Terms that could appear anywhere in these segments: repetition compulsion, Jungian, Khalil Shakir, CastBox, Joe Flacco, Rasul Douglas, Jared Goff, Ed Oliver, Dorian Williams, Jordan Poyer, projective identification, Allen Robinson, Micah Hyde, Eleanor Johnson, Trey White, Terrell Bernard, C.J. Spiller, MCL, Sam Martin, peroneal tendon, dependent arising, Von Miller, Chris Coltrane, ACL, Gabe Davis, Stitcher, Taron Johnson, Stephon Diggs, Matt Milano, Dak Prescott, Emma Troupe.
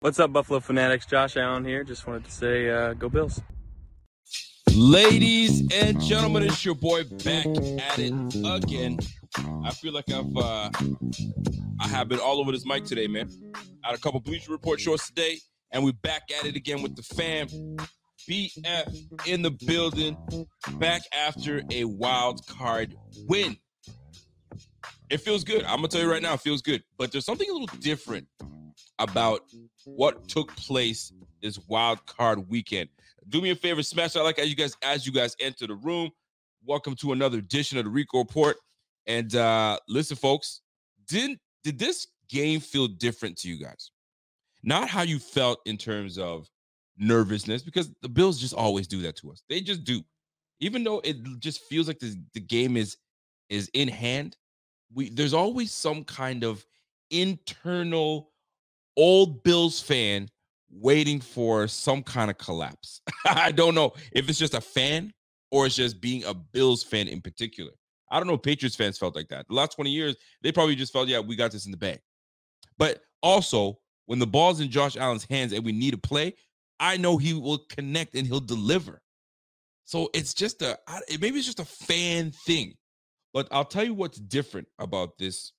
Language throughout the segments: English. What's up, Buffalo Fanatics? Josh Allen here. Just wanted to say, go Bills. Ladies and gentlemen, it's your boy back at it again. I feel like I have been all over this mic today, man. I had a couple Bleacher Report shorts today, and we're back at it again with the fam. BF in the building, back after a wild card win. It feels good. I'm going to tell you right now, it feels good. But there's something a little different about what took place this wild card weekend. Do me a favor, smash that like as you guys enter the room. Welcome to another edition of the Rico Report. And listen, folks, did this game feel different to you guys? Not how you felt in terms of nervousness, because the Bills just always do that to us. They just do. Even though it just feels like the game is in hand, there's always some kind of internal old Bills fan waiting for some kind of collapse. I don't know if it's just a fan or it's just being a Bills fan in particular. I don't know if Patriots fans felt like that. The last 20 years, they probably just felt, yeah, we got this in the bag. But also, when the ball's in Josh Allen's hands and we need a play, I know he will connect and he'll deliver. So it's just maybe it's just a fan thing. But I'll tell you what's different about this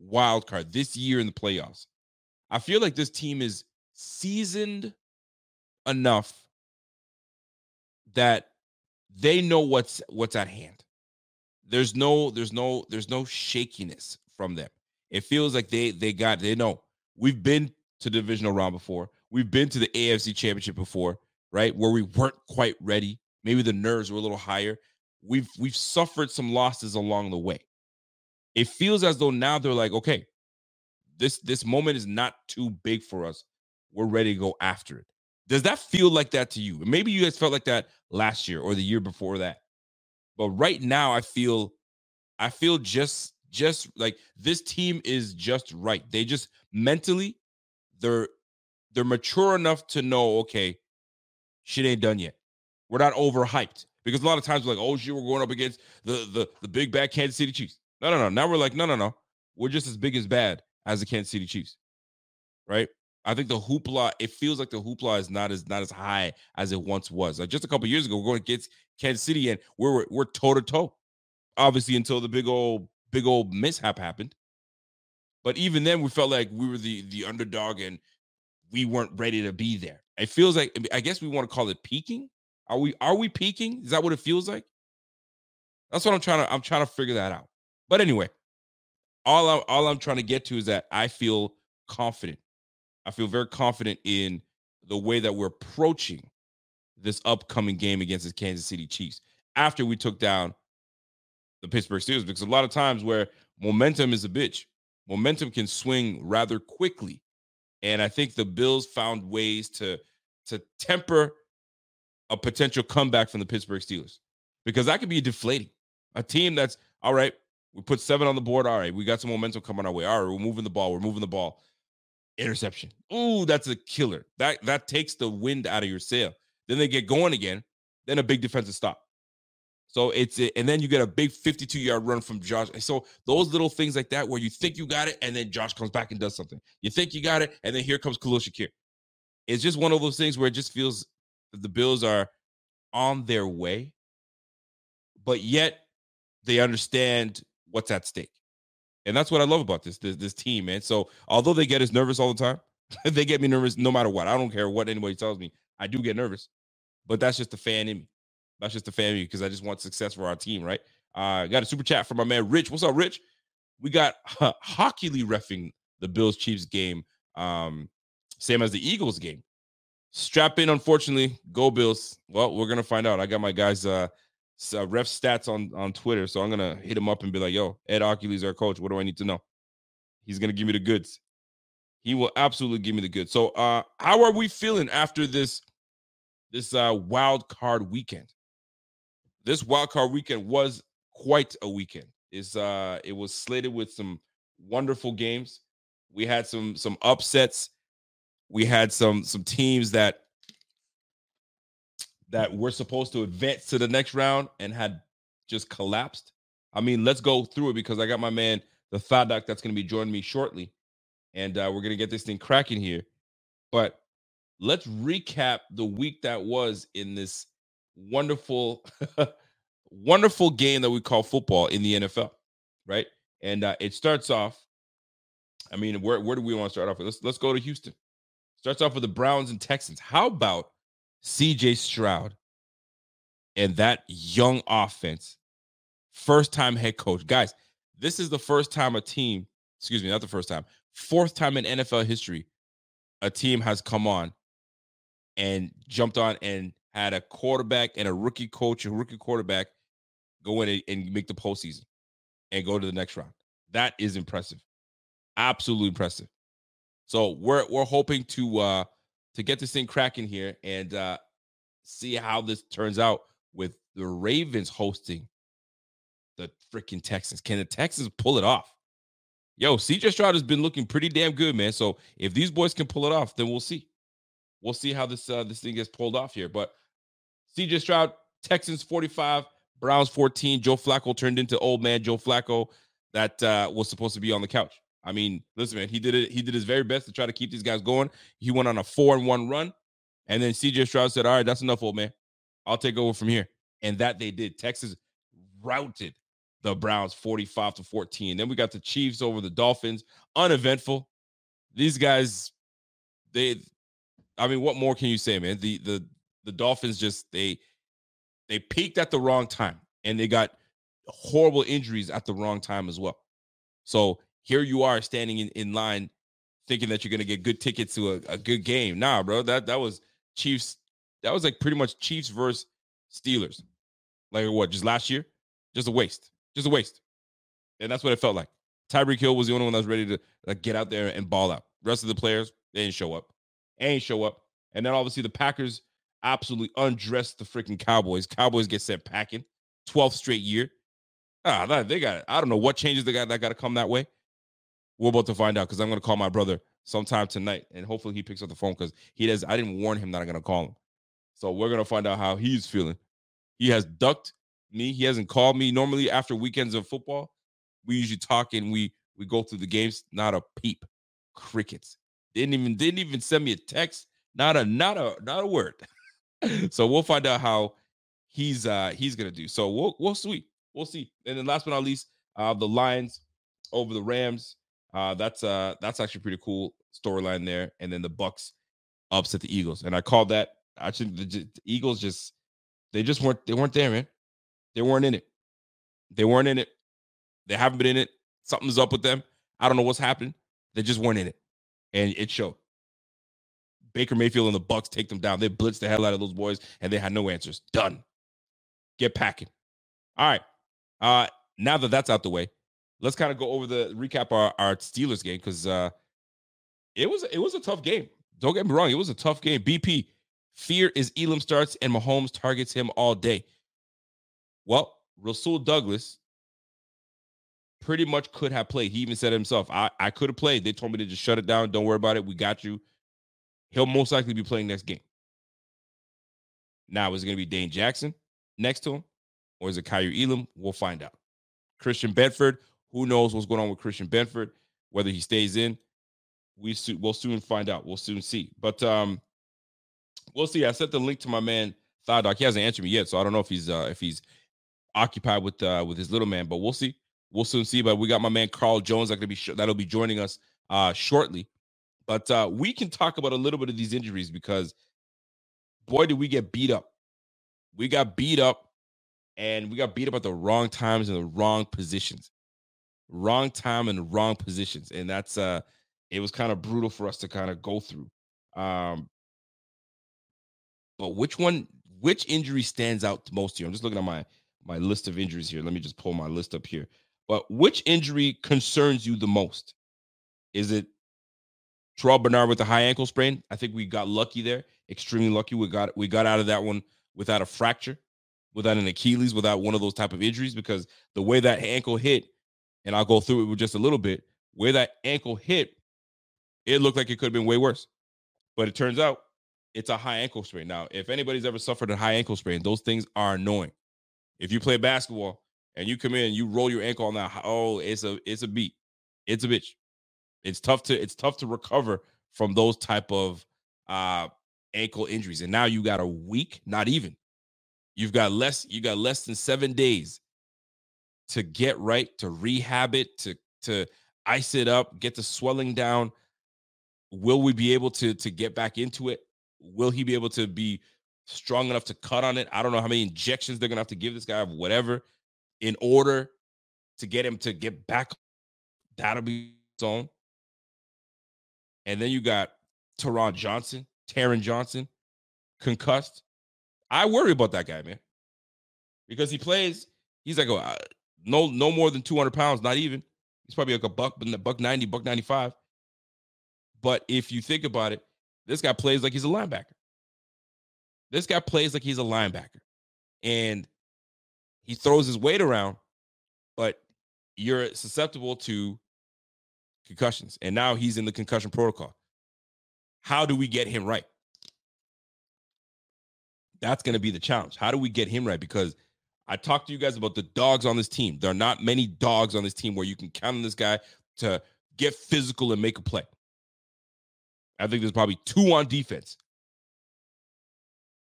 wild card this year in the playoffs. I feel like this team is seasoned enough that they know what's at hand. There's no shakiness from them. It feels like they know we've been to the divisional round before. We've been to the AFC Championship before, right? Where we weren't quite ready. Maybe the nerves were a little higher. We've suffered some losses along the way. It feels as though now they're like, okay, this moment is not too big for us. We're ready to go after it. Does that feel like that to you? Maybe you guys felt like that last year or the year before that. But right now, I feel just like this team is just right. They just mentally, they're mature enough to know, okay, shit ain't done yet. We're not overhyped. Because a lot of times we're like, oh, shit, we're going up against the big bad Kansas City Chiefs. No. Now we're like, no. We're just as big as bad as the Kansas City Chiefs, right? I think the hoopla, it feels like the hoopla is not as high as it once was. Like just a couple years ago, we're going against Kansas City and we're toe-to-toe, obviously, until the big old mishap happened. But even then, we felt like we were the underdog and we weren't ready to be there. It feels like, I guess we want to call it peaking. Are we peaking? Is that what it feels like? That's what I'm trying to figure that out. But anyway, all I'm trying to get to is that I feel confident. I feel very confident in the way that we're approaching this upcoming game against the Kansas City Chiefs after we took down the Pittsburgh Steelers, because a lot of times where momentum is a bitch, momentum can swing rather quickly. And I think the Bills found ways to temper a potential comeback from the Pittsburgh Steelers, because that could be deflating. A team that's, all right, we put 7 on the board. All right, we got some momentum coming our way. All right, we're moving the ball. Interception. Ooh, that's a killer. That takes the wind out of your sail. Then they get going again. Then a big defensive stop. So and then you get a big 52-yard run from Josh. So those little things like that where you think you got it, and then Josh comes back and does something. You think you got it, and then here comes Khalil Shakir. It's just one of those things where it just feels that the Bills are on their way, but yet they understand what's at stake. And that's what I love about this team, man. So although they get us nervous all the time, they get me nervous no matter what. I don't care what anybody tells me. I do get nervous, but that's just the fan in me. That's just the fan in me, because I just want success for our team, right? I got a super chat from my man, Rich. What's up, Rich? We got Hockley reffing the Bills-Chiefs game, same as the Eagles game. Strap in, unfortunately. Go Bills. Well, we're going to find out. I got my guys... ref stats on Twitter, so I'm gonna hit him up and be like, yo, Ed Oculus, our coach, what do I need to know? He's gonna give me the goods. He will absolutely give me the goods. So how are we feeling after this wild card weekend? This wild card weekend was quite a weekend. It was slated with some wonderful games. We had some upsets. We had some teams that we're supposed to advance to the next round and had just collapsed. I mean, let's go through it, because I got my man, the Thadak, that's going to be joining me shortly. and we're going to get this thing cracking here. But let's recap the week that was in this wonderful, wonderful game that we call football in the NFL, right? And it starts off, I mean, where do we want to start off with? Let's go to Houston. Starts off with the Browns and Texans. How about C.J. Stroud and that young offense? First-time head coach. Guys, this is the first time a team, excuse me, not the first time, fourth time in NFL history, a team has come on and jumped on and had a quarterback and a rookie coach, a rookie quarterback go in and make the postseason and go to the next round. That is impressive. Absolutely impressive. So we're hoping to get this thing cracking here and see how this turns out with the Ravens hosting the freaking Texans. Can the Texans pull it off? Yo, C.J. Stroud has been looking pretty damn good, man. So if these boys can pull it off, then we'll see. We'll see how this thing gets pulled off here. But C.J. Stroud, Texans 45, Browns 14. Joe Flacco turned into old man Joe Flacco that was supposed to be on the couch. I mean, listen, man, he did it. He did his very best to try to keep these guys going. He went on a 4-1 run, and then C.J. Stroud said, all right, that's enough, old man. I'll take over from here. And that they did. Texas routed the Browns 45-14. Then we got the Chiefs over the Dolphins. Uneventful. These guys, I mean, what more can you say, man? The Dolphins just, they peaked at the wrong time, and they got horrible injuries at the wrong time as well. So here you are standing in line thinking that you're going to get good tickets to a good game. Nah, bro, that was Chiefs. That was like pretty much Chiefs versus Steelers. Like what, just last year? Just a waste. Just a waste. And that's what it felt like. Tyreek Hill was the only one that was ready to get out there and ball out. The rest of the players, they didn't show up. And then obviously the Packers absolutely undressed the freaking Cowboys. Cowboys get sent packing. 12th straight year. They got it. I don't know what changes they got that got to come that way. We're about to find out because I'm going to call my brother sometime tonight. And hopefully he picks up the phone because he does. I didn't warn him that I'm going to call him. So we're going to find out how he's feeling. He has ducked me. He hasn't called me. Normally after weekends of football, we usually talk and we go through the games. Not a peep. Crickets. Didn't even send me a text. Not a word. So we'll find out how he's gonna do. So we'll see. We'll see. And then last but not least, the Lions over the Rams. That's actually a pretty cool storyline there. And then the Bucs upset the Eagles. And I called that. Actually, the Eagles just weren't there, man. They weren't in it. They haven't been in it. Something's up with them. I don't know what's happened. They just weren't in it. And it showed. Baker Mayfield and the Bucs take them down. They blitzed the hell out of those boys, and they had no answers. Done. Get packing. All right. Now that that's out the way, let's kind of go over the recap our Steelers game because it was a tough game. Don't get me wrong. It was a tough game. BP, fear is Elam starts, and Mahomes targets him all day. Well, Rasul Douglas pretty much could have played. He even said himself, I could have played. They told me to just shut it down. Don't worry about it. We got you. He'll most likely be playing next game. Now, is it going to be Dane Jackson next to him? Or is it Kaiir Elam? We'll find out. Christian Benford, who knows what's going on with Christian Benford, whether he stays in. We'll soon find out. We'll soon see. But we'll see. I sent the link to my man, Thadoc. He hasn't answered me yet, so I don't know if he's occupied with his little man, but we'll see. We'll soon see. But we got my man Carl Jones that'll be joining us shortly. But we can talk about a little bit of these injuries because, boy, did we get beat up. We got beat up, and we got beat up at the wrong times and the wrong positions. Wrong time and the wrong positions. And that's it was kind of brutal for us to kind of go through. But which injury stands out most to you? I'm just looking at my list of injuries here. Let me just pull my list up here. But which injury concerns you the most? Is it Terrell Bernard with a high ankle sprain? I think we got lucky there. Extremely lucky. We got out of that one without a fracture, without an Achilles, without one of those type of injuries, because the way that ankle hit, and I'll go through it with just a little bit, where that ankle hit, it looked like it could have been way worse. But it turns out it's a high ankle sprain. Now, if anybody's ever suffered a high ankle sprain, those things are annoying. If you play basketball and you come in, you roll your ankle on that, it's a beat. It's a bitch. It's tough to recover from those type of ankle injuries. And now you got a week, not even. You got less than 7 days to get right, to rehab it, to ice it up, get the swelling down. Will we be able to get back into it? Will he be able to be strong enough to cut on it? I don't know how many injections they're going to have to give this guy of whatever in order to get him to get back. That'll be his own. And then you got Taron Johnson, concussed. I worry about that guy, man, because he plays. He's like, oh, no more than 200 pounds, not even. He's probably like a buck 90, buck 95. But if you think about it, this guy plays like he's a linebacker. And he throws his weight around, but you're susceptible to concussions. And now he's in the concussion protocol. How do we get him right? That's going to be the challenge. How do we get him right? Because I talked to you guys about the dogs on this team. There are not many dogs on this team where you can count on this guy to get physical and make a play. I think there's probably two on defense.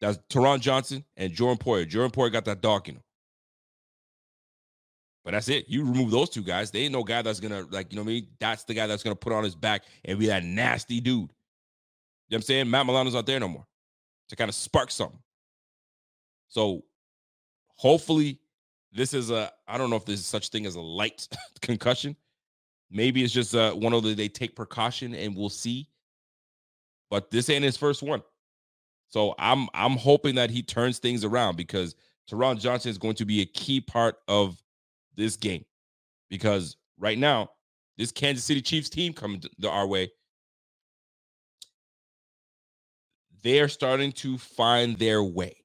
That's Taron Johnson and Jordan Poyer. Jordan Poyer got that dog in him. But that's it. You remove those two guys. They ain't no guy that's going to, like, you know what I mean? That's the guy that's going to put on his back and be that nasty dude. You know what I'm saying? Matt Milano's not there no more to kind of spark something. So hopefully this is I don't know if there's such thing as a light concussion. Maybe it's just one of the, they take precaution and we'll see. But this ain't his first one. So I'm hoping that he turns things around, because Taron Johnson is going to be a key part of this game. Because right now, this Kansas City Chiefs team coming our way, they are starting to find their way.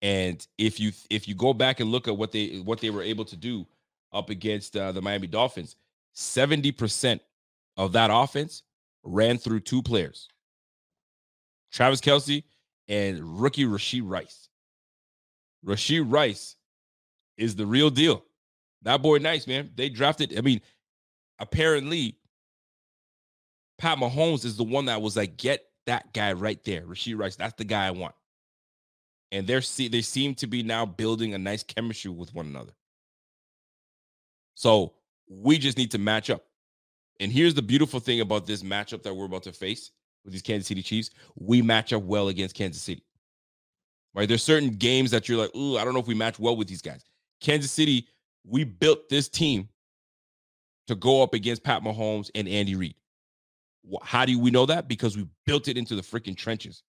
And if you go back and look at what they were able to do up against the Miami Dolphins, 70% of that offense ran through two players, Travis Kelce and rookie Rashee Rice. Rashee Rice is the real deal. That boy nice, man. They drafted, apparently Pat Mahomes is the one that was like, get that guy right there, Rashee Rice. That's the guy I want. And they seem to be now building a nice chemistry with one another. So we just need to match up. And here's the beautiful thing about this matchup that we're about to face with these Kansas City Chiefs. We match up well against Kansas City. Right? There's certain games that you're like, ooh, I don't know if we match well with these guys. Kansas City, we built this team to go up against Pat Mahomes and Andy Reid. How do we know that? Because we built it into the freaking trenches.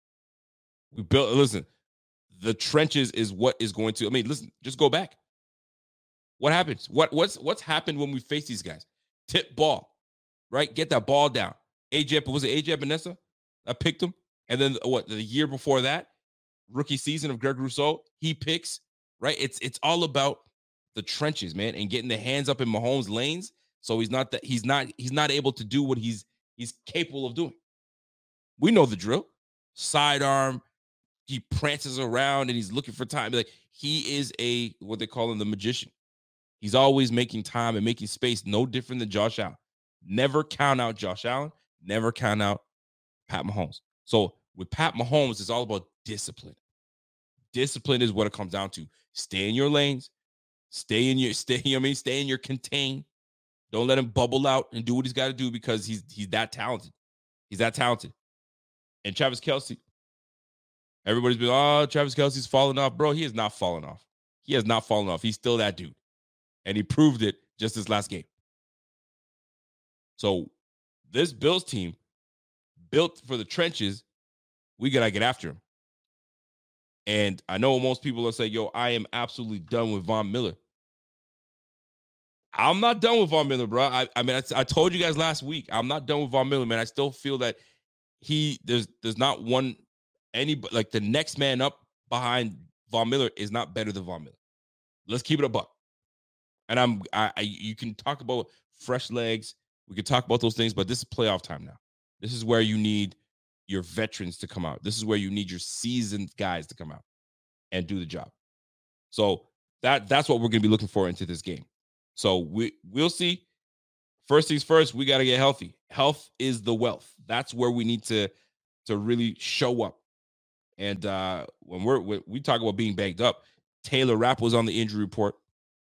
Listen. The trenches is what is going to, listen, just go back. What happens? What's happened when we face these guys? Tip ball, right? Get that ball down. Was it AJ Vanessa? I picked him. And then the year before that, rookie season of Greg Rousseau, he picks, right? It's all about the trenches, man, and getting the hands up in Mahomes' lanes. So he's not able to do what he's capable of doing. We know the drill. Sidearm. He prances around and he's looking for time. Like, he is what they call him, the magician. He's always making time and making space, no different than Josh Allen. Never count out Josh Allen. Never count out Pat Mahomes. So with Pat Mahomes, it's all about discipline. Discipline is what it comes down to. Stay in your lanes. Stay in your contain. Don't let him bubble out and do what he's got to do, because he's that talented. He's that talented. And Travis Kelce. Everybody's been, oh, Travis Kelce's falling off. Bro, he is not falling off. He has not fallen off. He's still that dude. And he proved it just this last game. So this Bills team, built for the trenches, we got to get after him. And I know most people will say, yo, I am absolutely done with Von Miller. I'm not done with Von Miller, bro. I told you guys last week, I'm not done with Von Miller, man. I still feel that there's not one... Anybody, like, the next man up behind Von Miller is not better than Von Miller. Let's keep it a buck. And you can talk about fresh legs. We can talk about those things, but this is playoff time now. This is where you need your veterans to come out. This is where you need your seasoned guys to come out and do the job. So that's what we're going to be looking for into this game. So we'll see. first things first, we got to get healthy. Health is the wealth. That's where we need to really show up. And when we talk about being banged up, Taylor Rapp was on the injury report.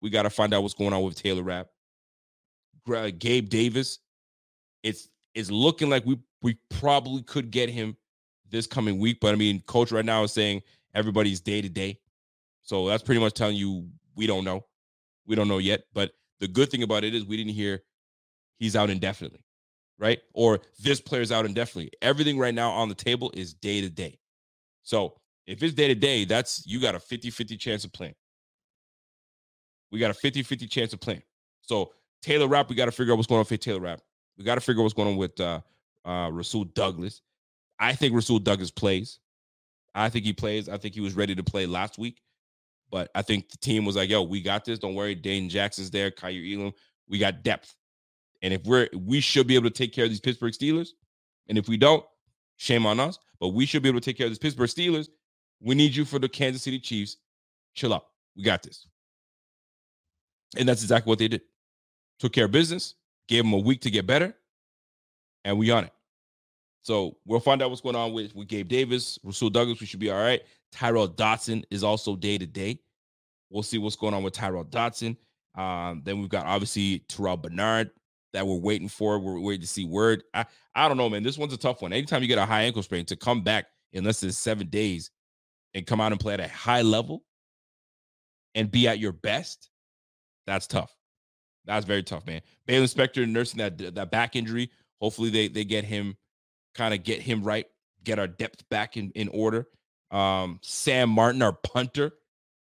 We got to find out what's going on with Taylor Rapp. Gabe Davis, it's looking like we probably could get him this coming week. But, I mean, coach right now is saying everybody's day-to-day. So that's pretty much telling you we don't know. We don't know yet. But the good thing about it is we didn't hear he's out indefinitely, right? Or this player's out indefinitely. Everything right now on the table is day-to-day. So if it's day-to-day, that's you got a 50-50 chance of playing. We got a 50-50 chance of playing. So Taylor Rapp, we got to figure out what's going on with Taylor Rapp. We got to figure out what's going on with Rasul Douglas. I think Rasul Douglas plays. I think he plays. I think he was ready to play last week. But I think the team was like, yo, we got this. Don't worry. Dane Jackson's there. Kaiir Elam. We got depth. And if we should be able to take care of these Pittsburgh Steelers. And if we don't, shame on us. But we should be able to take care of these Pittsburgh Steelers. We need you for the Kansas City Chiefs. Chill up. We got this. And that's exactly what they did. Took care of business. Gave them a week to get better. And we on it. So we'll find out what's going on with Gabe Davis, Rasul Douglas. We should be all right. Tyrel Dodson is also day-to-day. We'll see what's going on with Tyrel Dodson. Then we've got, obviously, Terrell Bernard that we're waiting for. We're waiting to see word. I don't know, man. This one's a tough one. Anytime you get a high ankle sprain, to come back in less than 7 days and come out and play at a high level and be at your best, that's tough. That's very tough, man. Bailey Spector nursing that back injury. Hopefully they get him, kind of get him right, get our depth back in order. Sam Martin, our punter,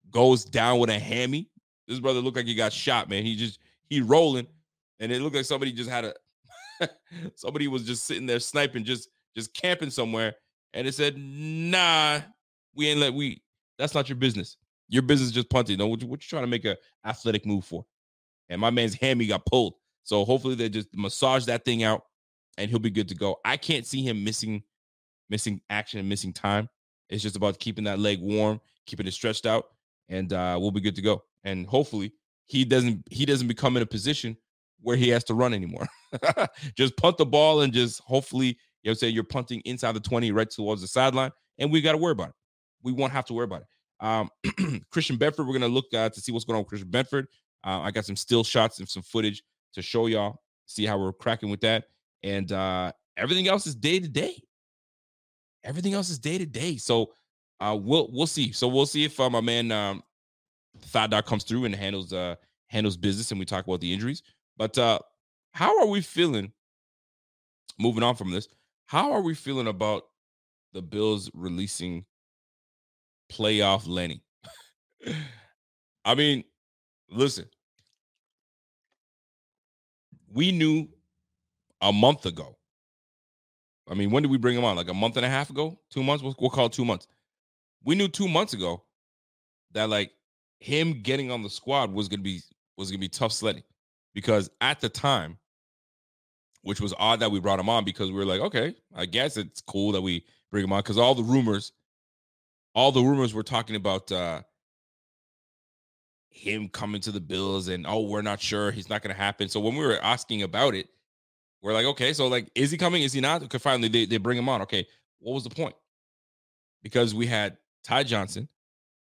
goes down with a hammy. This brother looked like he got shot, man. He rolling, and it looked like somebody just had somebody was just sitting there sniping, just camping somewhere, and it said, nah, that's not your business. Your business is just punting. No, what you trying to make an athletic move for? And my man's hammy got pulled. So hopefully they just massage that thing out, and he'll be good to go. I can't see him missing action and missing time. It's just about keeping that leg warm, keeping it stretched out, and we'll be good to go. And hopefully he doesn't become in a position where he has to run anymore. Just punt the ball and just hopefully, you know, say you're punting inside the 20 right towards the sideline, and we got to worry about it. We won't have to worry about it. Christian Benford, we're going to look to see what's going on with Christian Benford. I got some still shots and some footage to show y'all, see how we're cracking with that. And everything else is day-to-day. Everything else is day-to-day. So we'll see. So we'll see if my man Thadda comes through and handles business, and we talk about the injuries. But how are we feeling, moving on from this, how are we feeling about the Bills releasing playoff Lenny? I mean, listen, we knew a month ago. I mean, when did we bring him on? Like a month and a half ago? 2 months? We'll call it 2 months. We knew 2 months ago that like him getting on the squad was gonna be tough sledding, because at the time, which was odd that we brought him on, because we were like, okay, I guess it's cool that we bring him on, because all the rumors were talking about him coming to the Bills, and oh, we're not sure, he's not gonna happen. So when we were asking about it, we're like, okay, so like, is he coming? Is he not? Okay, finally, they bring him on. Okay, what was the point? Because we had Ty Johnson.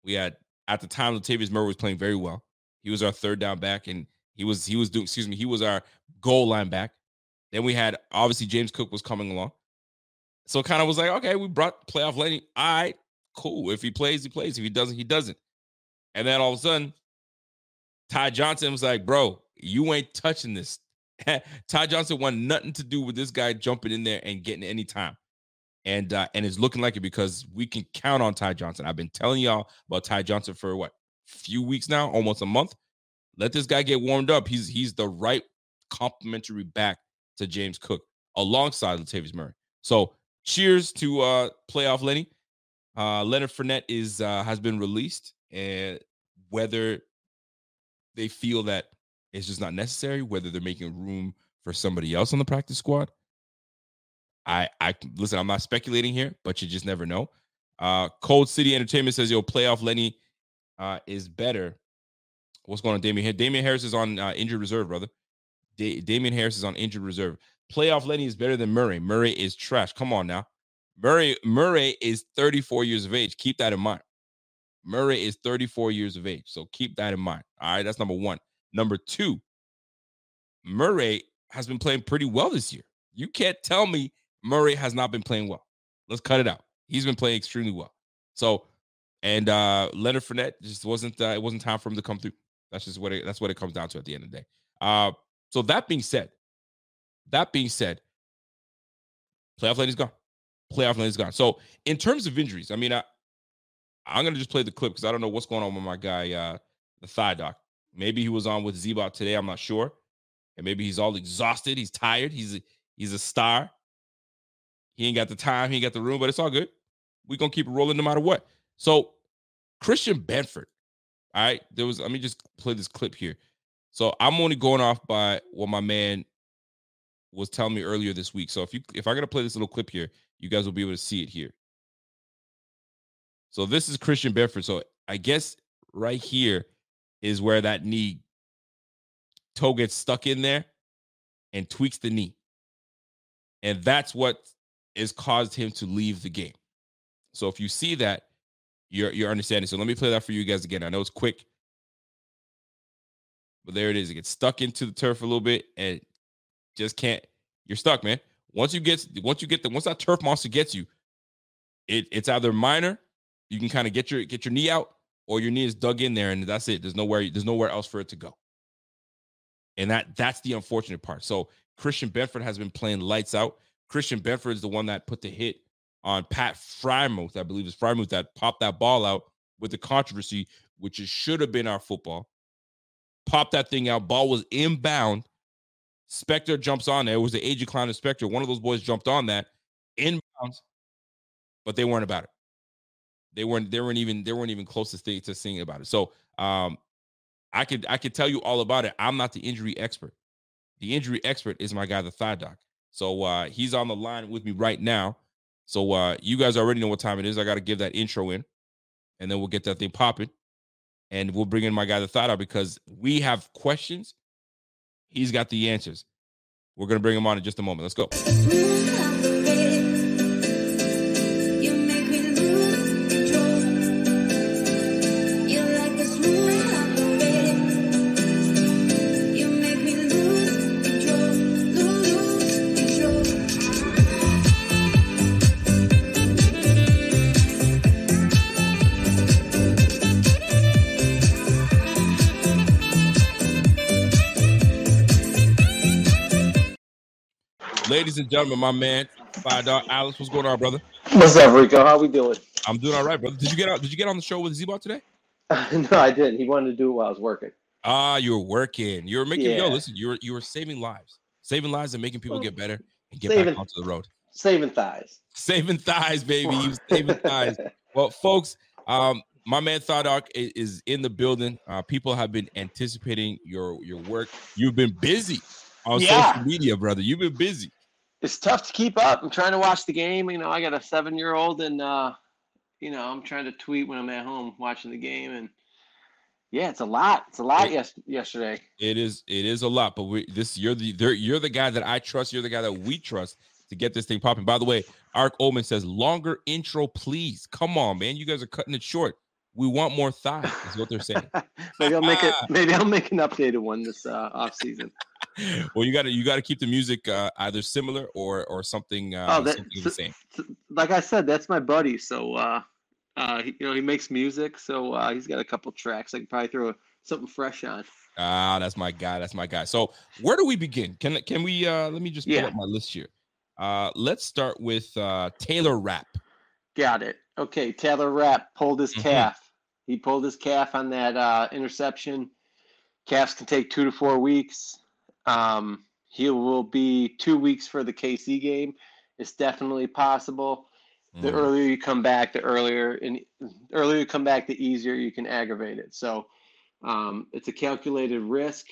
We had, at the time, Latavius Murray was playing very well. He was our third down back, and he was our goal line back. Then we had, obviously, James Cook was coming along. So kind of was like, okay, we brought playoff Lenny. All right, cool. If he plays, he plays. If he doesn't, he doesn't. And then all of a sudden, Ty Johnson was like, bro, you ain't touching this. Ty Johnson wanted nothing to do with this guy jumping in there and getting any time. And it's looking like it, because we can count on Ty Johnson. I've been telling y'all about Ty Johnson for what, few weeks now, almost a month. Let this guy get warmed up. He's the right complimentary back to James Cook alongside Latavius Murray. So cheers to playoff Lenny. Leonard Fournette has been released, and whether they feel that it's just not necessary, whether they're making room for somebody else on the practice squad. I listen, I'm not speculating here, but you just never know. Cold City Entertainment says, yo, playoff Lenny is better. What's going on, Damian Harris? Damian Harris is on injured reserve, brother. Damian Harris is on injured reserve. Playoff Lenny is better than Murray. Murray is trash. Come on now. Murray is 34 years of age. Keep that in mind. Murray is 34 years of age. So keep that in mind. All right. That's number one. Number two, Murray has been playing pretty well this year. You can't tell me Murray has not been playing well. Let's cut it out. He's been playing extremely well. So, and Leonard Fournette just wasn't time for him to come through. That's just what it comes down to at the end of the day. So that being said, playoff lane is gone. Playoff lane is gone. So in terms of injuries, I mean, I'm going to just play the clip because I don't know what's going on with my guy, the Thigh Doc. Maybe he was on with Z-Bot today. I'm not sure. And maybe he's all exhausted. He's tired. He's a star. He ain't got the time. He ain't got the room, but it's all good. We're going to keep it rolling no matter what. So Christian Benford, all right, let me just play this clip here. So I'm only going off by what my man was telling me earlier this week. So if I got to play this little clip here, you guys will be able to see it here. So this is Christian Benford. So I guess right here is where that knee toe gets stuck in there and tweaks the knee. And that's what has caused him to leave the game. So if you see that, you're understanding. So let me play that for you guys again. I know it's quick, but there it is. It gets stuck into the turf a little bit and just can't. You're stuck, man. Once that turf monster gets you, it's either minor, you can kind of get your knee out, or your knee is dug in there and that's it. There's nowhere else for it to go. And that's the unfortunate part. So Christian Benford has been playing lights out. Christian Benford is the one that put the hit on Pat Fryermuth, I believe it's Fryermuth, that popped that ball out with the controversy, which it should have been our football. Popped that thing out. Ball was inbound. Spectre jumps on there. It was the AJ Klein and Spectre. One of those boys jumped on that inbounds, but they weren't about it. They weren't even close to seeing about it. So I could tell you all about it. I'm not the injury expert. The injury expert is my guy, the Thigh Doc. So he's on the line with me right now. So you guys already know what time it is. I got to give that intro in, and then we'll get that thing popping. And we'll bring in my guy, the Thigh Doc, because we have questions. He's got the answers. We're going to bring him on in just a moment. Let's go. Ladies and gentlemen, my man, $5 Alex, what's going on, brother? What's up, Rico? How we doing? I'm doing all right, brother. Did you get on the show with Z-Bot today? No, I didn't. He wanted to do it while I was working. Ah, you were working. You were making yo. Listen, you were saving lives, and making people get better and get back onto the road. Saving thighs, baby. He was saving thighs. Well, folks, my man Thadoc is in the building. People have been anticipating your work. You've been busy on social media, brother. You've been busy. It's tough to keep up. I'm trying to watch the game. You know, I got a 7-year-old, and, you know, I'm trying to tweet when I'm at home watching the game. And, yeah, it's a lot. It's a lot yesterday. It is a lot. But you're the guy that I trust. You're the guy that we trust to get this thing popping. By the way, Ark Oman says, longer intro, please. Come on, man. You guys are cutting it short. We want more thighs, is what they're saying. Maybe I'll make an updated one this off season. Well, you gotta keep the music either similar or something. Something the same. Like I said, that's my buddy. So, he makes music. So he's got a couple tracks. I can probably throw something fresh on. Ah, that's my guy. So where do we begin? Can we? Let me just pull up my list here. Let's start with Taylor Rapp. Got it. Okay, Taylor Rapp pulled his calf. He pulled his calf on that interception. Calves can take 2 to 4 weeks. He will be 2 weeks for the KC game. It's definitely possible. The earlier you come back, the easier you can aggravate it. So it's a calculated risk.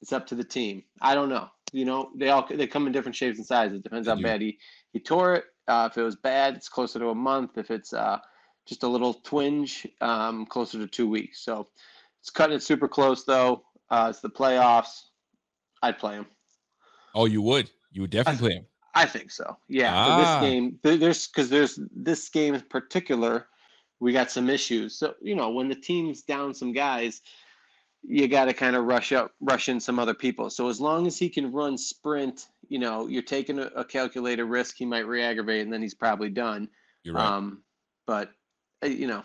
It's up to the team. I don't know. You know, they come in different shapes and sizes. It depends how bad he tore it. If it was bad, it's closer to a month. If it's just a little twinge, closer to 2 weeks. So it's cutting it super close, though. It's the playoffs. I'd play him. Oh, you would? You would definitely play him. I think so. Yeah. Ah. For this game, there's this game in particular, we got some issues. So, you know, when the team's down some guys, you got to kind of rush in some other people. So as long as he can run sprint, you know, you're taking a calculated risk. He might re-aggravate and then he's probably done. You're right. But, you know,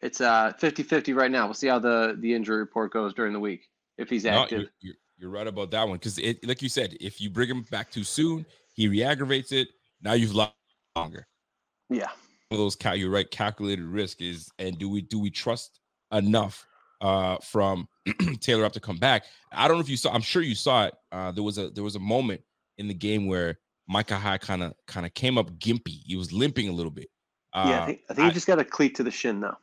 it's 50-50 right now. We'll see how the injury report goes during the week if he's active. No, you're right about that one. Because, like you said, if you bring him back too soon, he re-aggravates it. Now you've lost longer. Yeah. One of those, you're right, calculated risk is, and do we trust enough from Taylor Rapp to come back? I don't know if you saw, I'm sure you saw it. There was a moment in the game where Micah High kind of came up gimpy. He was limping a little bit. Yeah, I think he just got a cleat to the shin though.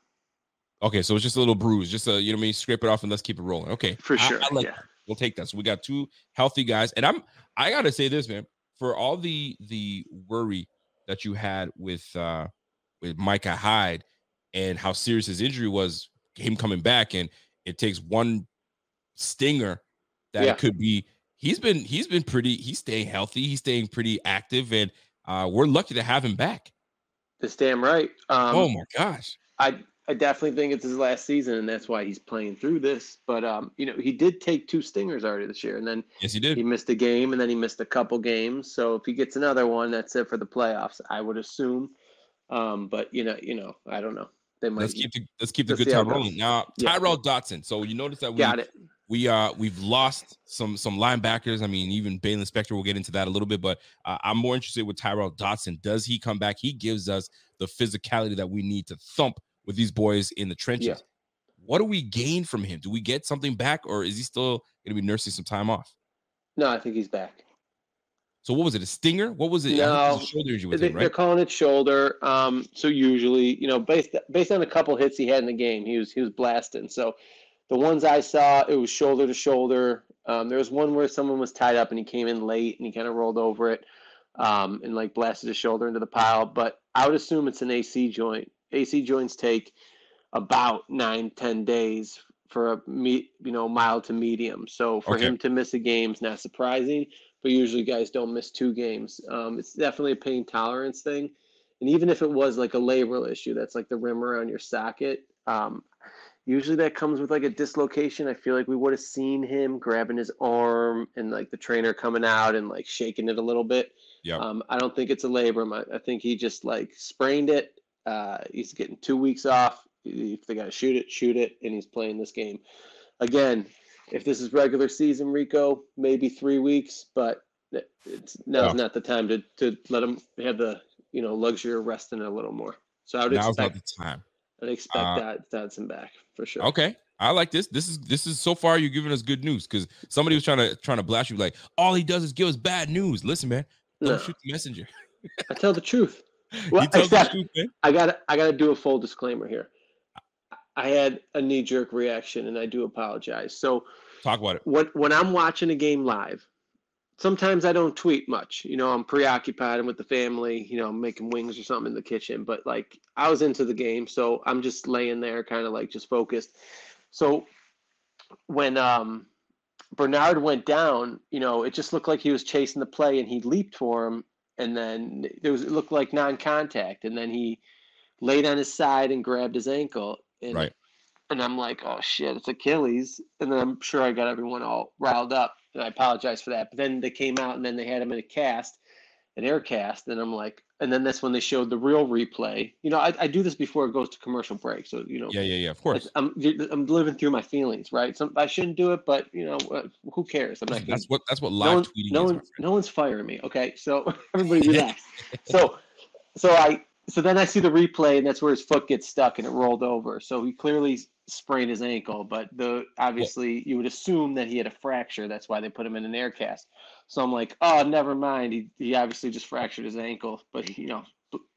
Okay, so it's just a little bruise, just a, you know what I mean, scrape it off and let's keep it rolling. Okay. For sure. I like that. We'll take that. So we got two healthy guys. And I gotta say this, man. For all the worry that you had with Micah Hyde and how serious his injury was, him coming back and it takes one stinger that it could be. He's been pretty. He's staying healthy. He's staying pretty active, and we're lucky to have him back. That's damn right. Oh my gosh. I definitely think it's his last season, and that's why he's playing through this. But, you know, he did take two stingers already this year, and then yes, he did. He missed a game, and then he missed a couple games. So if he gets another one, that's it for the playoffs, I would assume. But, you know, I don't know. They might. Let's keep the good time rolling. Now, Tyrel Dodson. So you notice that we've lost some linebackers. I mean, even Balen Spector, we'll get into that a little bit. But I'm more interested with Tyrel Dodson. Does he come back? He gives us the physicality that we need to thump with these boys in the trenches. Yeah. What do we gain from him? Do we get something back, or is he still going to be nursing some time off? No, I think he's back. So what was it, a stinger? What was it? No, it was a shoulder injury with him, right? They're calling it shoulder. So usually, you know, based on a couple hits he had in the game, he was blasting. So the ones I saw, it was shoulder to shoulder. There was one where someone was tied up and he came in late and he kind of rolled over it and like blasted his shoulder into the pile. But I would assume it's an AC joint. AC joints take about 9-10 days for a mild to medium. So for him to miss a game is not surprising, but usually guys don't miss two games. It's definitely a pain tolerance thing. And even if it was like a labral issue, that's like the rim around your socket. Usually that comes with like a dislocation. I feel like we would have seen him grabbing his arm and like the trainer coming out and like shaking it a little bit. Yep. I don't think it's a labrum. I think he just like sprained it. He's getting 2 weeks off. If they got to shoot it, and he's playing this game. Again, if this is regular season, Rico, maybe 3 weeks, but now's not the time to let him have the, you know, luxury of resting a little more. So I would expect now's not the time. I'd expect Dodson back for sure. Okay. I like this. This is so far you're giving us good news, because somebody was trying to blast you like, all he does is give us bad news. Listen, man, don't shoot the messenger. I tell the truth. Well, except, I gotta do a full disclaimer here. I had a knee-jerk reaction, and I do apologize. So talk about it. When I'm watching a game live, sometimes I don't tweet much. You know, I'm preoccupied. I'm with the family. You know, I'm making wings or something in the kitchen. But, like, I was into the game, so I'm just laying there kind of, like, just focused. So when Bernard went down, you know, it just looked like he was chasing the play, and he leaped for him. And then it looked like non-contact. And then he laid on his side and grabbed his ankle. And I'm like, oh, shit, it's Achilles. And then I'm sure I got everyone all riled up. And I apologize for that. But then they came out and then they had him in a cast, an air cast. And I'm like, and then that's when they showed the real replay. You know, I do this before it goes to commercial break. So, you know. Yeah, of course. I'm living through my feelings, right? So I shouldn't do it, but, you know, who cares? I'm not. That's what live tweeting is. No one's firing me, okay? So everybody relax. So then I see the replay, and that's where his foot gets stuck, and it rolled over. So he clearly sprained his ankle, but obviously you would assume that he had a fracture. That's why they put him in an air cast. So I'm like, oh, never mind. He obviously just fractured his ankle, but you know.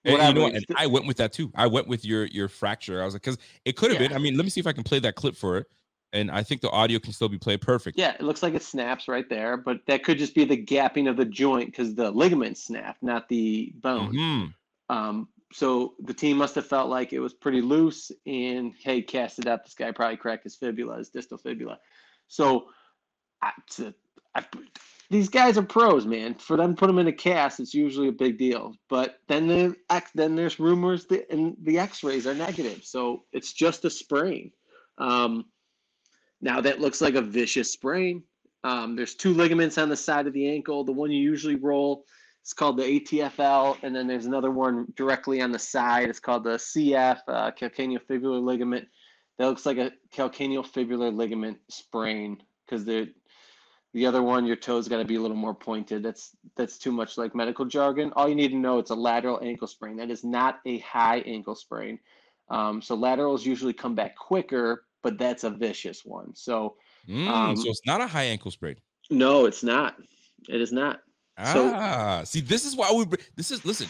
And I went with that too. I went with your fracture. I was like, because it could have been. I mean, let me see if I can play that clip for it. And I think the audio can still be played perfect. Yeah, it looks like it snaps right there, but that could just be the gapping of the joint because the ligament snapped, not the bone. Mm-hmm. So the team must have felt like it was pretty loose, and hey, cast it up. This guy probably cracked his fibula, his distal fibula. So These guys are pros, man. For them to put them in a cast, it's usually a big deal. But then there's rumors that and the X-rays are negative, so it's just a sprain. Now that looks like a vicious sprain. There's two ligaments on the side of the ankle. The one you usually roll is called the ATFL, and then there's another one directly on the side. It's called the CF, calcaneofibular ligament. That looks like a calcaneofibular ligament sprain because the other one, your toe's got to be a little more pointed. That's too much like medical jargon. All you need to know, it's a lateral ankle sprain. That is not a high ankle sprain. So laterals usually come back quicker, but that's a vicious one. So, so it's not a high ankle sprain. No, it's not. It is not. See, this is why listen,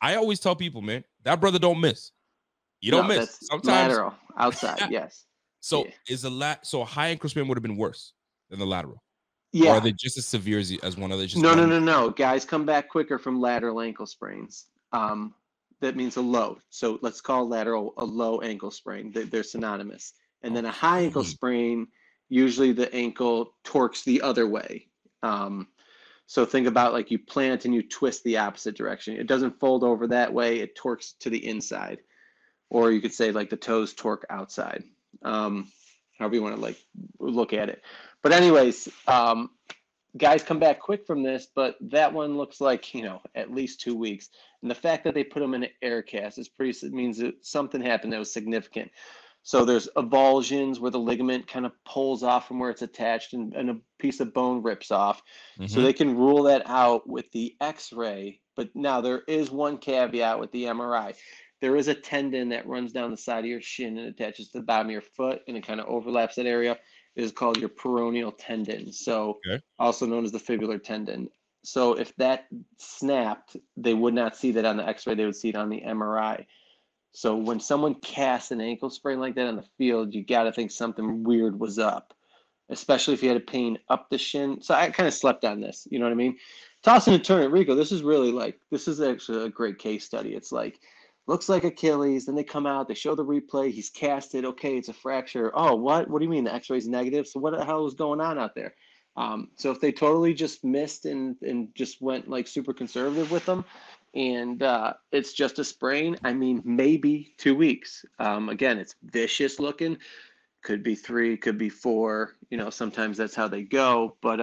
I always tell people, man, that brother don't miss. You don't miss. Sometimes lateral outside. Yes. So so a high ankle sprain would have been worse than the lateral. Yeah. Or are they just as severe as one another? No. Guys come back quicker from lateral ankle sprains. That means a low. So let's call lateral a low ankle sprain. They're synonymous. And then a high ankle sprain, usually the ankle torques the other way. So think about like you plant and you twist the opposite direction. It doesn't fold over that way. It torques to the inside. Or you could say like the toes torque outside. However you want to like look at it. But anyways, guys come back quick from this, but that one looks like, at least 2 weeks. And the fact that they put them in an air cast means that something happened that was significant. So there's avulsions where the ligament kind of pulls off from where it's attached and a piece of bone rips off. Mm-hmm. So they can rule that out with the X-ray. But now there is one caveat with the MRI. There is a tendon that runs down the side of your shin and attaches to the bottom of your foot, and it kind of overlaps that area. Is called your peroneal tendon, so also known as the fibular tendon. So if that snapped, they would not see that on the X-ray. They would see it on the MRI. So when someone casts an ankle sprain like that on the field, you got to think something weird was up, especially if you had a pain up the shin. So I kind of slept on this, you know what I mean? Tossing and turning, Rico, this is actually a great case study. It's like, looks like Achilles. Then they come out. They show the replay. He's casted. Okay, it's a fracture. Oh, what? What do you mean the X-ray's negative? So what the hell is going on out there? So if they totally just missed and just went like super conservative with them, and it's just a sprain, I mean maybe 2 weeks. Again, it's vicious looking. Could be 3. Could be 4. Sometimes that's how they go. But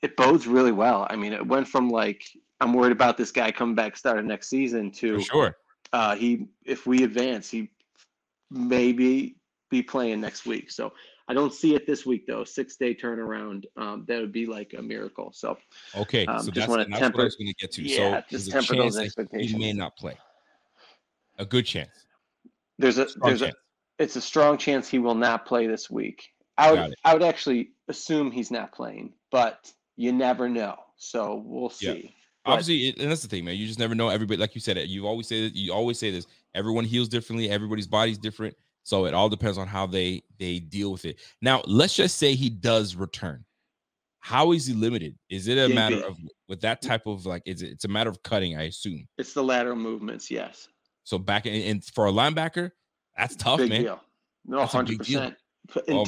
it bodes really well. I mean, it went from like, I'm worried about this guy coming back starting next season to if we advance, he maybe be playing next week. So I don't see it this week though. 6-day turnaround. That would be like a miracle. So, okay. So just want to temper. That's what I was going to get to. Yeah, so just temper those expectations. He may not play. A good chance. It's a strong chance he will not play this week. I would actually assume he's not playing, but you never know. So we'll see. Yeah. Obviously, and that's the thing, man. You just never know. Everybody, like you said, you always say this. Everyone heals differently. Everybody's body's different. So it all depends on how they deal with it. Now, let's just say he does return. How is he limited? Is it a matter of with that type of like? It's a matter of cutting, I assume. It's the lateral movements, yes. So back and for a linebacker, that's tough, big man. Deal. No, 100%. And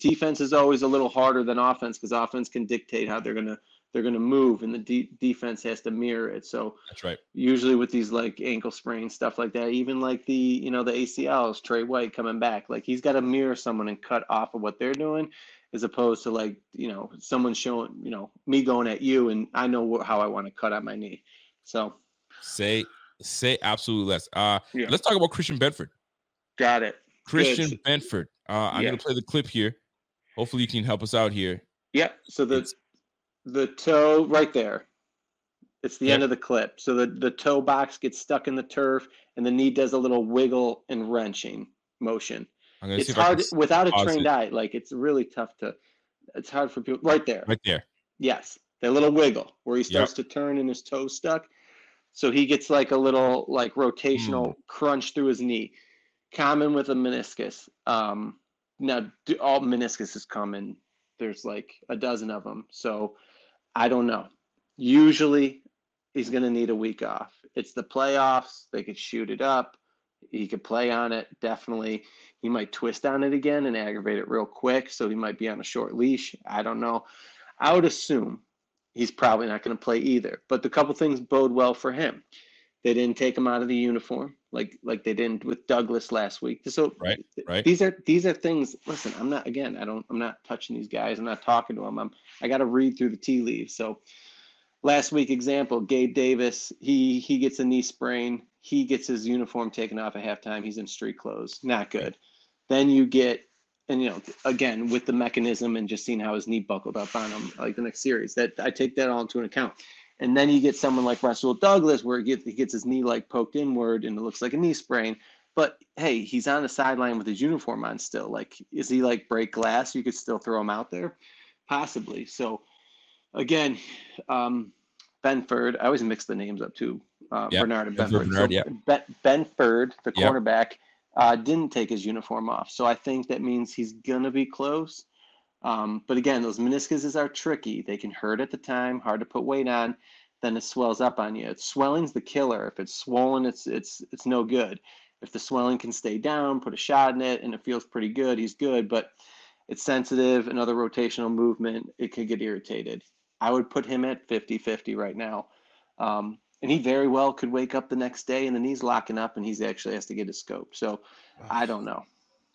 defense is always a little harder than offense because offense can dictate how they're going to move, and the defense has to mirror it. So that's right. Usually with these like ankle sprains, stuff like that, even like the ACLs, Trey White coming back, like he's got to mirror someone and cut off of what they're doing as opposed to like, someone showing, me going at you and I know how I want to cut on my knee. So say absolutely less. Let's talk about Christian Benford. Got it. Christian Benford. I'm going to play the clip here. Hopefully you can help us out here. Yeah. So the toe right there. It's the end of the clip. So the toe box gets stuck in the turf and the knee does a little wiggle and wrenching motion. It's hard without a trained eye. Like it's really tough it's hard for people right there. Right there. Yes. That little wiggle where he starts to turn and his toe stuck. So he gets like a little like rotational crunch through his knee. Common with a meniscus. Now all meniscus is common. There's like a dozen of them. So I don't know. Usually he's going to need a week off. It's the playoffs. They could shoot it up. He could play on it, definitely. He might twist on it again and aggravate it real quick, so he might be on a short leash. I don't know. I would assume he's probably not going to play either. But the couple things bode well for him. They didn't take him out of the uniform like they didn't with Douglas last week. So right. These are things. Listen, I'm not touching these guys. I'm not talking to them. I got to read through the tea leaves. So last week example, Gabe Davis, he gets a knee sprain. He gets his uniform taken off at halftime. He's in street clothes. Not good. Right. Then you get, and again, with the mechanism and just seeing how his knee buckled up on him, like the next series, that I take that all into an account. And then you get someone like Rasul Douglas where he gets his knee like poked inward and it looks like a knee sprain. But, hey, he's on the sideline with his uniform on still. Like, is he like break glass? You could still throw him out there? Possibly. So, again, Benford. I always mix the names up, too. Bernard and Benford. Benford, the cornerback, didn't take his uniform off. So I think that means he's going to be close. But again, those meniscuses are tricky. They can hurt at the time, hard to put weight on. Then it swells up on you. Swelling's the killer. If it's swollen, it's no good. If the swelling can stay down, put a shot in it, and it feels pretty good, he's good. But it's sensitive, another rotational movement. It could get irritated. I would put him at 50-50 right now. And he very well could wake up the next day and the knee's locking up and he's actually has to get his scope. So I don't know.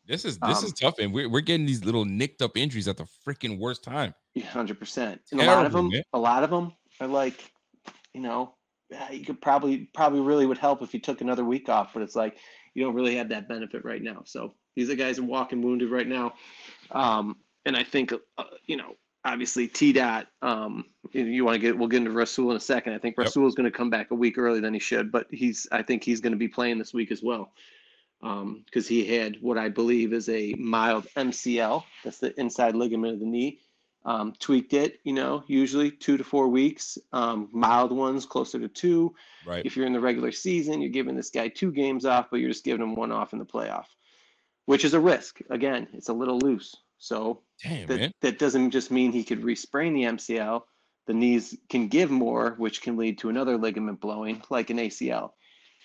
This is tough, and we're getting these little nicked up injuries at the freaking worst time. 100%. And a lot of them are like, you could probably really would help if you took another week off, but it's like you don't really have that benefit right now. So these are guys walking wounded right now, and I think obviously T-Dot. We'll get into Rasul in a second. I think Rasul is going to come back a week earlier than he should, but I think he's going to be playing this week as well. Because he had what I believe is a mild MCL, that's the inside ligament of the knee, tweaked it, usually 2 to 4 weeks, mild ones closer to 2. Right. If you're in the regular season, you're giving this guy 2 games off, but you're just giving him one off in the playoff, which is a risk. Again, it's a little loose. So that doesn't just mean he could re-sprain the MCL. The knees can give more, which can lead to another ligament blowing, like an ACL.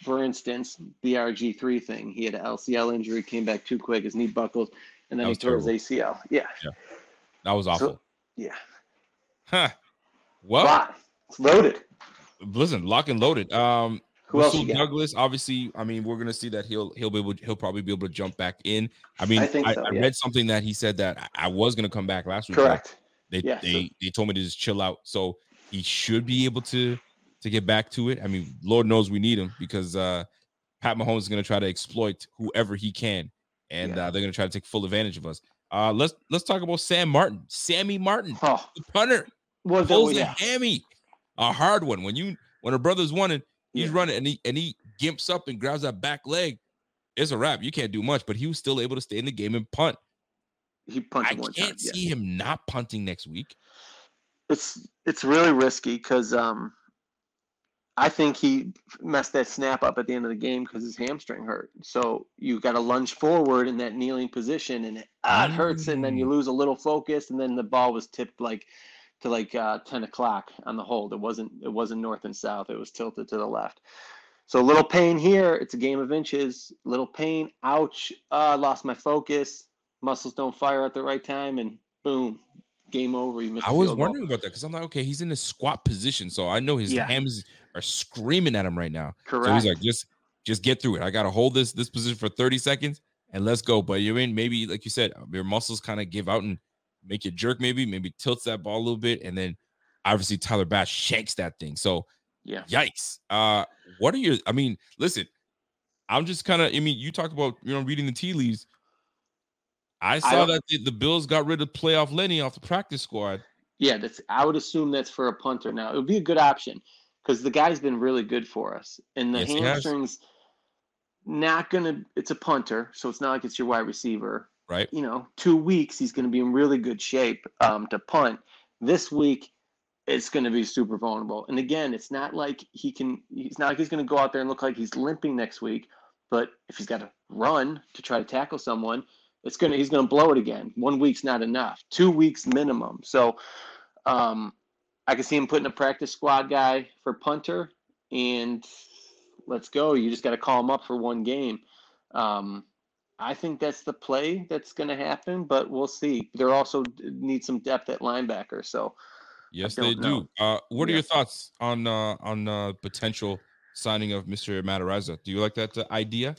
For instance, the RG3 thing. He had an LCL injury, came back too quick, his knee buckled, and then he tore his ACL. Yeah. That was awful. Well, it's loaded. Listen, lock and loaded. Who else? Douglas, obviously. I mean, we're gonna see that he'll probably be able to jump back in. I mean, I read something that he said that I was gonna come back last week. Correct. They told me to just chill out, so he should be able to get back to it. I mean, Lord knows we need him because Pat Mahomes is going to try to exploit whoever he can, and they're going to try to take full advantage of us. Let's talk about Sammy Martin, the punter. Pulls a hammy, a hard one. When a brother's running, he's running, and he gimps up and grabs that back leg. It's a wrap. You can't do much, but he was still able to stay in the game and punt. He punted one time. I can't see him not punting next week. It's really risky because I think he messed that snap up at the end of the game because his hamstring hurt. So you got to lunge forward in that kneeling position, and it hurts, and then you lose a little focus, and then the ball was tipped to 10 o'clock on the hold. It wasn't north and south. It was tilted to the left. So a little pain here. It's a game of inches. Little pain. Ouch. I lost my focus. Muscles don't fire at the right time, and boom. Game over. I was wondering about that because I'm like, okay, he's in a squat position, so I know his hams are screaming at him right now. Correct. So he's like, just get through it. I gotta hold this position for 30 seconds and let's go. But maybe like you said, your muscles kind of give out and make you jerk. Maybe tilts that ball a little bit, and then obviously Tyler Bass shanks that thing. So yikes. What are your? I mean, listen, I'm just kind of. I mean, you talked about reading the tea leaves. I saw that the Bills got rid of playoff Lenny off the practice squad. Yeah, I would assume that's for a punter. Now, it would be a good option because the guy's been really good for us. And the hamstring's not going to – it's a punter, so it's not like it's your wide receiver. Right. 2 weeks he's going to be in really good shape to punt. This week it's going to be super vulnerable. And, again, it's not like he's not like he's going to go out there and look like he's limping next week. But if he's got to run to try to tackle someone – he's gonna blow it again. 1 week's not enough. 2 weeks minimum. So, I could see him putting a practice squad guy for punter, and let's go. You just got to call him up for one game. I think that's the play that's going to happen, but we'll see. They're also need some depth at linebacker. So yes, they do. What are your thoughts on potential signing of Mr. Mataraza? Do you like that idea?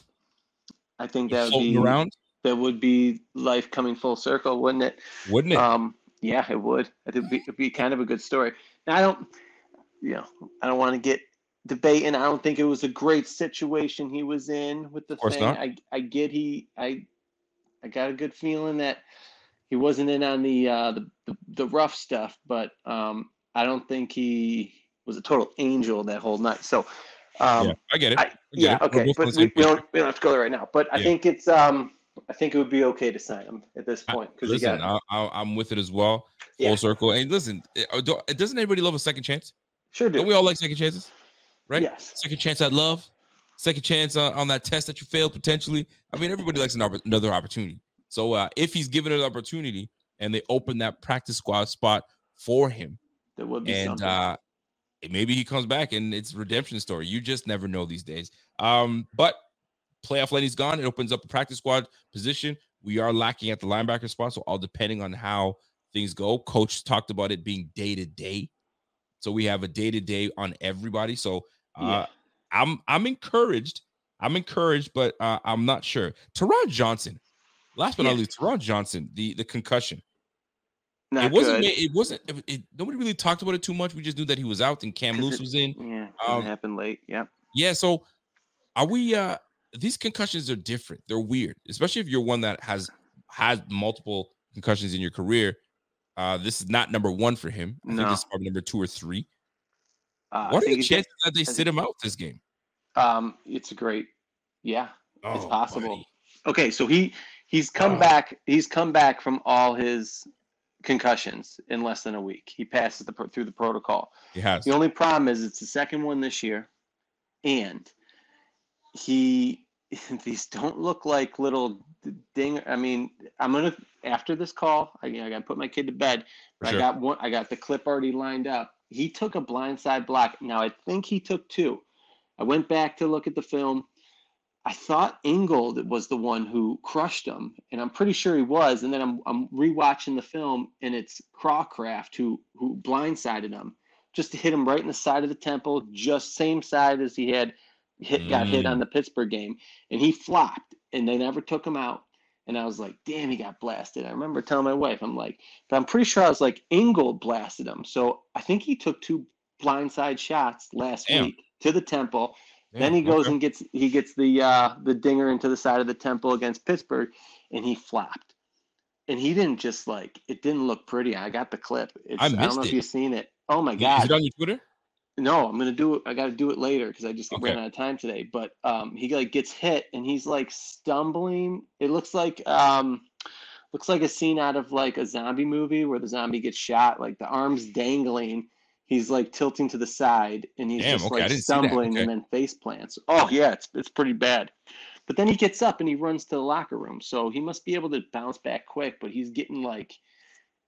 I think that would be around. That would be life coming full circle, wouldn't it? Wouldn't it? Yeah, it would. It'd be kind of a good story. Now, I don't want to get debating. I don't think it was a great situation he was in with the thing. Not. I got a good feeling that he wasn't in on the rough stuff, but I don't think he was a total angel that whole night. So I get it. Okay. But we don't have to go there right now. But I think it's I think it would be okay to sign him at this point. Listen, I'm with it as well. Yeah. Full circle. And listen, doesn't everybody love a second chance? Sure do. Don't we all like second chances, right? Yes. Second chance at love. Second chance on that test that you failed potentially. I mean, everybody likes another opportunity. So if he's given an opportunity and they open that practice squad spot for him, there will be something. Maybe he comes back and it's a redemption story. You just never know these days. But playoff lane's gone. It opens up a practice squad position. We are lacking at the linebacker spot, so all depending on how things go. Coach talked about it being day-to-day. So we have a day-to-day on everybody. So I'm encouraged. I'm encouraged, but I'm not sure. Taron Johnson. Last but not least, Taron Johnson, the concussion. Nobody really talked about it too much. We just knew that he was out and Cam Lewis was in. Yeah, it happened late. Yeah. Yeah, so are we these concussions are different. They're weird, especially if you're one that has had multiple concussions in your career. This is not number one for him. I think it's probably number 2 or 3. What are the chances that they sit him out this game? It's possible. Buddy. Okay, so he's come back from all his concussions in less than a week. He passes through the protocol. He has. The only problem is it's the second one this year, and these don't look like little ding. I mean, I'm gonna after this call, I gotta put my kid to bed. But sure. I got the clip already lined up. He took a blindside block. Now I think he took 2. I went back to look at the film. I thought Ingold was the one who crushed him, and I'm pretty sure he was. And then I'm rewatching the film, and it's Crawcraft who blindsided him, just to hit him right in the side of the temple, just same side as he had. Got hit on the Pittsburgh game, and he flopped, and they never took him out. And I was like, damn, he got blasted. I remember telling my wife, I'm pretty sure I was like, Ingold blasted him. So I think he took 2 blindside shots last week to the temple. Damn. Then he goes and gets the dinger into the side of the temple against Pittsburgh, and he flopped. And he didn't just it didn't look pretty. I got the clip. I don't know if you've seen it. Oh my God. Is it on your Twitter? No, I'm going to do it. I got to do it later because I just ran out of time today. But he gets hit and he's stumbling. It looks like a scene out of a zombie movie where the zombie gets shot, the arms dangling. He's tilting to the side and he's stumbling and then face plants. Oh, yeah, it's pretty bad. But then he gets up and he runs to the locker room. So he must be able to bounce back quick, but he's getting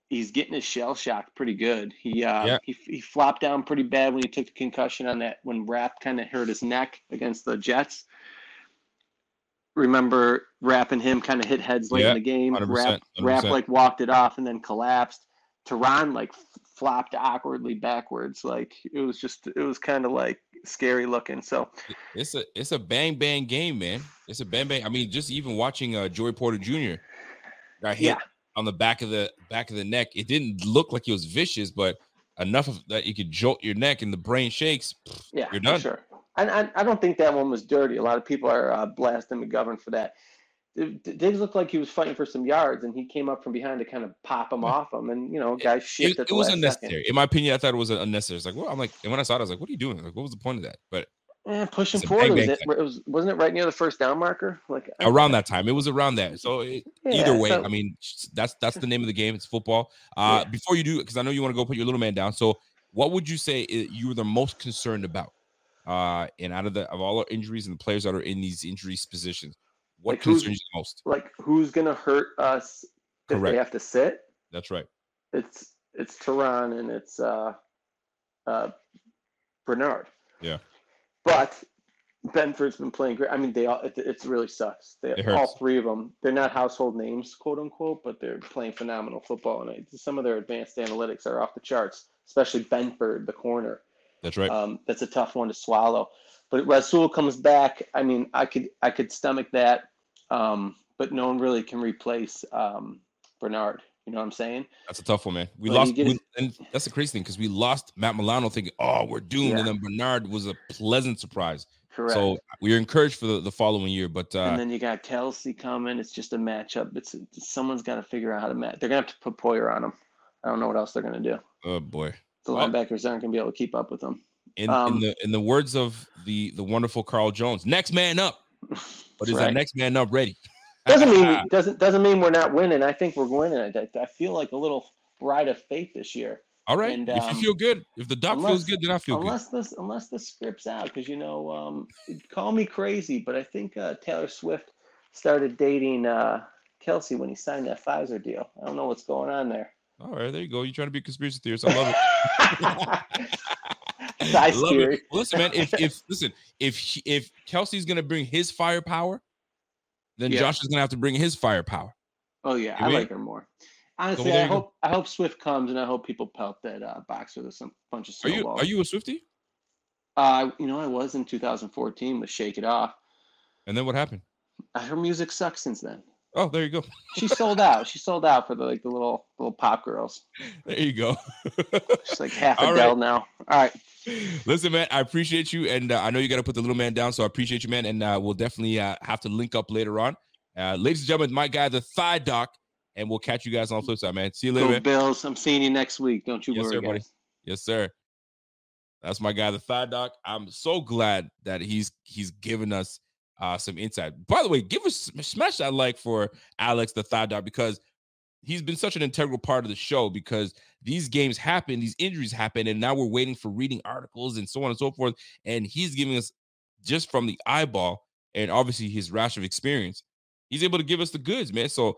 he's getting his shell shocked pretty good. He flopped down pretty bad when he took the concussion on that, when Rapp kind of hurt his neck against the Jets. Remember, Rapp and him kind of hit heads late in the game. Rapp walked it off and then collapsed. Taron flopped awkwardly backwards. It was kind of scary looking. So it's a bang bang game, man. It's a bang bang. I mean, just even watching Joey Porter Jr. got hit. Yeah. On the back of the neck, it didn't look like it was vicious, but enough of that you could jolt your neck and the brain shakes. You're done. For sure. And I don't think that one was dirty. A lot of people are blasting McGovern for that. It looked like he was fighting for some yards, and he came up from behind to kind of pop him off him, and guys shifted. It was unnecessary, second. In my opinion. I thought it was unnecessary. And when I saw it, I was like, "What are you doing? What was the point of that?" But pushing forward, wasn't it right near the first down marker? Around that time, it was around that. So either way, I mean, that's the name of the game. It's football. Before you do, because I know you want to go put your little man down. So, what would you say you were the most concerned about? And out of all our injuries and the players that are in these injuries positions, what concerns you most? Who's gonna hurt us if they have to sit? That's right. It's Taron and it's Bernard. Yeah. But Benford's been playing great. I mean, they all, it really sucks. All three of them, they're not household names, quote unquote, but they're playing phenomenal football. And some of their advanced analytics are off the charts, especially Benford, the corner. That's right. That's a tough one to swallow. But Rasul comes back. I mean, I could stomach that, but no one really can replace Bernard. You know what I'm saying? That's a tough one, man. And that's the crazy thing, because we lost Matt Milano thinking, oh, we're doomed. Yeah. And then Bernard was a pleasant surprise. Correct. So we are encouraged for the following year. But and then you got Kelce coming. It's just a matchup. Someone's got to figure out how to match. They're going to have to put Poyer on him. I don't know what else they're going to do. Oh, boy. The linebackers aren't going to be able to keep up with them. In the words of the wonderful Carl Jones, next man up. But is that next man up ready? Doesn't mean we're not winning. I think we're winning. I feel like a little ride of faith this year. All right. And, if you feel good, if the doc feels good, then I feel good. Unless this script's out, because call me crazy, but I think Taylor Swift started dating Kelce when he signed that Pfizer deal. I don't know what's going on there. All right, there you go. You're trying to be a conspiracy theorist. I love it. I love it. Well, listen, man. If Kelce's gonna bring his firepower, then Josh is gonna have to bring his firepower. Oh yeah, you know I mean? Like her more. Honestly, I hope Swift comes, and I hope people pelt that boxer with some bunch of snowballs. Are you a Swiftie? I was in 2014 with Shake It Off. And then what happened? Her music sucks since then. Oh, there you go. She sold out. She sold out for the little pop girls. There you go. She's like half Adele now. All right. Listen, man, I appreciate you. And I know you got to put the little man down, so I appreciate you, man. And we'll definitely have to link up later on. Ladies and gentlemen, my guy, the Thigh Doc. And we'll catch you guys on the flip side, man. See you later, man. Bills, I'm seeing you next week. Don't you worry, buddy. Yes, sir. That's my guy, the Thigh Doc. I'm so glad that he's given us some insight. By the way, smash that like for Alex the Thigh Doc, because he's been such an integral part of the show, because these games happen, these injuries happen, and now we're waiting for reading articles and so on and so forth. And he's giving us just from the eyeball and obviously his rash of experience, he's able to give us the goods, man. So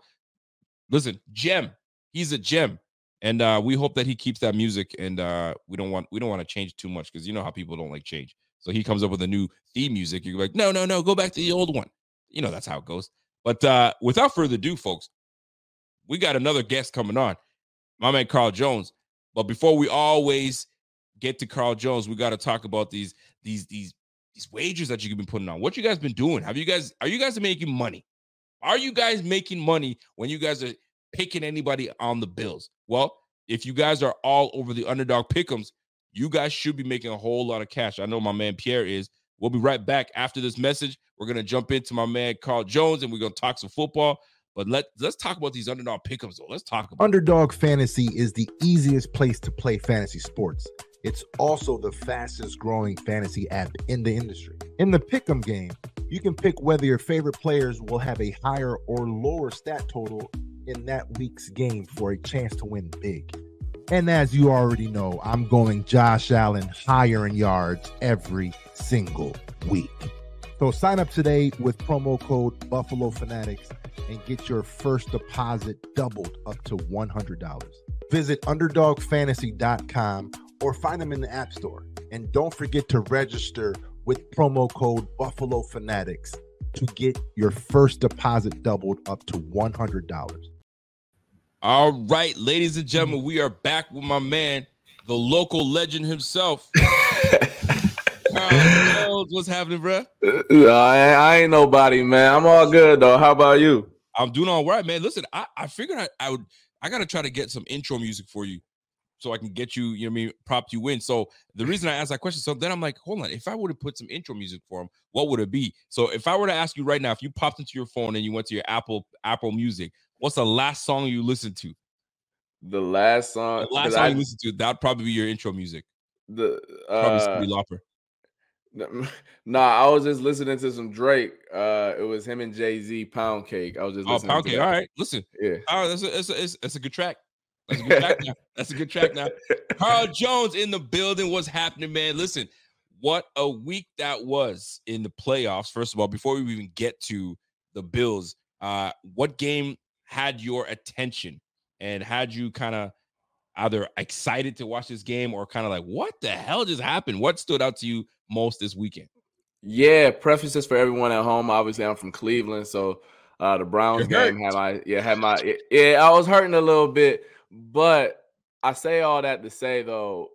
listen, gem. He's a gem. And we hope that he keeps that music, and we don't want to change too much, because you know how people don't like change. So he comes up with a new theme music. You're like, no, go back to the old one. You know, that's how it goes. But without further ado, folks, we got another guest coming on, my man Carl Jones. But before we always get to Carl Jones, we got to talk about these wagers that you've been putting on. What you guys been doing? Are you guys making money? Are you guys making money when you guys are picking anybody on the Bills? Well, if you guys are all over the Underdog Pick'ems, you guys should be making a whole lot of cash. I know my man Pierre is. We'll be right back after this message. We're going to jump into my man Carl Jones, and we're going to talk some football. But let's talk about these Underdog Pick'ems, though. Let's talk about Underdog Fantasy is the easiest place to play fantasy sports. It's also the fastest growing fantasy app in the industry. In the Pick'em game, you can pick whether your favorite players will have a higher or lower stat total in that week's game for a chance to win big. And as you already know, I'm going Josh Allen higher in yards every single week. So sign up today with promo code Buffalo Fanatics and get your first deposit doubled up to $100. Visit underdogfantasy.com or find them in the App Store. And don't forget to register with promo code Buffalo Fanatics to get your first deposit doubled up to $100. All right, ladies and gentlemen, we are back with my man, the local legend himself. What's happening, bro? I ain't nobody, man. I'm all good, though. How about you? I'm doing all right, man. Listen, I figured I got to try to get some intro music for you, so I can get you, you know what I mean, prop you in. So the reason I asked that question, so then I'm like, hold on, if I would have put some intro music for him, what would it be? So if I were to ask you right now, if you popped into your phone and you went to your Apple Music, what's the last song you listened to? The last song you listened to, that'd probably be your intro music. Probably Lauper. Nah, I was just listening to some Drake. It was him and Jay-Z, Pound Cake. I was just listening Pound Cake. All right, listen. Yeah. All right, that's a good track. That's a good track now. Carl Jones in the building. What's happening, man? Listen, what a week that was in the playoffs. First of all, before we even get to the Bills, what game had your attention and had you kind of either excited to watch this game or kind of like, what the hell just happened? What stood out to you most this weekend? Yeah, preface this for everyone at home. Obviously, I'm from Cleveland, so the Browns game I was hurting a little bit, but I say all that to say though,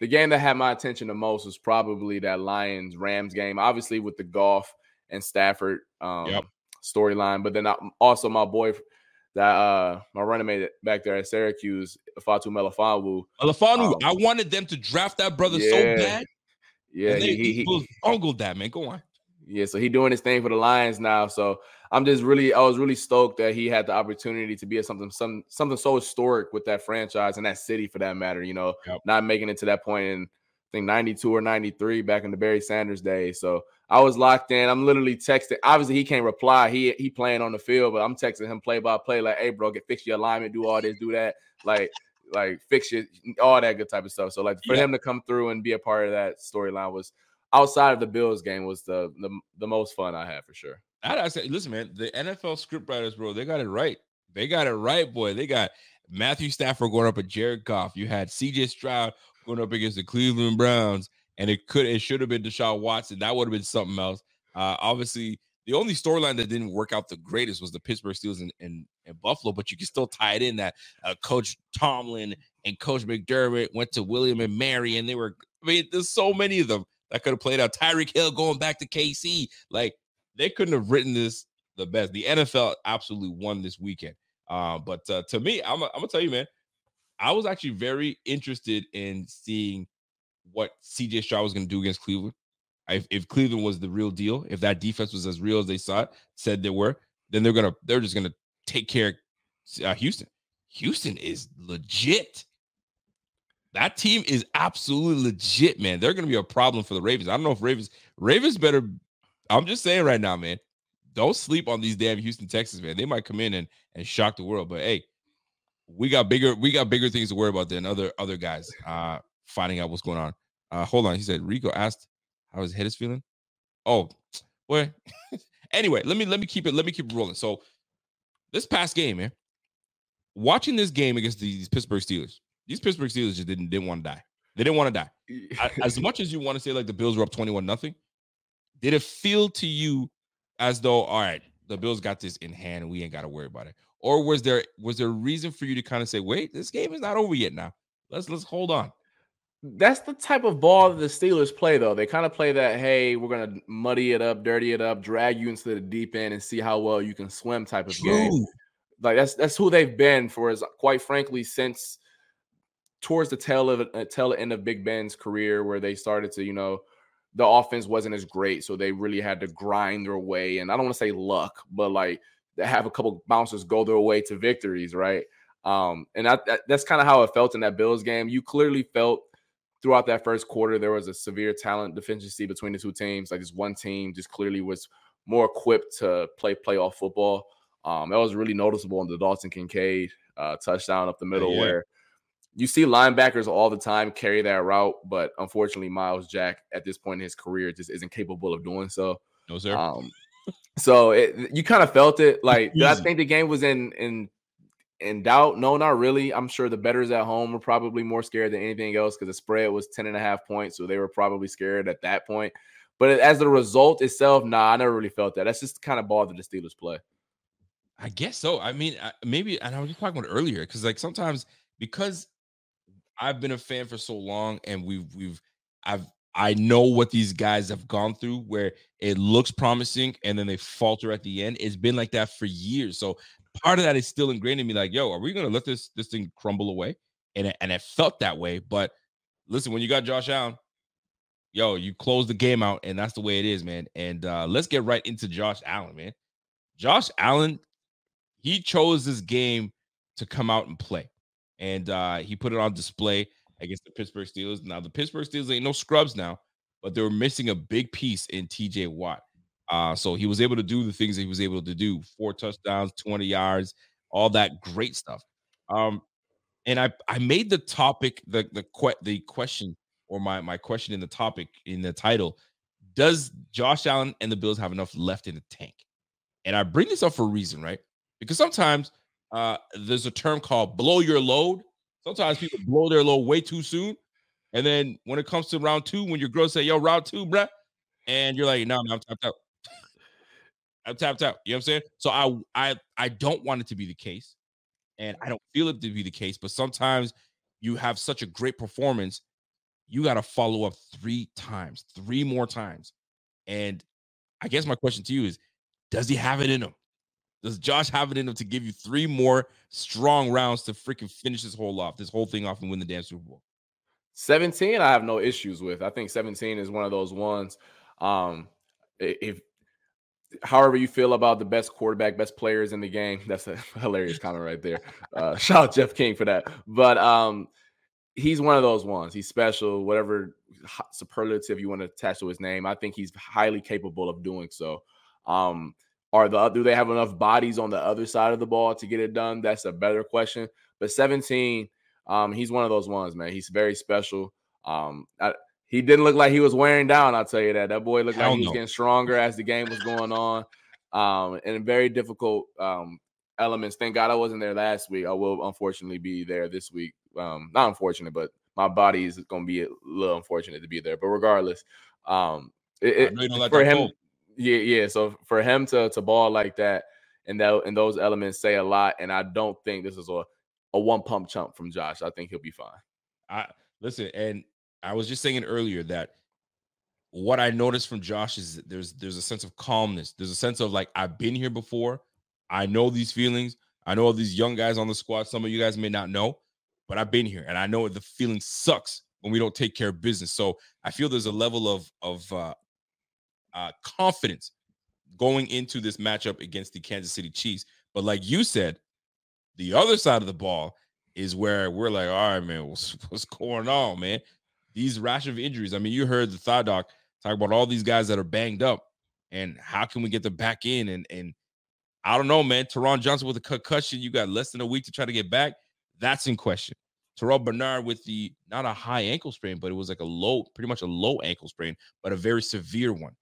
the game that had my attention the most was probably that Lions-Rams game. Obviously, with the Goff and Stafford storyline, but then also my boy, that my running mate back there at Syracuse, Fatu Melifonwu. I wanted them to draft that brother so bad. Yeah, he bungled that, man. Go on. Yeah, so he doing his thing for the Lions now. So I was really stoked that he had the opportunity to be at something so historic with that franchise and that city for that matter. You know, not making it to that point in I think 92 or 93 back in the Barry Sanders days. So I was locked in. I'm literally texting. Obviously, he can't reply. He playing on the field, but I'm texting him play by play, like, "Hey, bro, fix your alignment, do all this, do that, like fix your all that good type of stuff." So like for him to come through and be a part of that storyline was, outside of the Bills game, was the most fun I had for sure. I said, listen, man, the NFL scriptwriters, bro, they got it right. They got it right, boy. They got Matthew Stafford going up with Jared Goff. You had C.J. Stroud going up against the Cleveland Browns, and it should have been Deshaun Watson. That would have been something else. Obviously, the only storyline that didn't work out the greatest was the Pittsburgh Steelers and Buffalo, but you can still tie it in that Coach Tomlin and Coach McDermott went to William and Mary, and there's so many of them that could have played out. Tyreek Hill going back to KC. Like, they couldn't have written this the best. The NFL absolutely won this weekend. But to me, I'm going to tell you, man, I was actually very interested in seeing what C.J. Stroud was going to do against Cleveland. If Cleveland was the real deal, if that defense was as real as they said they were, then they're just going to take care of Houston. Houston is legit. That team is absolutely legit, man. They're going to be a problem for the Ravens. I don't know if Ravens better. I'm just saying right now, man, don't sleep on these damn Houston Texans, man. They might come in and shock the world, but hey, we got bigger things to worry about than other guys finding out what's going on. Hold on. He said, Rico asked how his head is feeling. Oh, boy. Anyway, let me keep it rolling. So this past game, man, watching this game against these Pittsburgh Steelers, these Pittsburgh Steelers just didn't want to die. They didn't want to die. As much as you want to say like the Bills were up 21-0, did it feel to you as though, all right, the Bills got this in hand and we ain't got to worry about it? Or was there a reason for you to kind of say, wait, this game is not over yet now. Let's hold on. That's the type of ball that the Steelers play, though. They kind of play that, hey, we're going to muddy it up, dirty it up, drag you into the deep end and see how well you can swim type of game. Like that's who they've been for, as quite frankly, since towards the tail end of Big Ben's career, where they started to, you know, the offense wasn't as great, so they really had to grind their way. And I don't want to say luck, but like they have a couple bounces go their way to victories, right? That's kind of how it felt in that Bills game. You clearly felt throughout that first quarter there was a severe talent deficiency between the two teams. Like, this one team just clearly was more equipped to play playoff football. That was really noticeable on the Dalton Kincaid touchdown up the middle, where you see linebackers all the time carry that route, but unfortunately, Miles Jack at this point in his career just isn't capable of doing so. No, sir. You kind of felt it. Like, I think the game was in doubt. No, not really. I'm sure the bettors at home were probably more scared than anything else because the spread was 10.5 points, so they were probably scared at that point. But as the result itself, I never really felt that. That's just the kind of ball that the Steelers play. I guess so. I mean, maybe, and I was just talking about earlier, because like sometimes, because I've been a fan for so long, and I know what these guys have gone through, where it looks promising and then they falter at the end. It's been like that for years. So part of that is still ingrained in me. Like, yo, are we gonna let this thing crumble away? And it felt that way. But listen, when you got Josh Allen, yo, you close the game out, and that's the way it is, man. And let's get right into Josh Allen, man. Josh Allen, he chose this game to come out and play. And he put it on display against the Pittsburgh Steelers. Now, the Pittsburgh Steelers ain't no scrubs now, but they were missing a big piece in T.J. Watt. So he was able to do the things that he was able to do. 4 touchdowns, 20 yards, all that great stuff. And I made the topic, the question, or my question in the topic, in the title, does Josh Allen and the Bills have enough left in the tank? And I bring this up for a reason, right? Because sometimes there's a term called blow your load. Sometimes people blow their load way too soon. And then when it comes to round 2, when your girls say, yo, round 2, bruh, and you're like, no, I'm tapped out. I'm tapped out. You know what I'm saying? So I don't want it to be the case, and I don't feel it to be the case. But sometimes you have such a great performance, you got to follow up three more times. And I guess my question to you is, does he have it in him? Does Josh have it in him to give you three more strong rounds to freaking finish this whole thing off and win the damn Super Bowl? 17, I have no issues with. I think 17 is one of those ones. If however you feel about the best quarterback, best players in the game, that's a hilarious comment right there. Shout out Jeff King for that. But he's one of those ones. He's special, whatever superlative you want to attach to his name. I think he's highly capable of doing so. Do they have enough bodies on the other side of the ball to get it done? That's a better question. But 17, he's one of those ones, man. He's very special. He didn't look like he was wearing down, I'll tell you that. That boy looked like he was getting stronger as the game was going on. And very difficult elements. Thank God I wasn't there last week. I will unfortunately be there this week. Not unfortunate, but my body is going to be a little unfortunate to be there. But regardless, Yeah. So for him to ball like that and those elements say a lot. And I don't think this is a one pump chump from Josh. I think he'll be fine. Listen, and I was just saying earlier that what I noticed from Josh is that there's a sense of calmness. There's a sense of like, I've been here before. I know these feelings. I know all these young guys on the squad. Some of you guys may not know, but I've been here and I know the feeling sucks when we don't take care of business. So I feel there's a level of confidence going into this matchup against the Kansas City Chiefs. But like you said, the other side of the ball is where we're like, all right, man, what's going on, man? These rash of injuries. I mean, you heard the Thigh Doc talk about all these guys that are banged up and how can we get them back in? And I don't know, man, Taron Johnson with a concussion, you got less than a week to try to get back. That's in question. Terrell Bernard with not a high ankle sprain, but it was like pretty much a low ankle sprain, but a very severe one.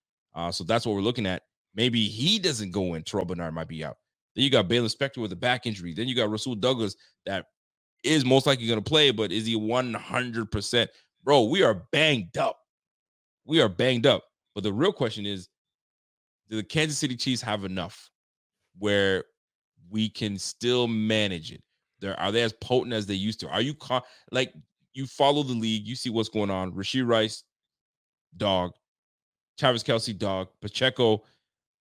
So that's what we're looking at. Maybe he doesn't go in. Terrell Bernard might be out. Then you got Baylor Spector with a back injury. Then you got Rasul Douglas that is most likely going to play, but is he 100%? Bro, we are banged up. But the real question is, do the Kansas City Chiefs have enough where we can still manage it? Are they as potent as they used to? Are you like you follow the league? You see what's going on. Rashee Rice, dog. Travis Kelce, dog. Pacheco,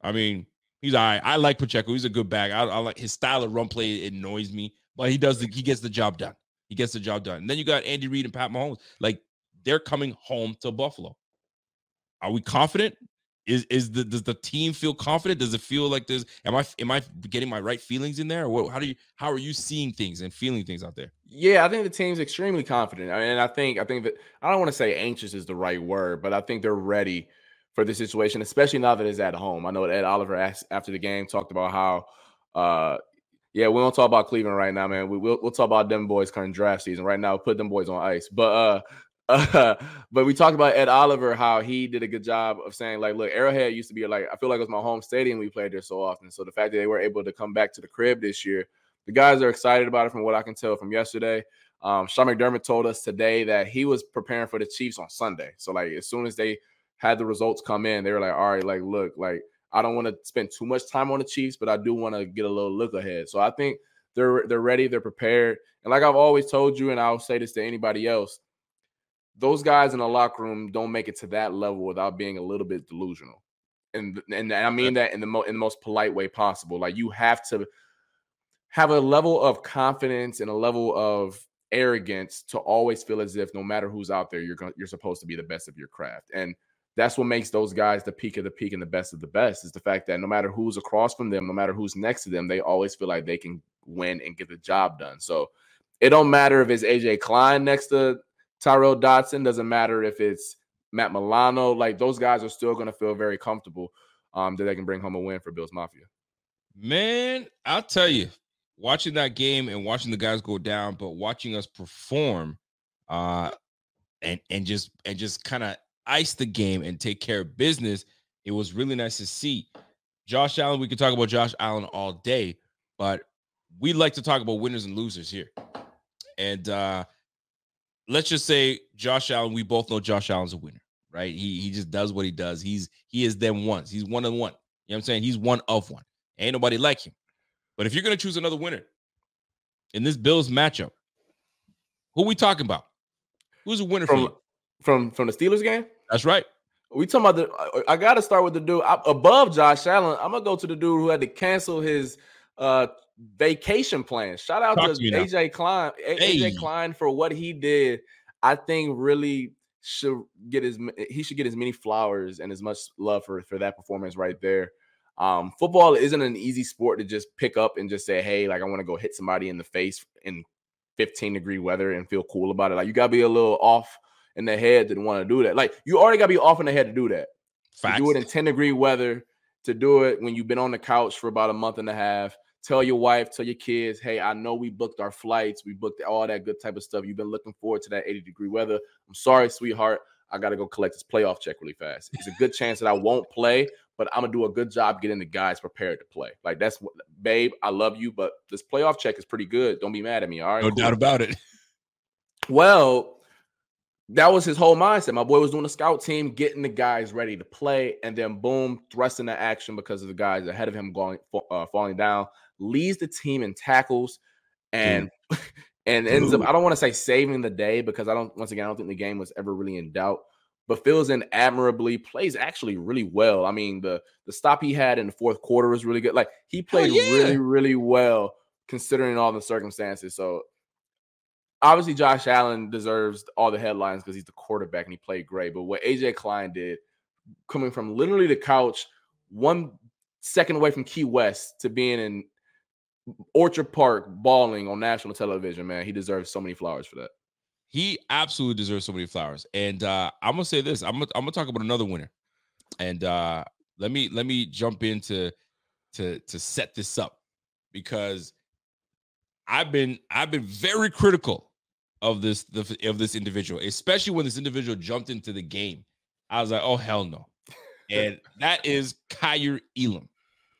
I mean, he's all right. I like Pacheco. He's a good back. I like his style of run play. It annoys me, but he gets the job done. And then you got Andy Reid and Pat Mahomes. Like, they're coming home to Buffalo. Are we confident? Does the team feel confident? Does it feel like there's am I getting my right feelings in there? Or how are you seeing things and feeling things out there? Yeah, I think the team's extremely confident. I mean, and I think that I don't want to say anxious is the right word, but I think they're ready for this situation, especially now that it's at home. I know Ed Oliver asked after the game talked about how we don't talk about Cleveland right now, man. We'll talk about them boys come draft season. Right now, put them boys on ice. But we talked about Ed Oliver, how he did a good job of saying, like, look, Arrowhead used to be like, I feel like it was my home stadium. We played there so often. So the fact that they were able to come back to the crib this year, the guys are excited about it from what I can tell from yesterday. Sean McDermott told us today that he was preparing for the Chiefs on Sunday. So, like, as soon as they had the results come in, they were like, all right, like, look, like, I don't want to spend too much time on the Chiefs, but I do want to get a little look ahead. So I think they're ready. They're prepared. And like I've always told you, and I'll say this to anybody else, those guys in the locker room don't make it to that level without being a little bit delusional. And I mean that in the most polite way possible. Like, you have to have a level of confidence and a level of arrogance to always feel as if no matter who's out there, you're supposed to be the best of your craft. And that's what makes those guys the peak of the peak and the best of the best, is the fact that no matter who's across from them, no matter who's next to them, they always feel like they can win and get the job done. So it don't matter if it's AJ Klein next to Tyrel Dodson, doesn't matter if it's Matt Milano. Like, those guys are still going to feel very comfortable that they can bring home a win for Bills Mafia. Man, I'll tell you, watching that game and watching the guys go down, but watching us perform and just kind of ice the game and take care of business, it was really nice to see. Josh Allen, we could talk about Josh Allen all day, but we like to talk about winners and losers here. And let's just say Josh Allen, we both know Josh Allen's a winner, right? He just does what he does. He is them once. He's one of one. You know what I'm saying? He's one of one. Ain't nobody like him. But if you're going to choose another winner in this Bills matchup, who are we talking about? Who's a winner for you? From the Steelers game? That's right. We talking about I got to start with the dude above Josh Allen. I'm going to go to the dude who had to cancel his vacation plan. Shout out to AJ Klein. AJ Klein for what he did. I think really should get as many flowers and as much love for that performance right there. Football isn't an easy sport to just pick up and just say, hey, like I want to go hit somebody in the face in 15-degree weather and feel cool about it. Like you got to be a little off in the head to want to do that. Like you already got to be off in the head to do that. Facts. To do it in 10-degree weather, to do it when you've been on the couch for about a month and a half. Tell your wife, tell your kids, hey, I know we booked our flights. We booked all that good type of stuff. You've been looking forward to that 80-degree weather. I'm sorry, sweetheart. I got to go collect this playoff check really fast. It's a good chance that I won't play, but I'm going to do a good job getting the guys prepared to play. Like, that's what, babe, I love you, but this playoff check is pretty good. Don't be mad at me, all right? No doubt about it. Well, that was his whole mindset. My boy was doing the scout team, getting the guys ready to play, and then, boom, thrust into action because of the guys ahead of him going falling down. Leads the team in tackles and ends up, I don't want to say saving the day because I don't think the game was ever really in doubt, but fills in admirably, plays actually really well. I mean, the stop he had in the fourth quarter was really good. Like he played really, really well considering all the circumstances. So obviously Josh Allen deserves all the headlines because he's the quarterback and he played great. But what AJ Klein did, coming from literally the couch, 1 second away from Key West to being in Orchard Park balling on national television, man. He deserves so many flowers for that. He absolutely deserves so many flowers. And I'm gonna say this. I'm gonna talk about another winner. And let me jump in to set this up because I've been very critical of this individual, especially when this individual jumped into the game. I was like, oh hell no. And that is Kaiir Elam.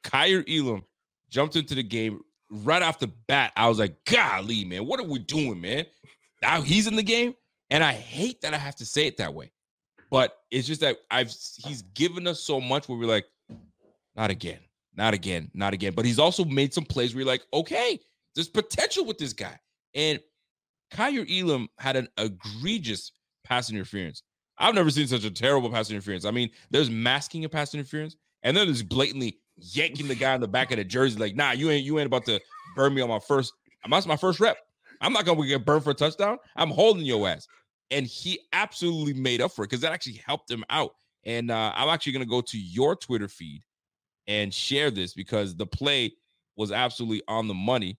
Kaiir Elam jumped into the game. Right off the bat, I was like, golly, man, what are we doing, man? Now he's in the game, and I hate that I have to say it that way. But it's just that he's given us so much where we're like, not again, not again, not again. But he's also made some plays where you're like, okay, there's potential with this guy. And Kaiir Elam had an egregious pass interference. I've never seen such a terrible pass interference. I mean, there's masking a pass interference, and then there's blatantly yanking the guy in the back of the jersey like, nah, you ain't about to burn me on my first rep. I'm not gonna get burned for a touchdown. I'm holding your ass. And he absolutely made up for it because that actually helped him out. And I'm actually gonna go to your Twitter feed and share this because the play was absolutely on the money.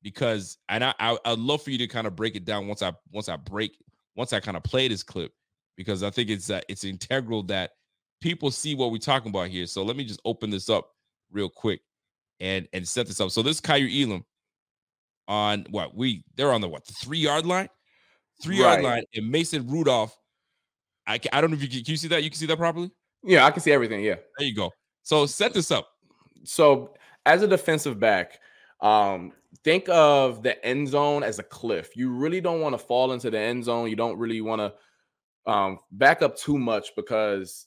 Because and I'd love for you to kind of break it down once I kind of play this clip, because I think it's integral that people see what we're talking about here. So let me just open this up real quick and set this up. So this Kaiir Elam on what they're on the 3 yard line, right. And Mason Rudolph. I don't know if can you see that. You can see that properly. Yeah, I can see everything. Yeah, there you go. So set this up. So as a defensive back, think of the end zone as a cliff. You really don't want to fall into the end zone. You don't really want to back up too much because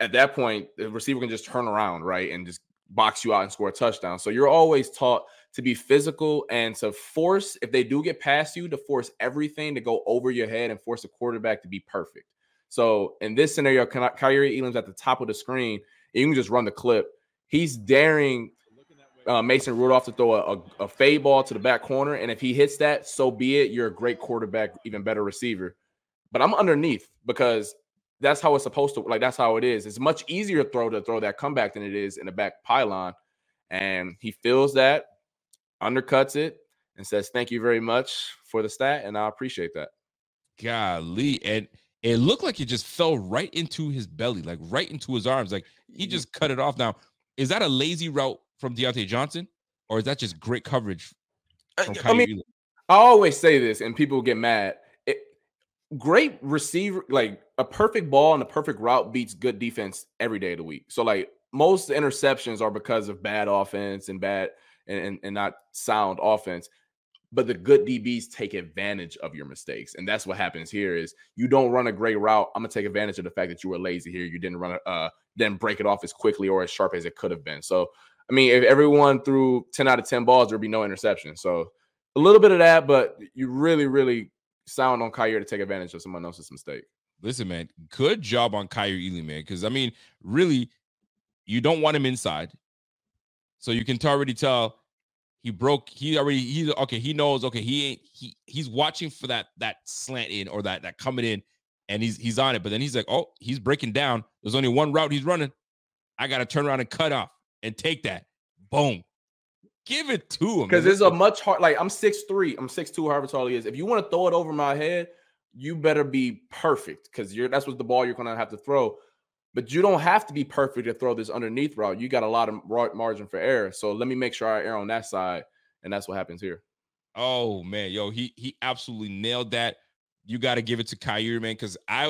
at that point, the receiver can just turn around, right, and just box you out and score a touchdown. So you're always taught to be physical and to force, if they do get past you, to force everything to go over your head and force the quarterback to be perfect. So in this scenario, Kaiir Elam's at the top of the screen. And you can just run the clip. He's daring Mason Rudolph to throw a fade ball to the back corner, and if he hits that, so be it. You're a great quarterback, even better receiver. But I'm underneath because – that's how it's supposed to, like, that's how it is. It's much easier to throw that comeback than it is in the back pylon. And he feels that, undercuts it, and says, thank you very much for the stat, and I appreciate that. Golly. And it looked like it just fell right into his belly, like right into his arms. Like he just cut it off. Now, is that a lazy route from Deontay Johnson, or is that just great coverage? I mean, I always say this, and people get mad. Great receiver, like a perfect ball and a perfect route beats good defense every day of the week. So like most interceptions are because of bad offense and not sound offense. but the good DBs take advantage of your mistakes. And that's what happens here is you don't run a great route. I'm going to take advantage of the fact that you were lazy here. You didn't run, didn't break it off as quickly or as sharp as it could have been. So, I mean, if everyone threw 10 out of 10 balls, there'd be no interception. So a little bit of that, but you really, really sound on Kaiir to take advantage of someone else's mistake. Listen, man, good job on Kaiir Elam, man. Because, I mean, really, you don't want him inside. So you can already tell he's watching for that slant in or that coming in, and he's on it. But then he's like, oh, he's breaking down. There's only one route he's running. I got to turn around and cut off and take that. Boom. Give it to him. Because it's a much hard, like, I'm 6'3", I'm 6'2", however tall he is. If you want to throw it over my head, you better be perfect because that's what the ball you're going to have to throw. But you don't have to be perfect to throw this underneath route. You got a lot of margin for error. So let me make sure I err on that side, and that's what happens here. Oh, man, yo, he absolutely nailed that. You got to give it to Kaiir, man, because I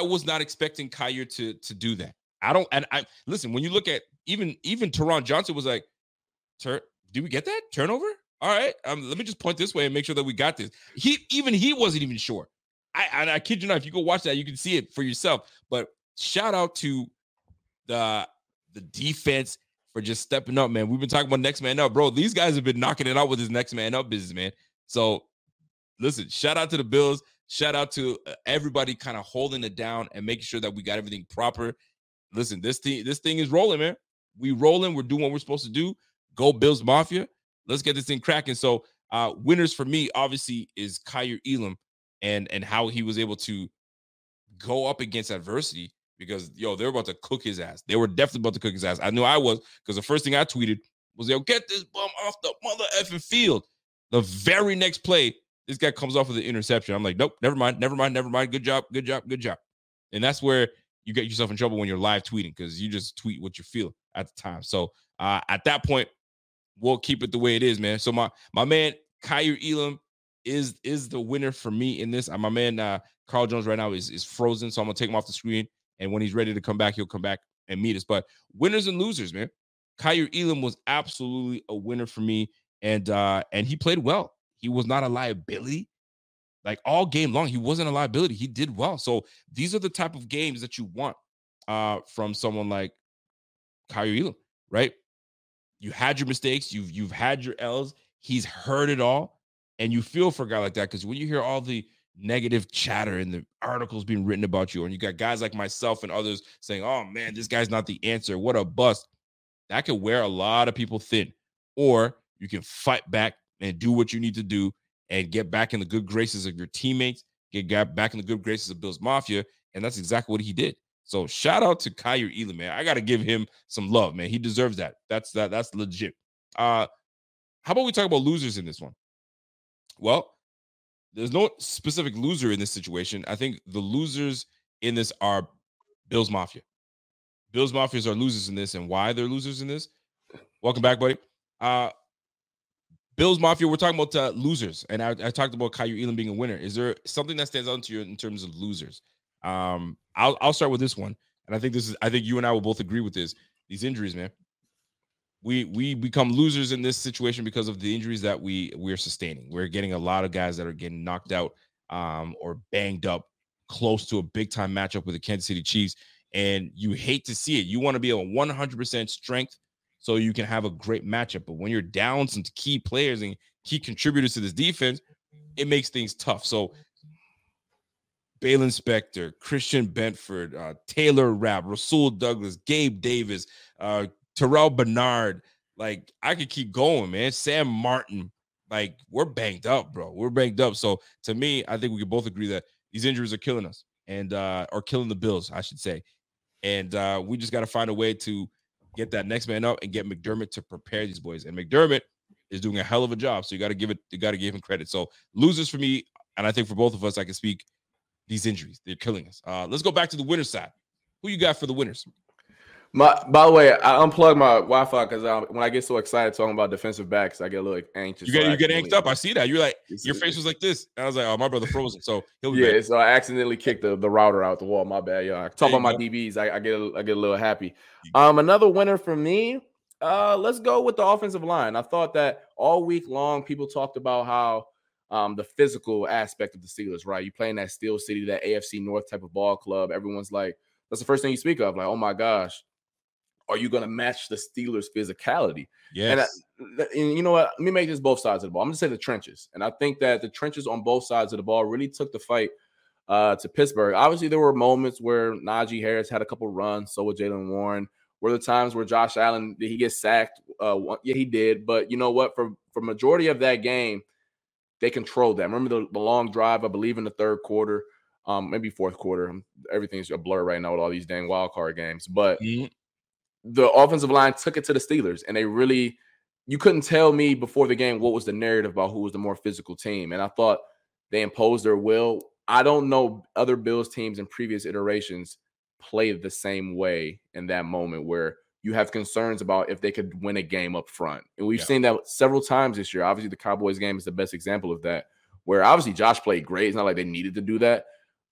was not expecting Kaiir to do that. Listen, when you look at even Taron Johnson was like, did we get that turnover? All right, let me just point this way and make sure that we got this. He wasn't even sure. I kid you not, if you go watch that, you can see it for yourself. But shout out to the defense for just stepping up, man. We've been talking about next man up, bro. These guys have been knocking it out with this next man up business, man. So, listen, shout out to the Bills. Shout out to everybody kind of holding it down and making sure that we got everything proper. Listen, this thing is rolling, man. We rolling. We're doing what we're supposed to do. Go Bills Mafia. Let's get this thing cracking. So, winners for me, obviously, is Kaiir Elam and how he was able to go up against adversity. Because, yo, they're about to cook his ass. They were definitely about to cook his ass. I knew I was, because the first thing I tweeted was, yo, get this bum off the mother effing field. The very next play, this guy comes off with an interception. I'm like, nope, never mind. Good job. And that's where you get yourself in trouble when you're live tweeting, because you just tweet what you feel at the time. So at that point, we'll keep it the way it is, man. So my man, Kaiir Elam, is the winner for me in this. My man, Carl Jones right now is frozen, so I'm going to take him off the screen. And when he's ready to come back, he'll come back and meet us. But winners and losers, man. Kaiir Elam was absolutely a winner for me. And he played well. He was not a liability. Like, all game long, he wasn't a liability. He did well. So these are the type of games that you want from someone like Kaiir Elam, right? You had your mistakes. You've had your L's. He's heard it all. And you feel for a guy like that, because when you hear all the negative chatter and the articles being written about you, and you got guys like myself and others saying, oh man, this guy's not the answer, what a bust, that could wear a lot of people thin. Or you can fight back and do what you need to do and get back in the good graces of your teammates, get back in the good graces of Bills Mafia, and that's exactly what he did. So shout out to Kaiir Elam, man. I gotta give him some love, man. He deserves that. That's legit. How about we talk about losers in this one? Well, there's no specific loser in this situation. I think the losers in this are Bills Mafia. Bills Mafias are losers in this, and why they're losers in this. Welcome back, buddy. Bills Mafia, we're talking about losers, and I talked about Kaiir Elam being a winner. Is there something that stands out to you in terms of losers? I'll start with this one, and I think you and I will both agree with this. These injuries, man. We become losers in this situation because of the injuries that we're sustaining. We're getting a lot of guys that are getting knocked out or banged up close to a big-time matchup with the Kansas City Chiefs, and you hate to see it. You want to be a 100% strength so you can have a great matchup. But when you're down some key players and key contributors to this defense, it makes things tough. So Balen Spector, Christian Benford, Taylor Rapp, Rasul Douglas, Gabe Davis, Terrell Bernard, like, I could keep going, man. Sam Martin, like, we're banged up, bro. We're banged up. So, to me, I think we can both agree that these injuries are killing us and or killing the Bills, I should say. And we just got to find a way to get that next man up and get McDermott to prepare these boys. And McDermott is doing a hell of a job, so you got to give him credit. So, losers for me, and I think for both of us, I can speak these injuries. They're killing us. Let's go back to the winner's side. Who you got for the winners? By the way, I unplugged my Wi-Fi because when I get so excited talking about defensive backs, I get a little anxious. You get amped up. I see that. You're like, your face was like this. And I was like, oh, my brother frozen. So he'll be back. So I accidentally kicked the router out the wall. My bad, y'all. I talk about my DBs. I get a little happy. Another winner for me, Let's go with the offensive line. I thought that all week long, people talked about how the physical aspect of the Steelers, right? You playing that Steel City, that AFC North type of ball club. Everyone's like, that's the first thing you speak of. Like, oh my gosh, are you going to match the Steelers' physicality? Yes. And you know what? Let me make this both sides of the ball. I'm going to say the trenches. And I think that the trenches on both sides of the ball really took the fight to Pittsburgh. Obviously, there were moments where Najee Harris had a couple runs. So with Jaylen Warren. Were the times where Josh Allen, did he get sacked? Yeah, he did. But you know what? For majority of that game, they controlled that. Remember the long drive, I believe, in the third quarter, maybe fourth quarter. Everything's a blur right now with all these dang wild card games. But the offensive line took it to the Steelers, and they really – you couldn't tell me before the game what was the narrative about who was the more physical team. And I thought they imposed their will. I don't know other Bills teams in previous iterations play the same way in that moment where you have concerns about if they could win a game up front. And we've seen that several times this year. Obviously, the Cowboys game is the best example of that, where obviously Josh played great. It's not like they needed to do that,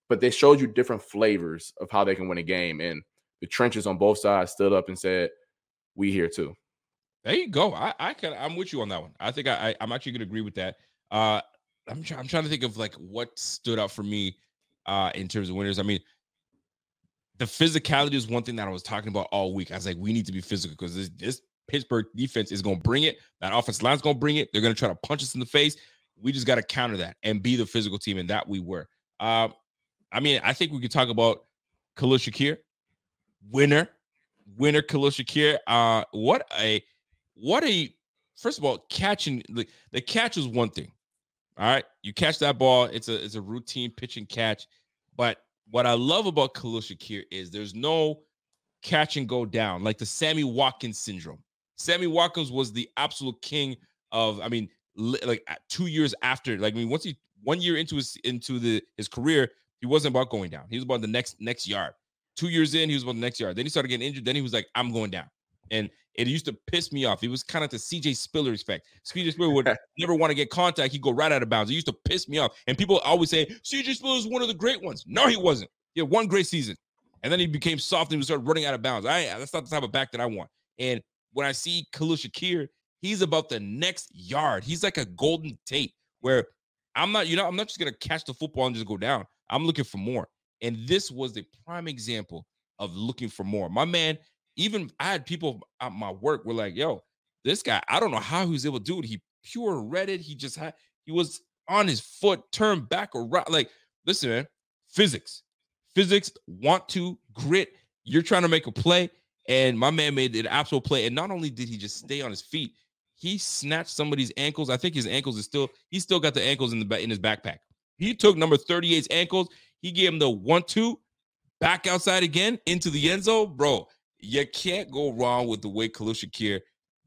but they showed you different flavors of how they can win a game. And the trenches on both sides stood up and said, we here too. There you go. I'm with you on that one. I think I'm actually going to agree with that. I'm trying to think of like what stood out for me in terms of winners. I mean, the physicality is one thing that I was talking about all week. I was like, we need to be physical because this Pittsburgh defense is going to bring it. That offensive line's going to bring it. They're going to try to punch us in the face. We just got to counter that and be the physical team, and that we were. I mean, I think we could talk about Khalil Shakir, winner Khalil Shakir. What a first of all, catching the catch was one thing. All right, you catch that ball. It's a routine pitch and catch, but what I love about Khalil Shakir is there's no catch and go down, like the Sammy Watkins syndrome. Sammy Watkins was the absolute king of, I mean, like 2 years after, like, I mean, once he 1 year into his career, he wasn't about going down. He was about the next yard. 2 years in, he was about the next yard. Then he started getting injured. Then he was like, I'm going down. And it used to piss me off. It was kind of the C.J. Spiller effect. C.J. Spiller would never want to get contact. He'd go right out of bounds. It used to piss me off. And people always say, C.J. Spiller is one of the great ones. No, he wasn't. He had one great season. And then he became soft and he started running out of bounds. That's not the type of back that I want. And when I see Khalil Shakir, he's about the next yard. He's like a Golden Tate where I'm not just going to catch the football and just go down. I'm looking for more. And this was the prime example of looking for more. My man, even I had people at my work were like, yo, this guy, I don't know how he was able to do it. He pure read it. He was on his foot, turned back around. Like, listen, man, physics, want to, grit. You're trying to make a play. And my man made an absolute play. And not only did he just stay on his feet, he snatched somebody's ankles. I think his ankles he's still got the ankles in his backpack. He took number 38's ankles. He gave him the 1-2 back outside again into the end zone, bro. You can't go wrong with the way Khalil Shakir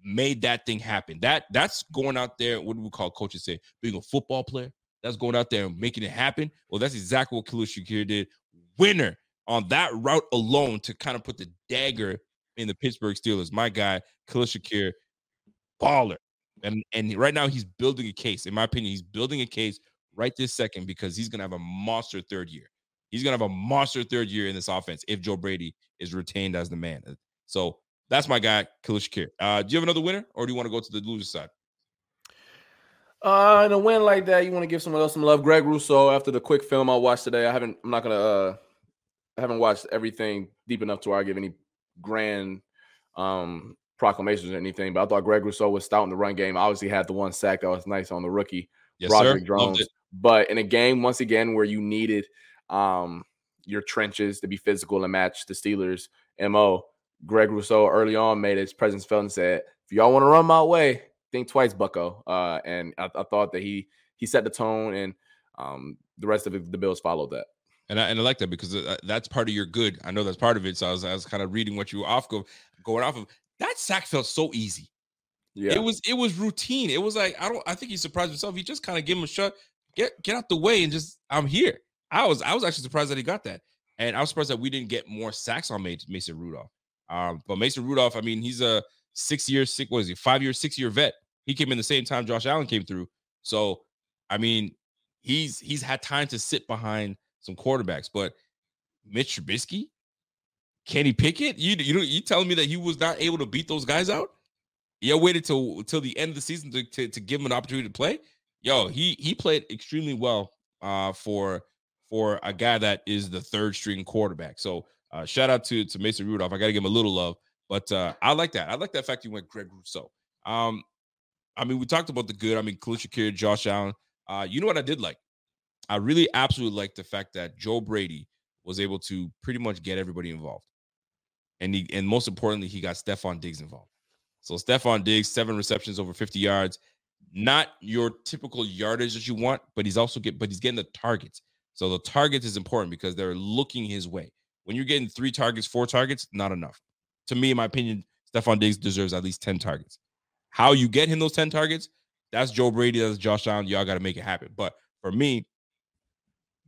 made that thing happen. That's going out there. What do we call coaches say? Being a football player. That's going out there and making it happen. Well, that's exactly what Khalil Shakir did. Winner on that route alone to kind of put the dagger in the Pittsburgh Steelers. My guy, Khalil Shakir, baller. And right now he's building a case. In my opinion, he's building a case right this second because he's going to have a monster third year. He's going to have a monster third year in this offense if Joe Brady is retained as the man. So that's my guy, Khalil Shakir. Do you have another winner, or do you want to go to the loser side? In a win like that, you want to give someone else some love. Greg Rousseau, after the quick film I watched today, I haven't watched everything deep enough to where I give any grand proclamations or anything, but I thought Greg Rousseau was stout in the run game. Obviously had the one sack that was nice on the rookie, yes, Broderick Jones. But in a game, once again, where you needed – your trenches to be physical and match the Steelers' MO. Greg Rousseau early on made his presence felt and said, if y'all want to run my way, think twice, bucko. And I thought that he set the tone, and the rest of the Bills followed that. And I like that because that's part of your good. I know that's part of it. So I was kind of reading what you were going off of. That sack felt so easy. Yeah, it was routine. It was like, I think he surprised himself. He just kind of gave him a shot, get out the way and just, I'm here. I was actually surprised that he got that. And I was surprised that we didn't get more sacks on Mason Rudolph. But Mason Rudolph, I mean, he's a 5-year, 6-year vet. He came in the same time Josh Allen came through. So, I mean, he's had time to sit behind some quarterbacks. But Mitch Trubisky, Kenny Pickett, you telling me that he was not able to beat those guys out? you waited till the end of the season to give him an opportunity to play. Yo, he played extremely well for a guy that is the third string quarterback. So shout out to Mason Rudolph. I got to give him a little love, but I like that. I like that fact you went Greg Rousseau. I mean, we talked about the good. I mean, Khalil Shakir, Josh Allen. You know what I did like? I really absolutely liked the fact that Joe Brady was able to pretty much get everybody involved. And most importantly, he got Stephon Diggs involved. So Stephon Diggs, 7 receptions over 50 yards. Not your typical yardage that you want, but he's getting the targets. So the targets is important because they're looking his way. When you're getting 3 targets, 4 targets, not enough. To me, in my opinion, Stephon Diggs deserves at least 10 targets. How you get him those 10 targets, that's Joe Brady, that's Josh Allen. Y'all got to make it happen. But for me,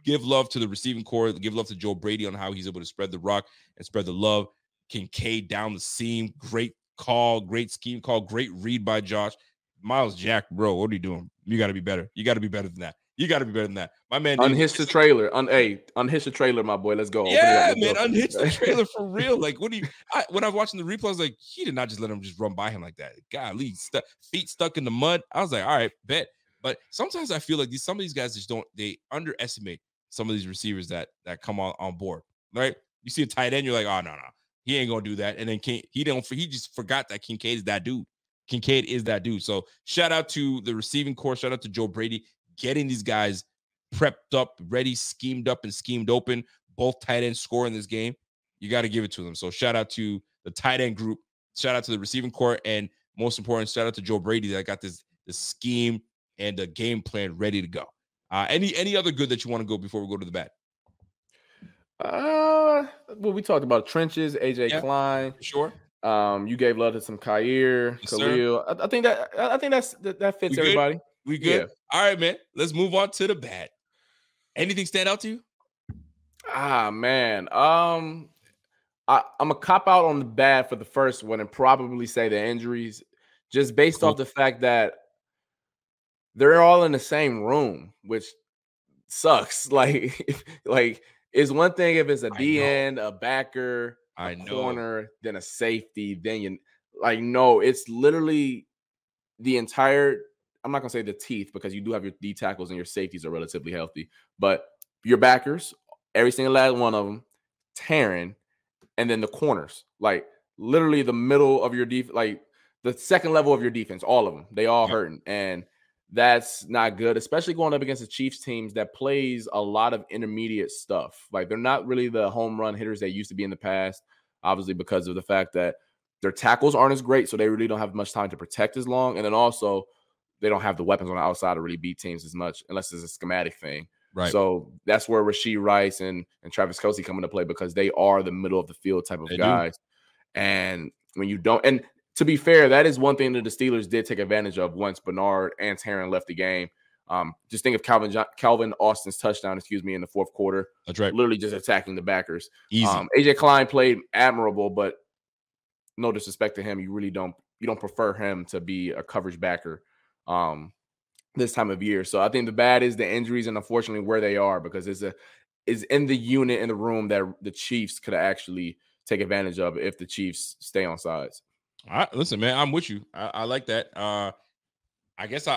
give love to the receiving core. Give love to Joe Brady on how he's able to spread the rock and spread the love. Kincaid down the seam. Great call. Great scheme call. Great read by Josh. Miles Jack, bro, what are you doing? You got to be better. You got to be better than that. You got to be better than that. My man. Unhitch the trailer. Unhitch the trailer, my boy. Let's go. Yeah, man. Unhitch the trailer for real. Like, what do you... when I was watching the replay, I was like, he did not just let him just run by him like that. Golly, feet stuck in the mud. I was like, all right, bet. But sometimes I feel like some of these guys just don't... They underestimate some of these receivers that come on board, right? You see a tight end, you're like, oh, no. He ain't going to do that. And then he just forgot that Kincaid is that dude. Kincaid is that dude. So shout out to the receiving corps. Shout out to Joe Brady getting these guys prepped up, ready, schemed up, and schemed open. Both tight ends score in this game. You got to give it to them. So shout out to the tight end group. Shout out to the receiving corps. And most important, shout out to Joe Brady that got this scheme and the game plan ready to go. Any other good that you want to go before we go to the bad? Well, we talked about trenches, AJ Klein. Sure. You gave love to some Kaiir, yes, Khalil. I think that fits everybody. We good. Yeah. All right, man. Let's move on to the bad. Anything stand out to you? Ah, man. I'm gonna cop out on the bad for the first one and probably say the injuries, just based off the fact that they're all in the same room, which sucks. Like it's one thing if it's a D-end, a backer, corner, then a safety, then you it's literally the entire. I'm not gonna say the teeth because you do have your D tackles and your safeties are relatively healthy, but your backers, every single last one of them, Taron, and then the corners, like literally the middle of your defense, like the second level of your defense, all of them, they all hurting, and that's not good, especially going up against the Chiefs teams that plays a lot of intermediate stuff. Like they're not really the home run hitters they used to be in the past, obviously because of the fact that their tackles aren't as great, so they really don't have much time to protect as long. And then also they don't have the weapons on the outside to really beat teams as much unless it's a schematic thing. Right. So that's where Rashee Rice and Travis Kelce come into play because they are the middle of the field type of guys. And when you don't – and to be fair, that is one thing that the Steelers did take advantage of once Bernard and Taron left the game. Just think of Calvin Austin's touchdown, in the fourth quarter. That's right. Literally just attacking the backers. Easy. AJ Klein played admirable, but no disrespect to him, you don't prefer him to be a coverage backer this time of year. So I think the bad is the injuries and unfortunately where they are, because it's in the unit in the room that the Chiefs could actually take advantage of if the Chiefs stay on sides. All right, listen, man, I'm with you. I like that. I guess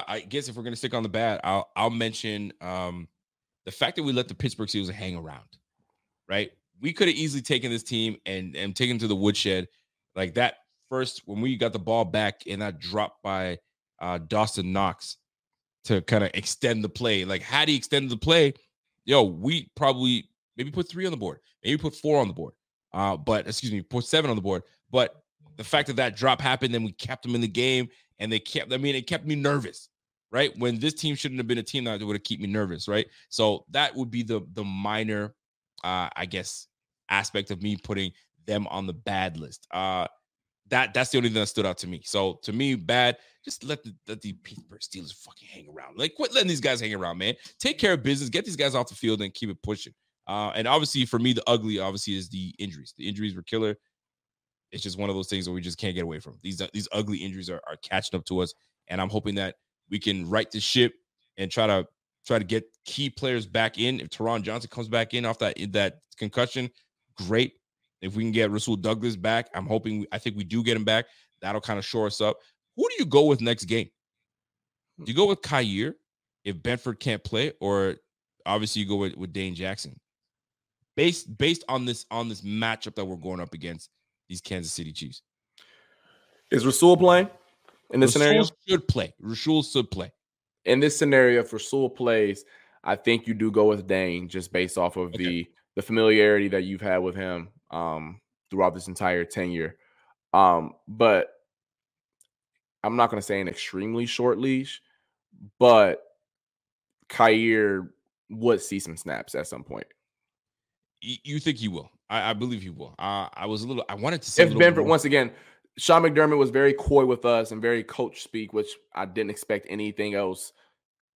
if we're gonna stick on the bad, I'll mention the fact that we let the Pittsburgh Steelers hang around, right? We could have easily taken this team and taken them to the woodshed like that. First, when we got the ball back and that drop by Dawson Knox to kind of extend the play. Like, had he extended the play, we probably maybe put 3 on the board, maybe put 4 on the board. Put 7 on the board, but. The fact that drop happened, then we kept them in the game, and it kept me nervous, right? When this team shouldn't have been a team that would have kept me nervous, right? So that would be the minor, aspect of me putting them on the bad list. That's the only thing that stood out to me. So to me, bad, just let the Pittsburgh Steelers fucking hang around. Like, quit letting these guys hang around, man. Take care of business, get these guys off the field, and keep it pushing. And obviously, for me, the ugly, is the injuries. The injuries were killer. It's just one of those things that we just can't get away from. These ugly injuries are catching up to us, and I'm hoping that we can right the ship and try to get key players back in. If Taron Johnson comes back in off that concussion, great. If we can get Rasul Douglas back, I think we do get him back. That'll kind of shore us up. Who do you go with next game? Do you go with Kaiir if Benford can't play, or obviously you go with Dane Jackson? Based on this matchup that we're going up against, these Kansas City Chiefs. Is Rasul playing in this scenario? Rasul should play. In this scenario, if Rasul plays, I think you do go with Dane just based off of the familiarity that you've had with him throughout this entire tenure. But I'm not going to say an extremely short leash, but Kaiir would see some snaps at some point. You think he will? I believe he will. I wanted to say if Benford, once again, Sean McDermott was very coy with us and very coach speak, which I didn't expect anything else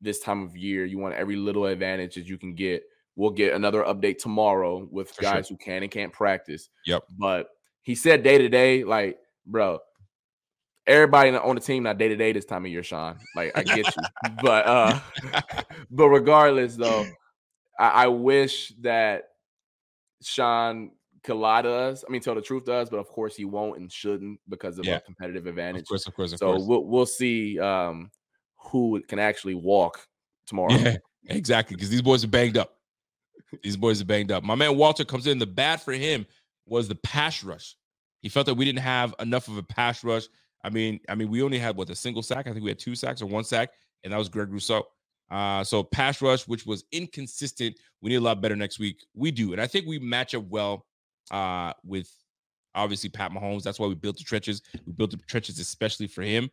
this time of year. You want every little advantage that you can get. We'll get another update tomorrow with guys who can and can't practice. Yep. But he said day to day, like, bro, everybody on the team not day to day this time of year, Sean. Like, I get you. But regardless, though, I wish that Sean could lie to us. I mean, tell the truth to us, but of course he won't and shouldn't because of a competitive advantage. Of course. We'll see who can actually walk tomorrow. Yeah, exactly, because these boys are banged up. My man Walter comes in. The bad for him was the pass rush. He felt that we didn't have enough of a pass rush. I mean, we only had a single sack. I think we had two sacks or one sack, and that was Greg Rousseau. So pass rush, which was inconsistent. We need a lot better next week. We do. And I think we match up well with, obviously, Pat Mahomes. That's why we built the trenches. We built the trenches especially for him.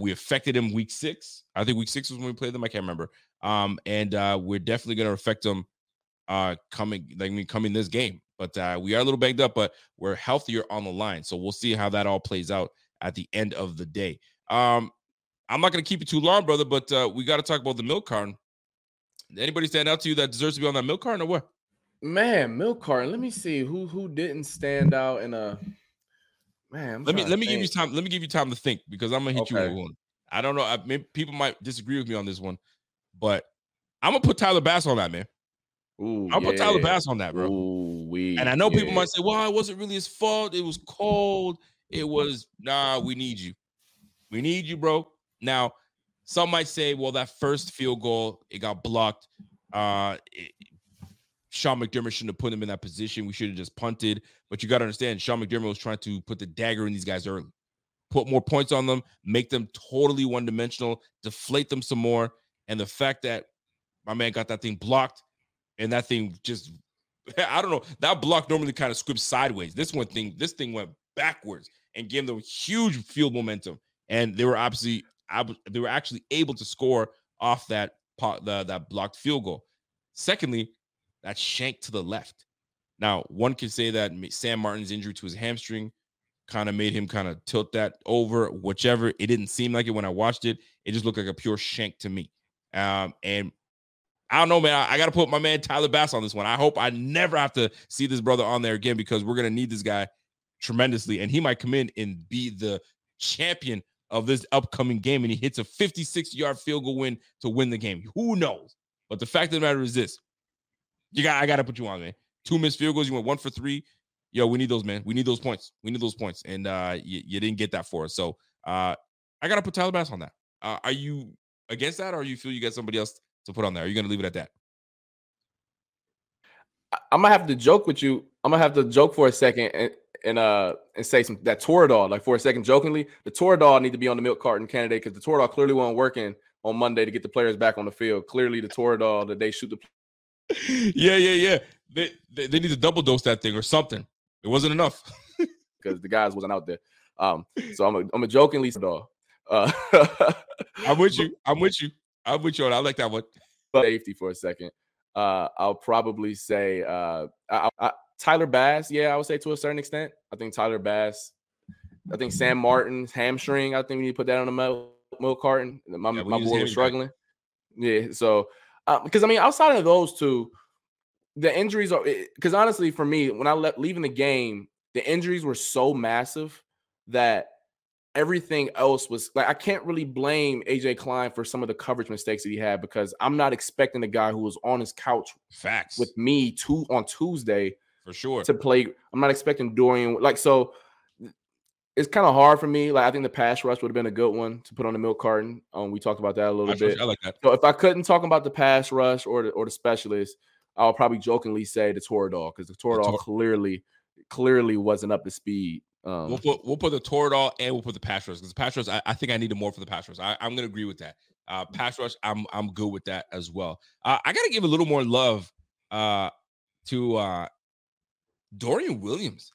We affected him week 6. I think week 6 was when we played them. I can't remember. And we're definitely going to affect him coming this game. But we are a little banged up, but we're healthier on the line. So we'll see how that all plays out at the end of the day. I'm not going to keep you too long, brother, but we got to talk about the milk carton. Anybody stand out to you that deserves to be on that milk carton or what? Man, milk carton. Let me see who didn't stand out in a man. Let me give you time. Let me give you time to think because I'm gonna hit you with one. I don't know. Maybe people might disagree with me on this one, but I'm gonna put Tyler Bass on that, man. Ooh, I'll put Tyler Bass on that, bro. And I know people might say, "Well, it wasn't really his fault. It was cold. It was we need you. We need you, bro." Now, some might say, well, that first field goal, it got blocked. Sean McDermott shouldn't have put him in that position. We should have just punted. But you got to understand, Sean McDermott was trying to put the dagger in these guys early, put more points on them, make them totally one-dimensional, deflate them some more. And the fact that my man got that thing blocked and that thing just, I don't know, that block normally kind of squibs sideways. This thing went backwards and gave them huge field momentum. And they were obviously... they were actually able to score off that that blocked field goal. Secondly, that shank to the left. Now, one could say that Sam Martin's injury to his hamstring kind of made him kind of tilt that over, whichever. It didn't seem like it when I watched it. It just looked like a pure shank to me. And I don't know, man. I got to put my man Tyler Bass on this one. I hope I never have to see this brother on there again because we're going to need this guy tremendously. And he might come in and be the champion of this upcoming game, and he hits a 56-yard field goal win to win the game. Who knows? But the fact of the matter is this. I got to put you on, man. 2 missed field goals. You went 1 for 3. Yo, we need those, man. We need those points. And you didn't get that for us. So I got to put Tyler Bass on that. Are you against that, or you feel you got somebody else to put on there? Are you going to leave it at that? I'm going to have to joke with you. I'm going to have to joke for a second and say some that Toradol, like for a second jokingly, the Toradol need to be on the milk carton candidate because the Toradol clearly wasn't working on Monday to get the players back on the field. Clearly the Toradol that they shoot the yeah. They need to double dose that thing or something. It wasn't enough. Because the guys wasn't out there. So I'm a jokingly dog. I'm with you on. I like that one. But safety for a second. I'll probably say Tyler Bass, I would say to a certain extent. I think Tyler Bass. I think Sam Martin's hamstring. I think we need to put that on the milk carton. My boy was struggling. Yeah, so because outside of those two, the injuries are. Because honestly, for me, when I leaving the game, the injuries were so massive that everything else was like I can't really blame AJ Klein for some of the coverage mistakes that he had because I'm not expecting the guy who was on his couch with me on Tuesday. For sure. To play. I'm not expecting Dorian. Like, so it's kind of hard for me. Like, I think the pass rush would have been a good one to put on the milk carton. We talked about that a little bit. I like that. So if I couldn't talk about the pass rush or the specialist, I'll probably jokingly say the Toradol, because the Toradol clearly wasn't up to speed. We'll put the Toradol and we'll put the pass rush, because the pass rush, I think I needed more for the pass rush. I'm going to agree with that. Pass rush, I'm good with that as well. I got to give a little more love to Dorian Williams.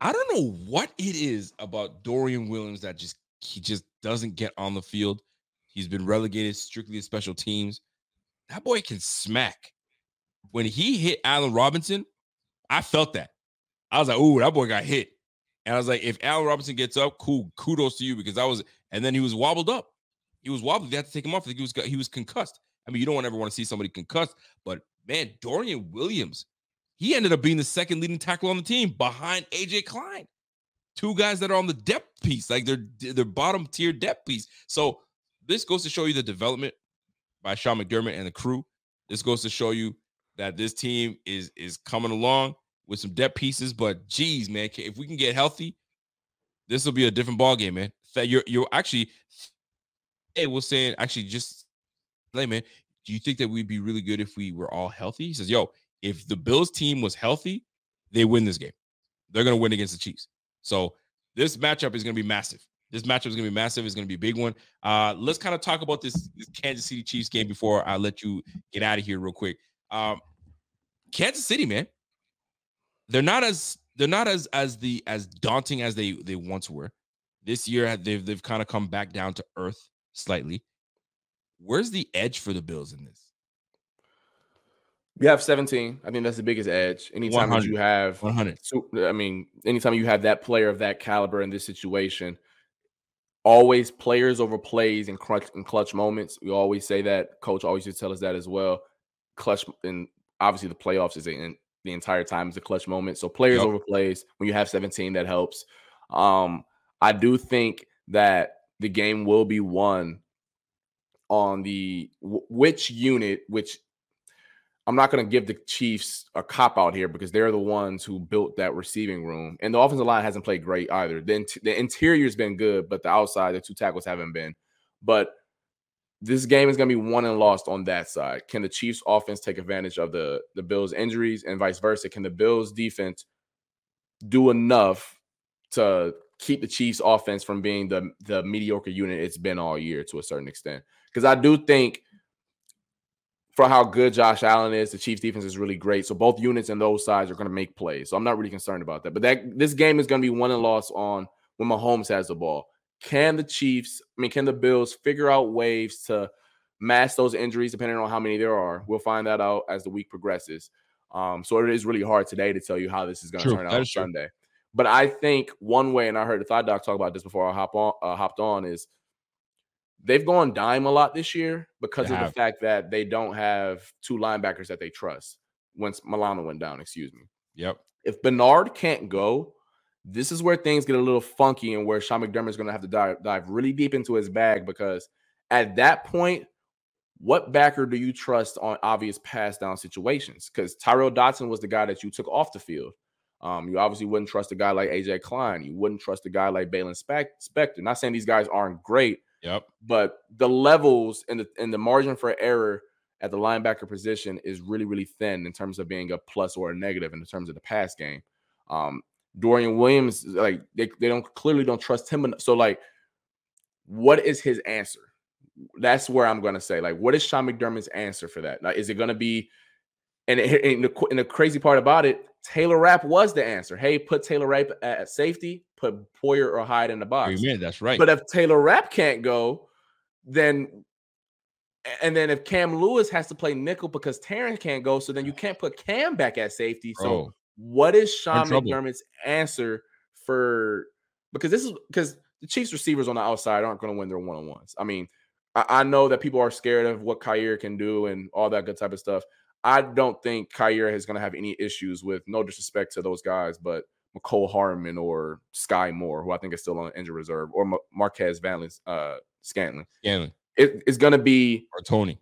I don't know what it is about Dorian Williams that he just doesn't get on the field. He's been relegated strictly to special teams. That boy can smack. When he hit Allen Robinson, I felt that. I was like, "Ooh, that boy got hit." And I was like, "If Allen Robinson gets up, cool, kudos to you," because that was. And then he was wobbled up. He was wobbled. They had to take him off. He was concussed. I mean, you don't ever want to see somebody concussed, but man, Dorian Williams. He ended up being the second leading tackle on the team behind AJ Klein. Two guys that are on the depth piece, like their bottom tier depth piece. So this goes to show you the development by Sean McDermott and the crew. This goes to show you that this team is coming along with some depth pieces. But geez, man, if we can get healthy, this will be a different ballgame, man. You're actually, hey, we're saying actually just play, man. Do you think that we'd be really good if we were all healthy? He says, yo, if the Bills team was healthy, they win this game. They're going to win against the Chiefs. So this matchup is going to be massive. This matchup is going to be massive. It's going to be a big one. Let's kind of talk about this Kansas City Chiefs game before I let you get out of here real quick. Kansas City, man, they're not as daunting as they once were. This year they've kind of come back down to earth slightly. Where's the edge for the Bills in this? You have 17. I think that's the biggest edge. Anytime that you have 100. Anytime you have that player of that caliber in this situation, always players over plays and clutch moments. We always say that. Coach always used to tell us that as well. Clutch, and obviously the playoffs is in the entire time is a clutch moment. So players over plays. When you have 17, that helps. I do think that the game will be won on which unit. I'm not going to give the Chiefs a cop-out here because they're the ones who built that receiving room. And the offensive line hasn't played great either. The interior's been good, but the outside, the two tackles haven't been. But this game is going to be won and lost on that side. Can the Chiefs' offense take advantage of the Bills' injuries and vice versa? Can the Bills' defense do enough to keep the Chiefs' offense from being the mediocre unit it's been all year to a certain extent? Because I do think, for how good Josh Allen is, the Chiefs defense is really great. So both units and those sides are going to make plays. So I'm not really concerned about that. But this game is going to be won and lost on when Mahomes has the ball. Can the Bills figure out ways to mask those injuries depending on how many there are? We'll find that out as the week progresses. So it is really hard today to tell you how this is going to turn out on Sunday. But I think one way, and I heard the Thigh Doc talk about this before I hopped on, is they've gone dime a lot this year because of the fact that they don't have two linebackers that they trust. Once Milano went down, excuse me. Yep. If Bernard can't go, this is where things get a little funky and where Sean McDermott is going to have to dive really deep into his bag, because at that point, what backer do you trust on obvious pass down situations? Because Tyrel Dodson was the guy that you took off the field. You obviously wouldn't trust a guy like AJ Klein. You wouldn't trust a guy like Balen Spector. Not saying these guys aren't great, yep, but the levels and the margin for error at the linebacker position is really, really thin in terms of being a plus or a negative in terms of the pass game. Dorian Williams, like they clearly don't trust him enough. So like, what is his answer? That's where I'm gonna say, like, what is Sean McDermott's answer for that? Like, is it gonna be? And the crazy part about it, Taylor Rapp was the answer. Hey, put Taylor Rapp at safety, put Poyer or Hyde in the box. Amen, that's right. But if Taylor Rapp can't go, then if Cam Lewis has to play nickel because Taron can't go, so then you can't put Cam back at safety. So what is Sean McDermott's answer for – because the Chiefs receivers on the outside aren't going to win their one-on-ones. I mean, I know that people are scared of what Kaiir can do and all that good type of stuff. I don't think Kaiir is going to have any issues with, no disrespect to those guys, but McCole Hardman or Sky Moore, who I think is still on injury reserve, or Marquez Valens Scantling. It's going to be or Tony,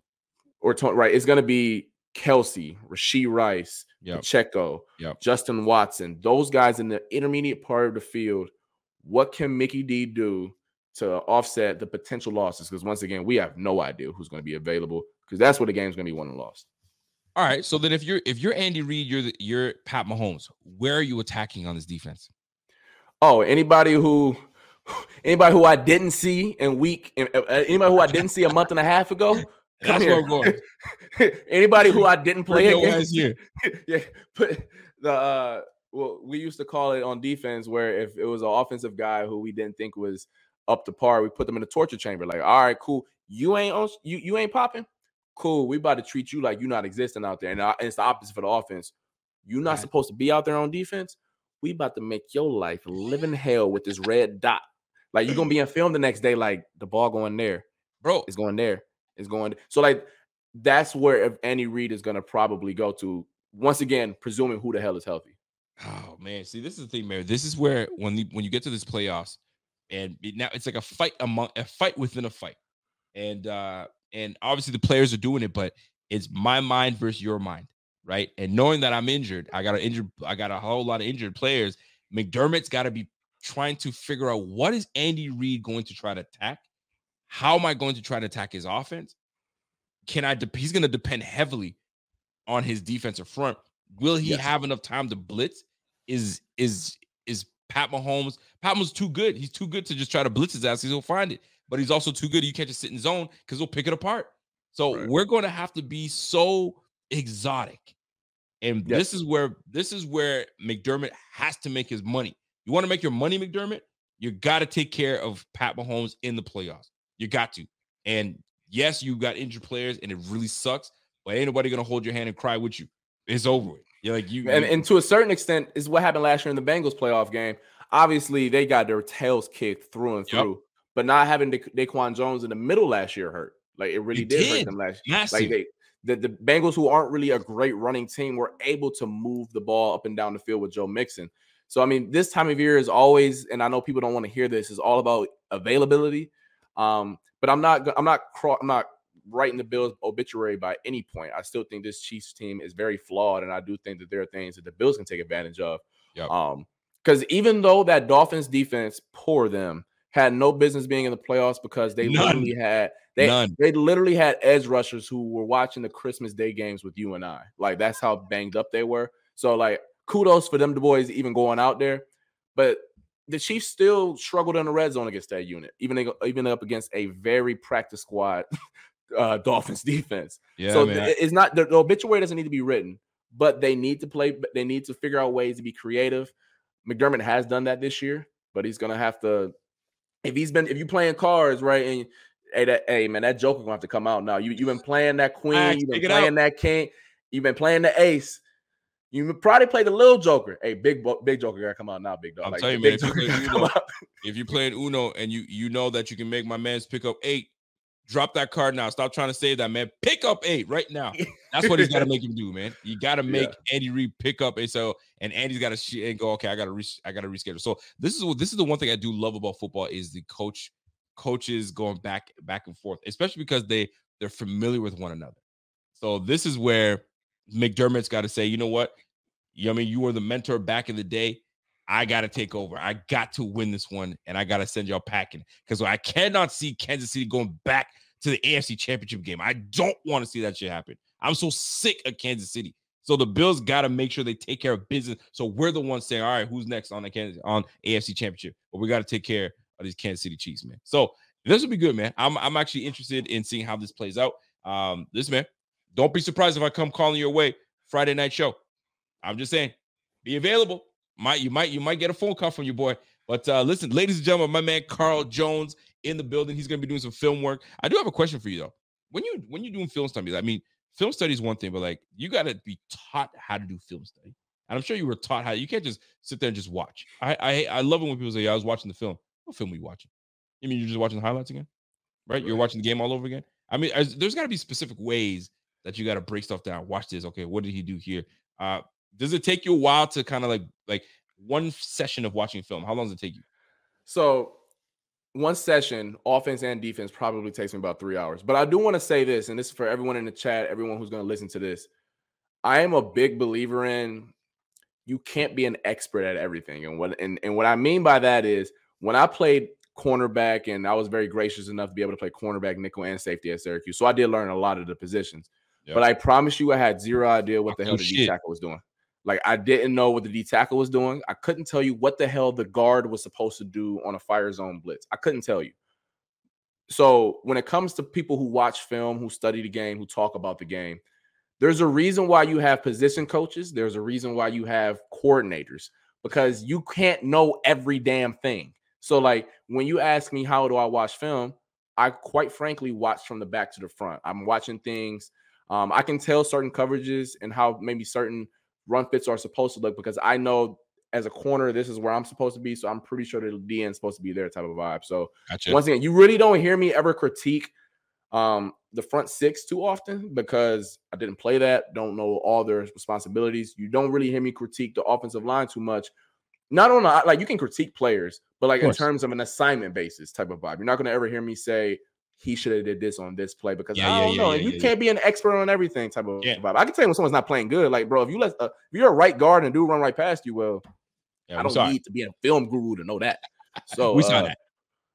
right? It's going to be Kelce, Rashee Rice, Pacheco, Justin Watson. Those guys in the intermediate part of the field. What can Mickey D do to offset the potential losses? Because once again, we have no idea who's going to be available, because that's where the game's going to be won and lost. All right. So then if you're Andy Reid, you're Pat Mahomes, where are you attacking on this defense? Oh, anybody who I didn't see a month and a half ago. That's where I'm going. Anybody who I didn't play against. Yeah, but we used to call it on defense where if it was an offensive guy who we didn't think was up to par, we put them in the torture chamber. Like, all right, cool. You ain't popping. Cool. We about to treat you like you're not existing out there. And it's the opposite for the offense. You're not supposed to be out there on defense. We about to make your life live in hell with this red dot. Like, you're gonna be in film the next day. Like, the ball going there, bro. It's going there. It's going. So like, that's where if Andy Reid is gonna probably go to. Once again, presuming who the hell is healthy. Oh man, see, this is the thing, Mayor. This is where when you get to this playoffs, and now it's like a fight within a fight, and obviously the players are doing it, but it's my mind versus your mind, right? And knowing that I'm injured, I got a whole lot of injured players. McDermott's got to be trying to figure out, what is Andy Reid going to try to attack? How am I going to try to attack his offense? He's going to depend heavily on his defensive front. Will he have enough time to blitz? Is Pat Mahomes too good? He's too good to just try to blitz his ass. He'll find it, but he's also too good. You can't just sit in zone because he'll pick it apart. So We're going to have to be so exotic, and this is where McDermott has to make his money. You want to make your money, McDermott? You got to take care of Pat Mahomes in the playoffs. You got to. And yes, you got injured players, and it really sucks. But ain't nobody gonna hold your hand and cry with you. It's over with. You're like you. And to a certain extent, is what happened last year in the Bengals playoff game. Obviously, they got their tails kicked through and through. But not having Daquan Jones in the middle last year hurt. Like, it really did hurt them last year. Massive. Like the Bengals, who aren't really a great running team, were able to move the ball up and down the field with Joe Mixon. So I mean, this time of year is always, and I know people don't want to hear this, is all about availability. But I'm not writing the Bills obituary by any point. I still think this Chiefs team is very flawed, and I do think that there are things that the Bills can take advantage of. Yep. Because even though that Dolphins defense, poor them, had no business being in the playoffs, because they literally had edge rushers who were watching the Christmas Day games with you and I. Like, that's how banged up they were. So like, kudos for them, the boys, even going out there. But the Chiefs still struggled in the red zone against that unit, even up against a very practice squad Dolphins defense. Yeah, so it's not the obituary doesn't need to be written, but they need to play. They need to figure out ways to be creative. McDermott has done that this year, but he's gonna have to. If you playing cards right, and that joker gonna have to come out now. You've been playing that queen, you've been playing that king, you've been playing the ace. You probably play the little joker. Hey, big joker gotta come out now, big dog. I'm telling you, man. If you playing Uno and you know that you can make my man's pick up 8. Drop that card now. Stop trying to save that, man. Pick up 8 right now. That's what he's got to make him do, man. You got to make Andy Reid pick up 8. So, and Andy's got to go, okay, I got to reschedule. So this is the one thing I do love about football is the coaches going back and forth, especially because they're familiar with one another. So this is where McDermott's got to say, you know what? You know what I mean, you were the mentor back in the day. I got to take over. I got to win this one, and I got to send y'all packing, because I cannot see Kansas City going back to the AFC Championship game. I don't want to see that shit happen. I'm so sick of Kansas City. So the Bills got to make sure they take care of business. So we're the ones saying, all right, who's next on on AFC Championship? But we got to take care of these Kansas City Chiefs, man. So this will be good, man. I'm actually interested in seeing how this plays out. Don't be surprised if I come calling your way Friday night show. I'm just saying, be available. You might get a phone call from your boy. But listen, ladies and gentlemen, my man Carl Jones in the building. He's gonna be doing some film work. I do have a question for you though. When you're doing film studies, I mean, film study is one thing, but like, you gotta be taught how to do film study. And I'm sure you were taught how. You can't just sit there and just watch. I love it when people say, "Yeah, I was watching the film." What film were you watching? You mean you're just watching the highlights again, right? You're watching the game all over again. I mean, there's gotta be specific ways that you gotta break stuff down. Watch this. Okay, what did he do here? Does it take you a while to kind of like one session of watching film? How long does it take you? So one session, offense and defense, probably takes me about 3 hours. But I do want to say this, and this is for everyone in the chat, everyone who's going to listen to this. I am a big believer in you can't be an expert at everything. And what I mean by that is when I played cornerback, and I was very gracious enough to be able to play cornerback, nickel, and safety at Syracuse, so I did learn a lot of the positions. Yep. But I promise you, I had zero idea what the hell the D tackle was doing. Like, I didn't know what the D tackle was doing. I couldn't tell you what the hell the guard was supposed to do on a fire zone blitz. I couldn't tell you. So when it comes to people who watch film, who study the game, who talk about the game, there's a reason why you have position coaches. There's a reason why you have coordinators, because you can't know every damn thing. So, like, when you ask me how do I watch film, I quite frankly watch from the back to the front. I'm watching things. I can tell certain coverages and how maybe certain run fits are supposed to look, because I know as a corner, this is where I'm supposed to be. So I'm pretty sure the DN is supposed to be there type of vibe. So gotcha. Once again, you really don't hear me ever critique the front six too often, because I didn't play that, don't know all their responsibilities. You don't really hear me critique the offensive line too much. Not on a, like, you can critique players, but like in terms of an assignment basis type of vibe. You're not going to ever hear me say he should have did this on this play, because I don't know. Yeah, you can't be an expert on everything type of vibe. I can tell you when someone's not playing good. Like, bro, if you're a right guard and dude run right past you, well, I don't need to be a film guru to know that. So we saw that.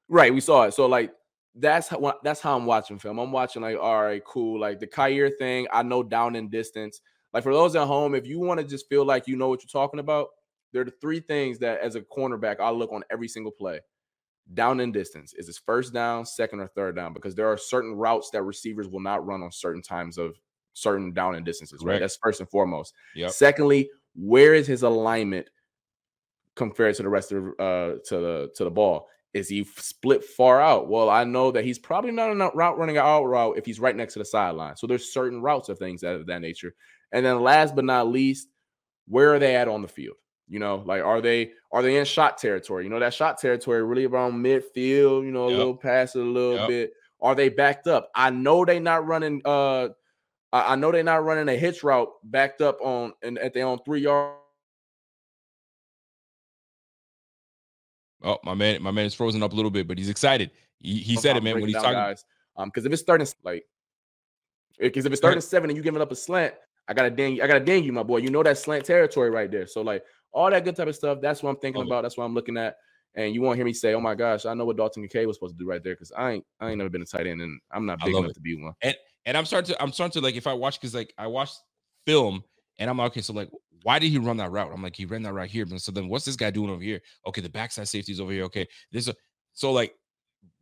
Right, we saw it. So, like, that's how I'm watching film. I'm watching, like, all right, cool. Like, the Kaiir thing, I know down and distance. Like, for those at home, if you want to just feel like you know what you're talking about, there are the three things that, as a cornerback, I look on every single play. Down and distance. Is this first down, second, or third down? Because there are certain routes that receivers will not run on certain times of certain down and distances, right? That's first and foremost. Yep. Secondly, where is his alignment compared to the rest of to the ball? Is he split far out? Well, I know that he's probably not on a route running out route if he's right next to the sideline. So there's certain routes of things of that nature. And then last but not least, where are they at on the field? You know, like, are they in shot territory? You know, that shot territory really around midfield, you know, a little past it a little bit. Are they backed up? I know they not running a hitch route backed up on and at their own 3 yard. Oh, my man is frozen up a little bit, but he's excited. He said it, man, when he's talking. Guys. Because if it's starting seven and you giving up a slant, I gotta ding you, my boy. You know that slant territory right there. So, like, all that good type of stuff. That's what I'm thinking about. That's what I'm looking at. And you won't hear me say, "Oh my gosh, I know what Dalton Kincaid was supposed to do right there," because I ain't never been a tight end, and I'm not big enough to be one. And I'm starting to like, if I watch, because, like, I watch film and I'm like, okay, so, like, why did he run that route? I'm like, he ran that route here, but so then what's this guy doing over here? Okay, the backside safety is over here. Okay, so, like,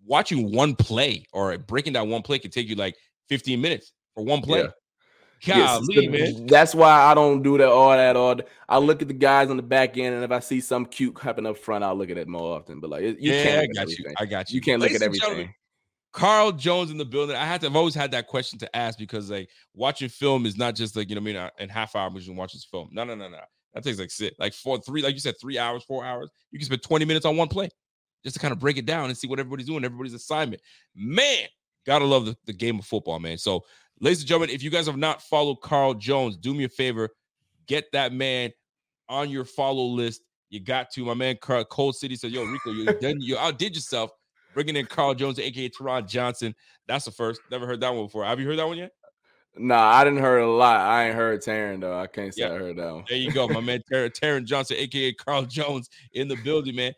watching one play or breaking down one play could take you like 15 minutes for one play. Yeah. Golly, man. That's why I don't do that all that. I look at the guys on the back end, and if I see some cute happen up front, I'll look at it more often. But, like, I got you. You can't look at everything. Carl Jones in the building. I've always had that question to ask, because, like, watching film is not just, like, you know what I mean, in half hour I'm just gonna watch this film. No. That takes like 3 hours, 4 hours. You can spend 20 minutes on one play just to kind of break it down and see what everybody's doing, everybody's assignment. Man, gotta love the game of football, man. So, ladies and gentlemen, if you guys have not followed Carl Jones, do me a favor. Get that man on your follow list. You got to. My man, Cold City, said, yo, Rico, you outdid yourself bringing in Carl Jones, a.k.a. Taron Johnson. That's the first. Never heard that one before. Have you heard that one yet? Nah, I didn't heard a lot. I ain't heard Taron, though. I can't say I heard that one. There you go, my man, Taron Johnson, a.k.a. Carl Jones, in the building, man.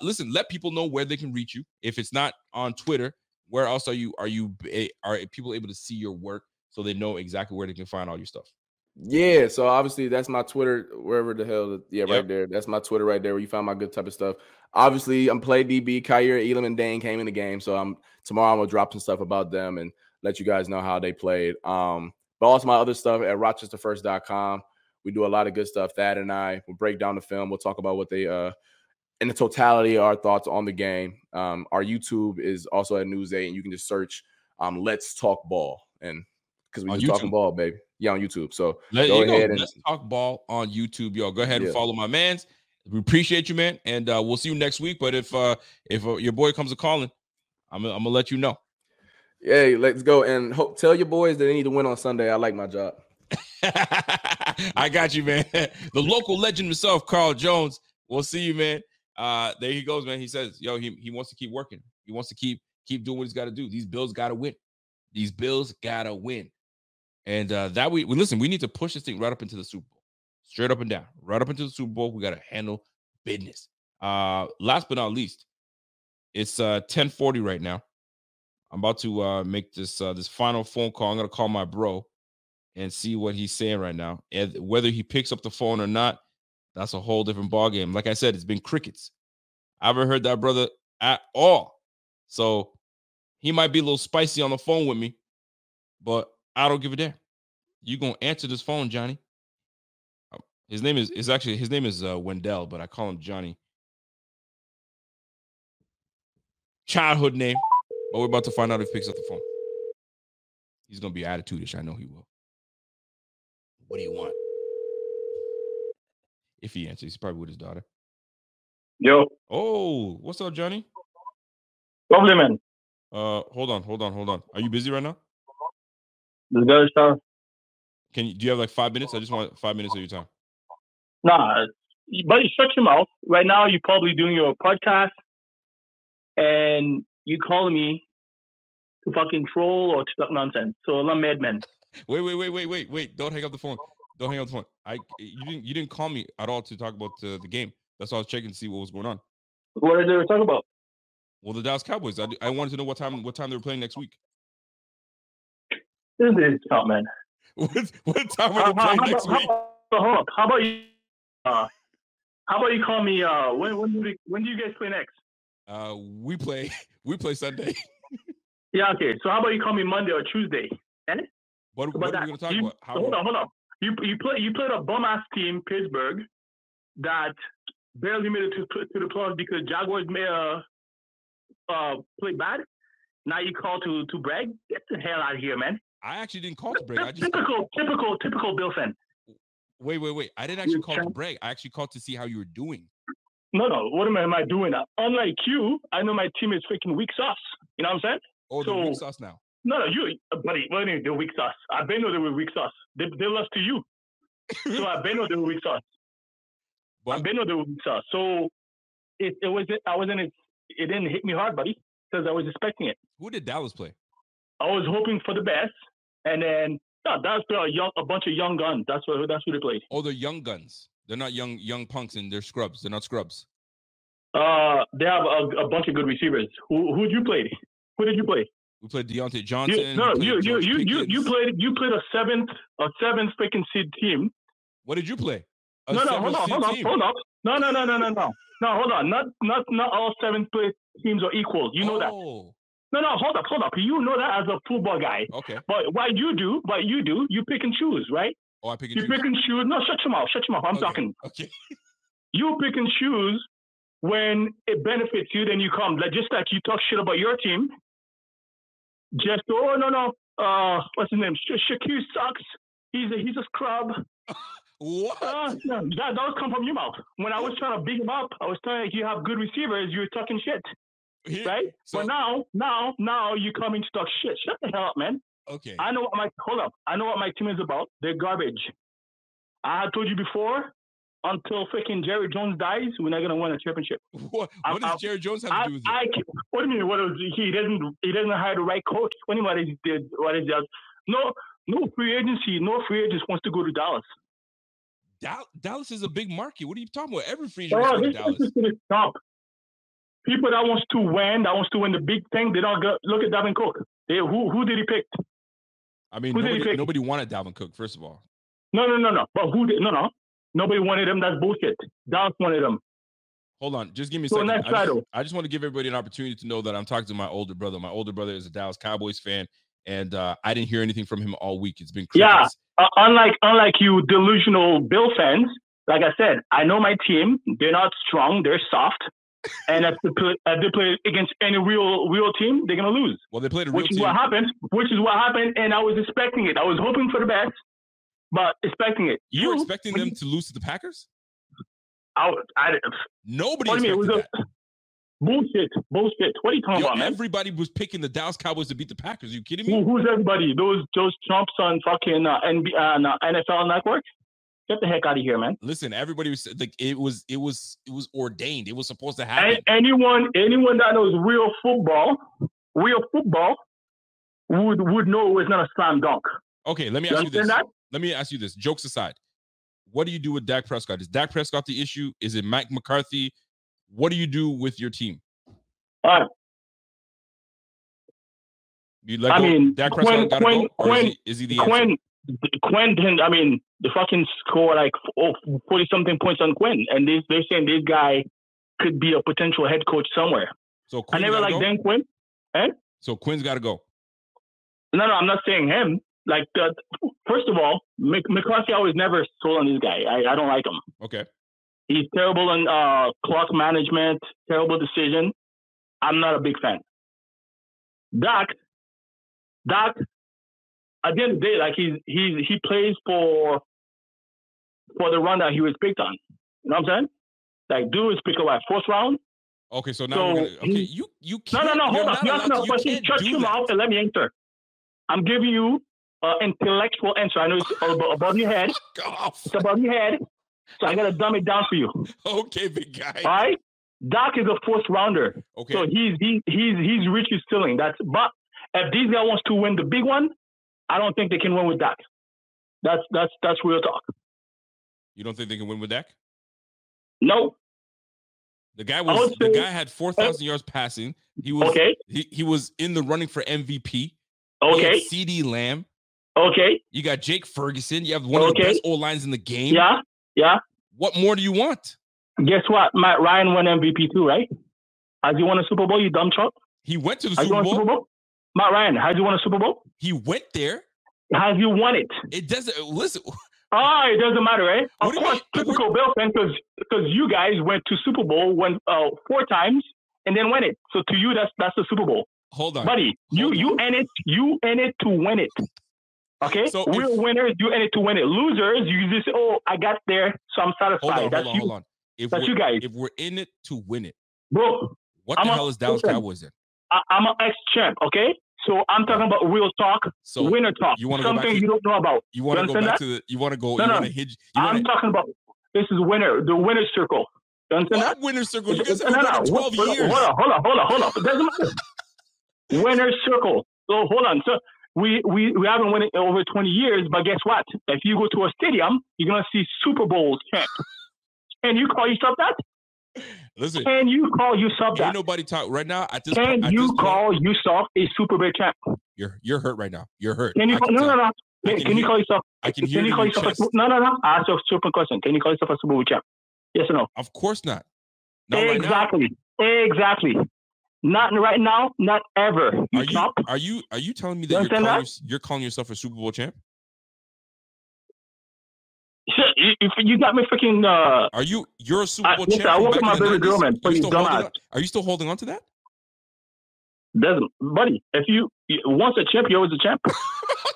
Listen, let people know where they can reach you. If it's not on Twitter, where else are people able to see your work so they know exactly where they can find all your stuff? Yeah, so obviously that's my Twitter, wherever the hell, right there. That's my Twitter right there where you find my good type of stuff. Obviously, I'm play DB, Kaiir Elam and Dane came in the game, so tomorrow I'm going to drop some stuff about them and let you guys know how they played. But also my other stuff at rochesterfirst.com. We do a lot of good stuff. Thad and I will break down the film. We'll talk about what they in the totality, our thoughts on the game. Our YouTube is also at Newsday, and you can just search "Let's Talk Ball," and because we just talking ball, baby, on YouTube. So Let's Talk Ball on YouTube, y'all. Go ahead and follow my man's. We appreciate you, man, and we'll see you next week. But if your boy comes a calling, I'm gonna let you know. Yeah, let's go and tell your boys that they need to win on Sunday. I like my job. I got you, man. The local legend himself, Carl Jones. We'll see you, man. There he goes, man. He says, yo, he wants to keep working. He wants to keep doing what he's got to do. These Bills got to win. And that we need to push this thing right up into the Super Bowl. Straight up and down. Right up into the Super Bowl. We got to handle business. Last but not least, It's 10:40 right now. I'm about to make this this final phone call. I'm going to call my bro and see what he's saying right now. And whether he picks up the phone or not, that's a whole different ballgame. Like I said, it's been crickets. I haven't heard that brother at all. So he might be a little spicy on the phone with me, but I don't give a damn. You're going to answer this phone, Johnny. His name is Wendell, but I call him Johnny. Childhood name. But we're about to find out if he picks up the phone. He's going to be attitudish. I know he will. What do you want? If he answers, he's probably with his daughter. Yo. Oh, what's up, Johnny? Lovely, man. Hold on. Are you busy right now? Let's go, sir. Do you have like 5 minutes? I just want 5 minutes of your time. Nah, but you shut your mouth. Right now, you're probably doing your podcast, and you call me to fucking troll or to talk nonsense. So I'm a madman. Wait! Don't hang up the phone. You didn't call me at all to talk about the game. That's why I was checking to see what was going on. What did they talk about? Well, the Dallas Cowboys. I wanted to know what time they were playing next week. This is tough, man. What time are they playing next week? How about you call me? When do you guys play next? We play Sunday. Yeah, okay. So how about you call me Monday or Tuesday? Eh? What are we going to talk about? Hold on. You played a bum ass team, Pittsburgh, that barely made it to the playoffs because Jaguars may play bad. Now you call to brag? Get the hell out of here, man. I actually didn't call to brag. I just typical Bill fan. Wait. I didn't actually call to brag. I actually called to see how you were doing. No. What am I doing? Unlike you, I know my team is freaking weak sauce. You know what I'm saying? Oh, they're weak sauce now. No, you, buddy. Well, anyway, they're weak sauce. I've been know they were weak sauce. They lost to you. So I've been know they were weak sauce. But I've been know they were weak sauce. So it didn't hit me hard, buddy, because I was expecting it. Who did Dallas play? I was hoping for the best, and then Dallas played a bunch of young guns. That's who they played. Oh, they're young guns. They're not young punks, and they're scrubs. They're not scrubs. They have a bunch of good receivers. Who did you play? We played Deontay Johnson. You played a seventh freaking seed team. What did you play? Hold on. No, hold on. Not all seventh place teams are equal. You know that. No, hold up. You know that as a football guy. Okay. But what you do, you pick and choose, right? Oh, I pick and choose. You pick and choose. No, shut your mouth. I'm talking. Okay. You pick and choose when it benefits you, then you come. Like, just like you talk shit about your team. Just what's his name? Shakir sucks. He's a scrub. What? No, that come from your mouth. When I was trying to big him up, I was telling you have good receivers. You were talking shit, right? So but now you come in to talk shit. Shut the hell up, man. Okay. I know what my team is about. They're garbage. I had told you before. Until freaking Jerry Jones dies, we're not gonna win a championship. What does Jerry Jones have to do with it? What do you mean? He doesn't hire the right coach. No free agency. No free agent wants to go to Dallas. Dallas is a big market. What are you talking about? Every free agent goes to Dallas. This is the top. People that wants to win the big thing. They don't go, look at Dalvin Cook. Who did he pick? I mean, nobody wanted Dalvin Cook. First of all, no. But who did? No. Nobody wanted him. That's bullshit. Dallas wanted him. Hold on. Just give me a second. I just want to give everybody an opportunity to know that I'm talking to my older brother. My older brother is a Dallas Cowboys fan, and I didn't hear anything from him all week. It's been crazy. Yeah. Unlike you delusional Bill fans, like I said, I know my team. They're not strong. They're soft. And if they play against any real team, they're going to lose. Well, they played a real team. Which is what happened, and I was expecting it. I was hoping for the best. But expecting it. You were expecting them to lose to the Packers? Nobody expected that. Bullshit. What are you talking about, man? Everybody was picking the Dallas Cowboys to beat the Packers. Are you kidding me? Who's everybody? Those chumps on fucking NFL Network? Get the heck out of here, man. Listen, everybody was like, it was ordained. It was supposed to happen. Anyone that knows real football would know it was not a slam dunk. Okay, let me ask you this. Let me ask you this. Jokes aside, what do you do with Dak Prescott? Is Dak Prescott the issue? Is it Mike McCarthy? What do you do with your team? Quinn didn't. I mean, the fucking score like 40-something points on Quinn, and they're saying this guy could be a potential head coach somewhere. So Quinn I never like Dan Quinn. Eh? So Quinn's got to go. No, I'm not saying him. Like, first of all, McCarthy always never sold on this guy. I don't like him. Okay. He's terrible in clock management, terrible decision. I'm not a big fan. Dak, at the end of the day, like he plays for the run that he was picked on. You know what I'm saying? Like, dude is picked up at fourth round. Okay, so now you can't. No, hold on. Shut your mouth and let me answer. I'm giving you an intellectual answer. I know it's above your head. It's above your head. So I got to dumb it down for you. Okay, big guy. All right? Dak is a fourth rounder. Okay. So he's rich as stealing. But if these guys wants to win the big one, I don't think they can win with Dak. That's real talk. You don't think they can win with Dak? No. The guy had 4,000 yards passing. He was okay. He was in the running for MVP. Okay. CD Lamb. Okay. You got Jake Ferguson. You have one of the best O-lines in the game. Yeah. What more do you want? Guess what? Matt Ryan won MVP too, right? Has he won a Super Bowl, you dumb chump? He went to the Super Bowl. Matt Ryan, has he won a Super Bowl? He went there. Has he won it? It doesn't listen. It doesn't matter, right? Of course, typical Bill fan, because you guys went to Super Bowl four times and then won it. So to you, that's the Super Bowl. Hold on, buddy. You in it to win it. Okay, so we're winners. You in it to win it. Losers, you just say, I got there, so I'm satisfied. Hold on. That's you guys. If we're in it to win it, bro, what the hell is Dallas Cowboys in? I'm an ex-champ. Okay, so I'm talking about real talk, so winner talk. You don't know about. You want to go back to the. You want to go. No, no. I'm talking about. This is winner. The winner circle. You understand that? Winner circle. You guys have been 12 years. Hold on. It doesn't matter. Winner circle. So hold on. So we haven't won it over 20 years, but guess what? If you go to a stadium, you're gonna see Super Bowl champ. Can you call yourself that? Listen. Can you call yourself that? Ain't nobody talk right now. Can you call yourself a Super Bowl champ? You're hurt right now. You're hurt. Can you? Can you call yourself? I can hear. Can you call yourself? No. Ask a simple question. Can you call yourself a Super Bowl champ? Yes or no? Of course not. Exactly. Not right now, not ever. Are you telling me that you're calling yourself a Super Bowl champ? You got me freaking. You're a Super Bowl champ. I woke up my baby girl, man. Are you still holding on to that? Doesn't, buddy. If you once a champ, you're always a champ.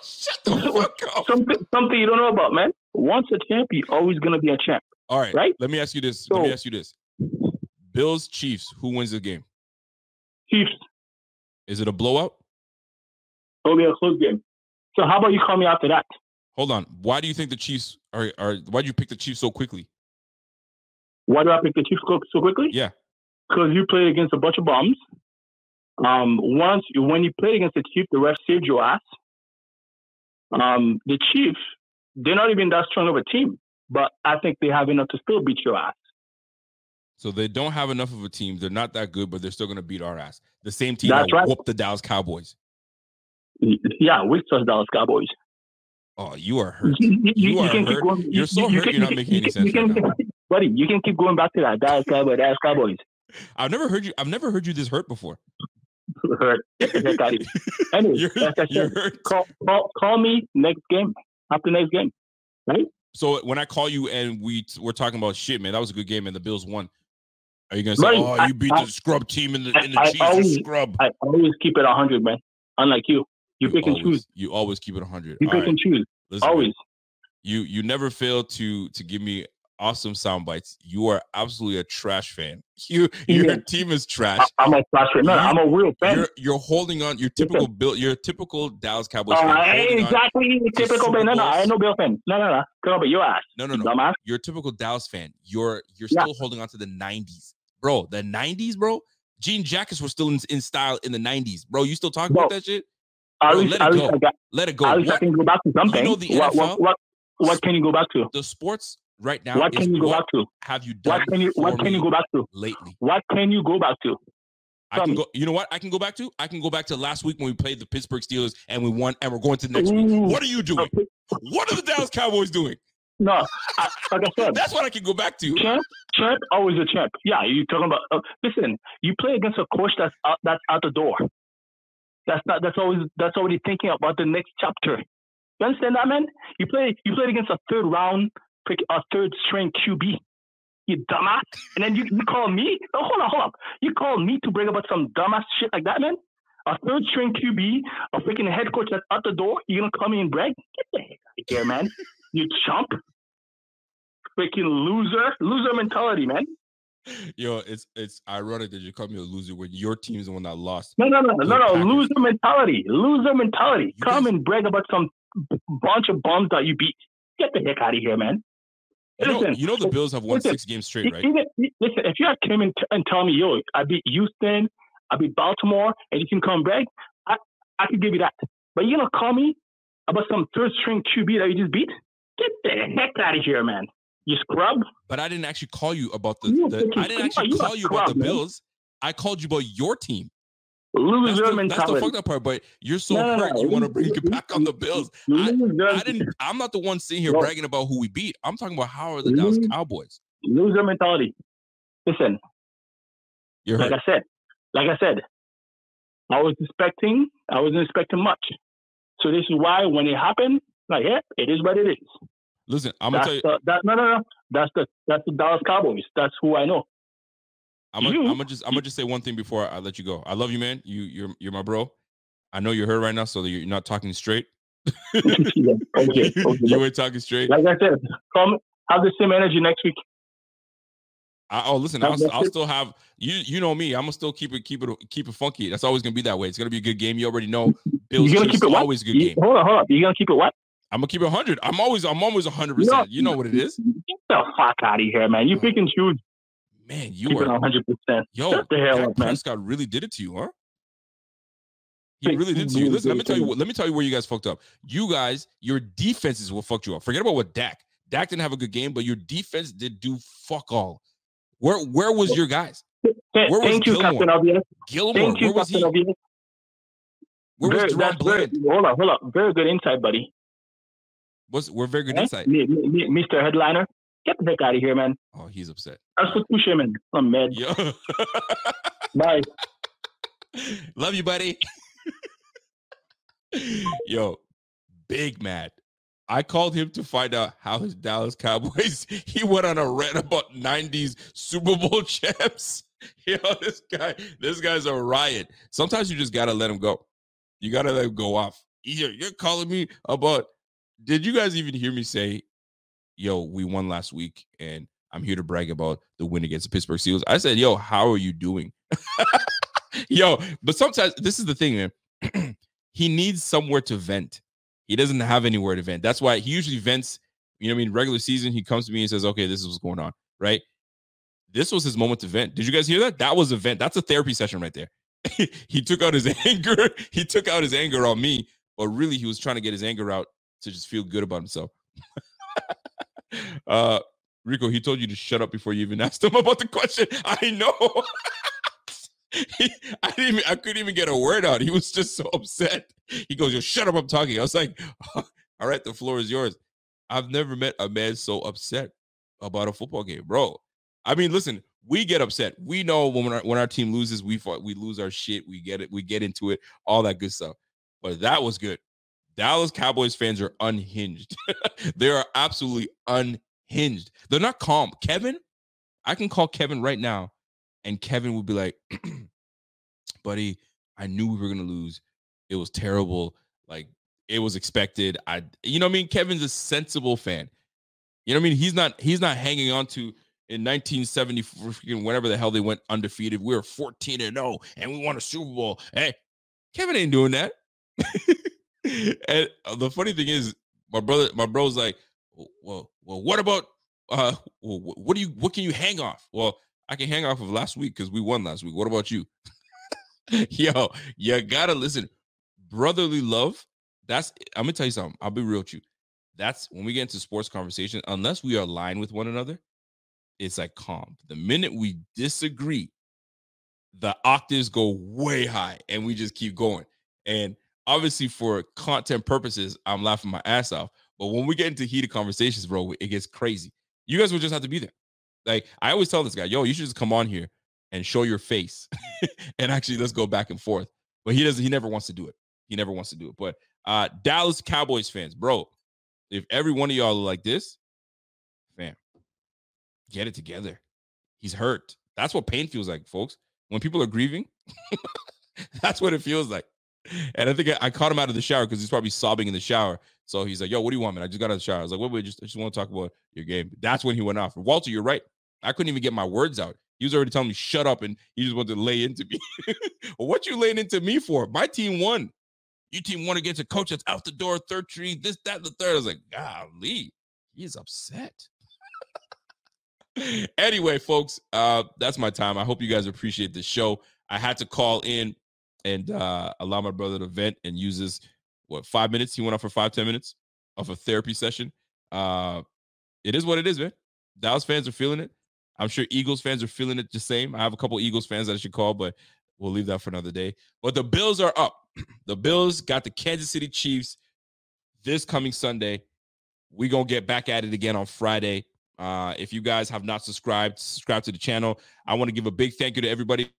Shut the fuck up. Something you don't know about, man. Once a champ, you're always gonna be a champ. All right, right. Let me ask you this. Bills Chiefs. Who wins the game? Chiefs. Is it a blowout? It'll be a close game. So how about you call me after that? Hold on. Why do you think the Chiefs are why do you pick the Chiefs so quickly? Why do I pick the Chiefs so quickly? Yeah. Because you played against a bunch of bums. When you played against the Chiefs, the ref saved your ass. The Chiefs, they're not even that strong of a team, but I think they have enough to still beat your ass. So they don't have enough of a team. They're not that good, but they're still going to beat our ass. The same team that whooped the Dallas Cowboys. Yeah, we saw Dallas Cowboys. Oh, you are hurt. You're not making any sense. Buddy, you can keep going back to that Dallas Cowboys. I've never heard you this hurt before. Hurt. Anyway, you're hurt. Call me next game. After next game, right? So when I call you and we're talking about shit, man, that was a good game, and the Bills won. Are you going to say, you beat the scrub team in the Chiefs scrub? I always keep it 100, man. Unlike you. You pick and choose. You always keep it 100. You pick and choose. Listen, always. Man, you never fail to give me awesome sound bites. You are absolutely a trash fan. Your team is trash. I'm a trash fan. No, I'm a real fan. You're holding on. You're a typical Dallas Cowboys fan. I ain't exactly typical fan. No, I ain't no Bill fan. No. Come on, but your ass. No. You're a typical Dallas fan. You're still holding on to the 90s. Bro, the 90s, bro? Jean jackets were still in style in the 90s. Bro, you still talking about that shit? Let it go. At least I can go back to something. You know the NFL? What can you go back to? The sports... Right now, what can you go back to? Have you done? What can you go back to lately? What can you go back to? I can go. You know what? I can go back to last week when we played the Pittsburgh Steelers and we won, and we're going to the next week. What are you doing? What are the Dallas Cowboys doing? No, like I said, that's what I can go back to. Champ, always a champ. Yeah, you talking about? Listen, you play against a coach that's out the door. That's already thinking about the next chapter. You understand that, man? You played against a third string QB. You dumbass. And then you call me? Oh, hold up. You call me to bring about some dumbass shit like that, man? A third string QB, a freaking head coach that's out the door. You're gonna come in and brag? Get the heck out of here, man. You chump. Freaking loser. Loser mentality, man. Yo, it's ironic that you call me a loser when your team's the one that lost. No. Loser mentality. Come and brag about some bunch of bums that you beat. Get the heck out of here, man. You know the Bills have won 6 games straight, right? Listen, if you had came and tell me, yo, I beat Houston, I beat Baltimore, and you can come back, I could give you that. But you're going to call me about some third-string QB that you just beat? Get the heck out of here, man. You scrub. But I didn't actually call you about the Bills. I called you about your team. That's the fucked up part, but you're so hurt you want to bring it back on the Bills. I'm not the one sitting here bragging about who we beat. I'm talking about how are the Dallas Cowboys. Loser mentality. Listen, you're hurt. Like I said, I wasn't expecting much. So this is why when it happened, like, yeah, it is what it is. Listen, I'm going to tell you. That's the Dallas Cowboys. That's who I know. I'm gonna just say one thing before I let you go. I love you, man. You're my bro. I know you're hurt right now, so you're not talking straight. Okay. You ain't talking straight. Like I said, come have the same energy next week. I'll still have you. You know me. I'm gonna still keep it funky. That's always gonna be that way. It's gonna be a good game. You already know. Bills Chiefs always good game. Hold on. You gonna keep it what? I'm gonna keep it 100. I'm always 100%. You know what it is. Get the fuck out of here, man. You freaking huge. Man, you are 100%. Yo, Dak Prescott really did it to you, huh? He really did it to you. Listen, let me tell you where you guys fucked up. You guys, your defenses will fuck you up. Forget about what Dak. Dak didn't have a good game, but your defense did do fuck all. Where was your guys? Where was Gilmore? Where was he? Where was Deron Bland? Hold up. Very good insight, buddy. Very good insight. Mr. Headliner. Get the heck out of here, man. Oh, he's upset. That's for Touche, man. I'm mad. Yo. Bye. Love you, buddy. Yo, big mad. I called him to find out how his Dallas Cowboys, he went on a rant about 90s Super Bowl champs. Yo, this guy's a riot. Sometimes you just got to let him go. You got to let him go off. You're calling me about, did you guys even hear me say, yo, we won last week, and I'm here to brag about the win against the Pittsburgh Steelers. I said, yo, how are you doing? Yo, but sometimes, this is the thing, man. He needs somewhere to vent. He doesn't have anywhere to vent. That's why he usually vents, you know what I mean? Regular season, he comes to me and says, okay, this is what's going on, right? This was his moment to vent. Did you guys hear that? That was a vent. That's a therapy session right there. He took out his anger. He took out his anger on me, but really he was trying to get his anger out to just feel good about himself. Rico, he told you to shut up before you even asked him about the question. I know. I couldn't even get a word out. He was just so upset. He goes, yo, shut up, I'm talking. I was like, all right, the floor is yours. I've never met a man so upset about a football game, bro. I mean, listen, we get upset. We know when our team loses, we lose our shit. We get it. We get into it, all that good stuff. But that was good. Dallas Cowboys fans are unhinged. They are absolutely unhinged. They're not calm. Kevin, I can call Kevin right now, and Kevin would be like, buddy, I knew we were going to lose. It was terrible. Like, it was expected. You know what I mean? Kevin's a sensible fan. You know what I mean? He's not hanging on to, in 1970, freaking whenever the hell they went undefeated. We were 14-0, and we won a Super Bowl. Hey, Kevin ain't doing that. And the funny thing is, my bro's like, well, what about, what can you hang off? Well, I can hang off of last week because we won last week. What about you? Yo, you gotta listen. Brotherly love. I'm gonna tell you something. I'll be real with you. That's when we get into sports conversation, unless we align with one another, it's like calm. The minute we disagree, the octaves go way high and we just keep going. And obviously for content purposes, I'm laughing my ass off. But when we get into heated conversations, bro, it gets crazy. You guys will just have to be there. Like, I always tell this guy, yo, you should just come on here and show your face. And actually, let's go back and forth. But he doesn't. He never wants to do it. He never wants to do it. But Dallas Cowboys fans, bro, if every one of y'all are like this, fam, get it together. He's hurt. That's what pain feels like, folks. When people are grieving, that's what it feels like. And I think I caught him out of the shower because he's probably sobbing in the shower. So he's like, yo, what do you want, man? I just got out of the shower. I was like, wait, I just want to talk about your game. That's when he went off. Walter, you're right. I couldn't even get my words out. He was already telling me, shut up, and he just wanted to lay into me. Well, what you laying into me for? My team won. Your team won against a coach that's out the door, third tree, this, that, the third. I was like, golly, he's upset. Anyway, folks, that's my time. I hope you guys appreciate this show. I had to call in and allow my brother to vent and use this, 5 minutes? He went off for 5-10 minutes of a therapy session. It is what it is, man. Dallas fans are feeling it. I'm sure Eagles fans are feeling it the same. I have a couple Eagles fans that I should call, but we'll leave that for another day. But the Bills are up. The Bills got the Kansas City Chiefs this coming Sunday. We're going to get back at it again on Friday. If you guys have not subscribed, subscribe to the channel. I want to give a big thank you to everybody.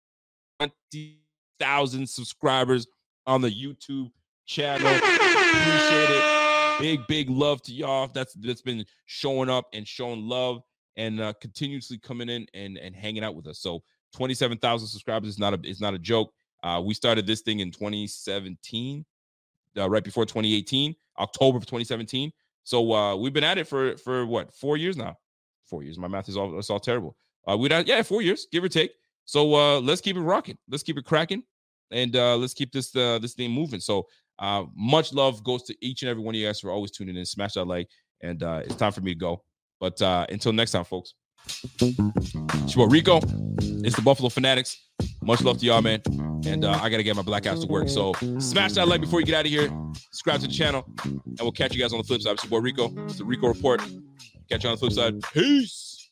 20,000 subscribers on the YouTube channel. Appreciate it. Big love to y'all. That's been showing up and showing love and continuously coming in and hanging out with us. So 27,000 subscribers is not a joke. We started this thing in 2017, right before 2018, October of 2017. So we've been at it for what, 4 years now? 4 years. My math is all terrible. 4 years, give or take. So let's keep it rocking. Let's keep it cracking, and let's keep this thing moving. So much love goes to each and every one of you guys for always tuning in. Smash that like, and it's time for me to go. But until next time, folks. It's your boy Rico. It's the Buffalo Fanatics. Much love to y'all, man. And I got to get my blackouts to work. So smash that like before you get out of here. Subscribe to the channel. And we'll catch you guys on the flip side. It's your boy Rico. It's the Rico Report. Catch you on the flip side. Peace.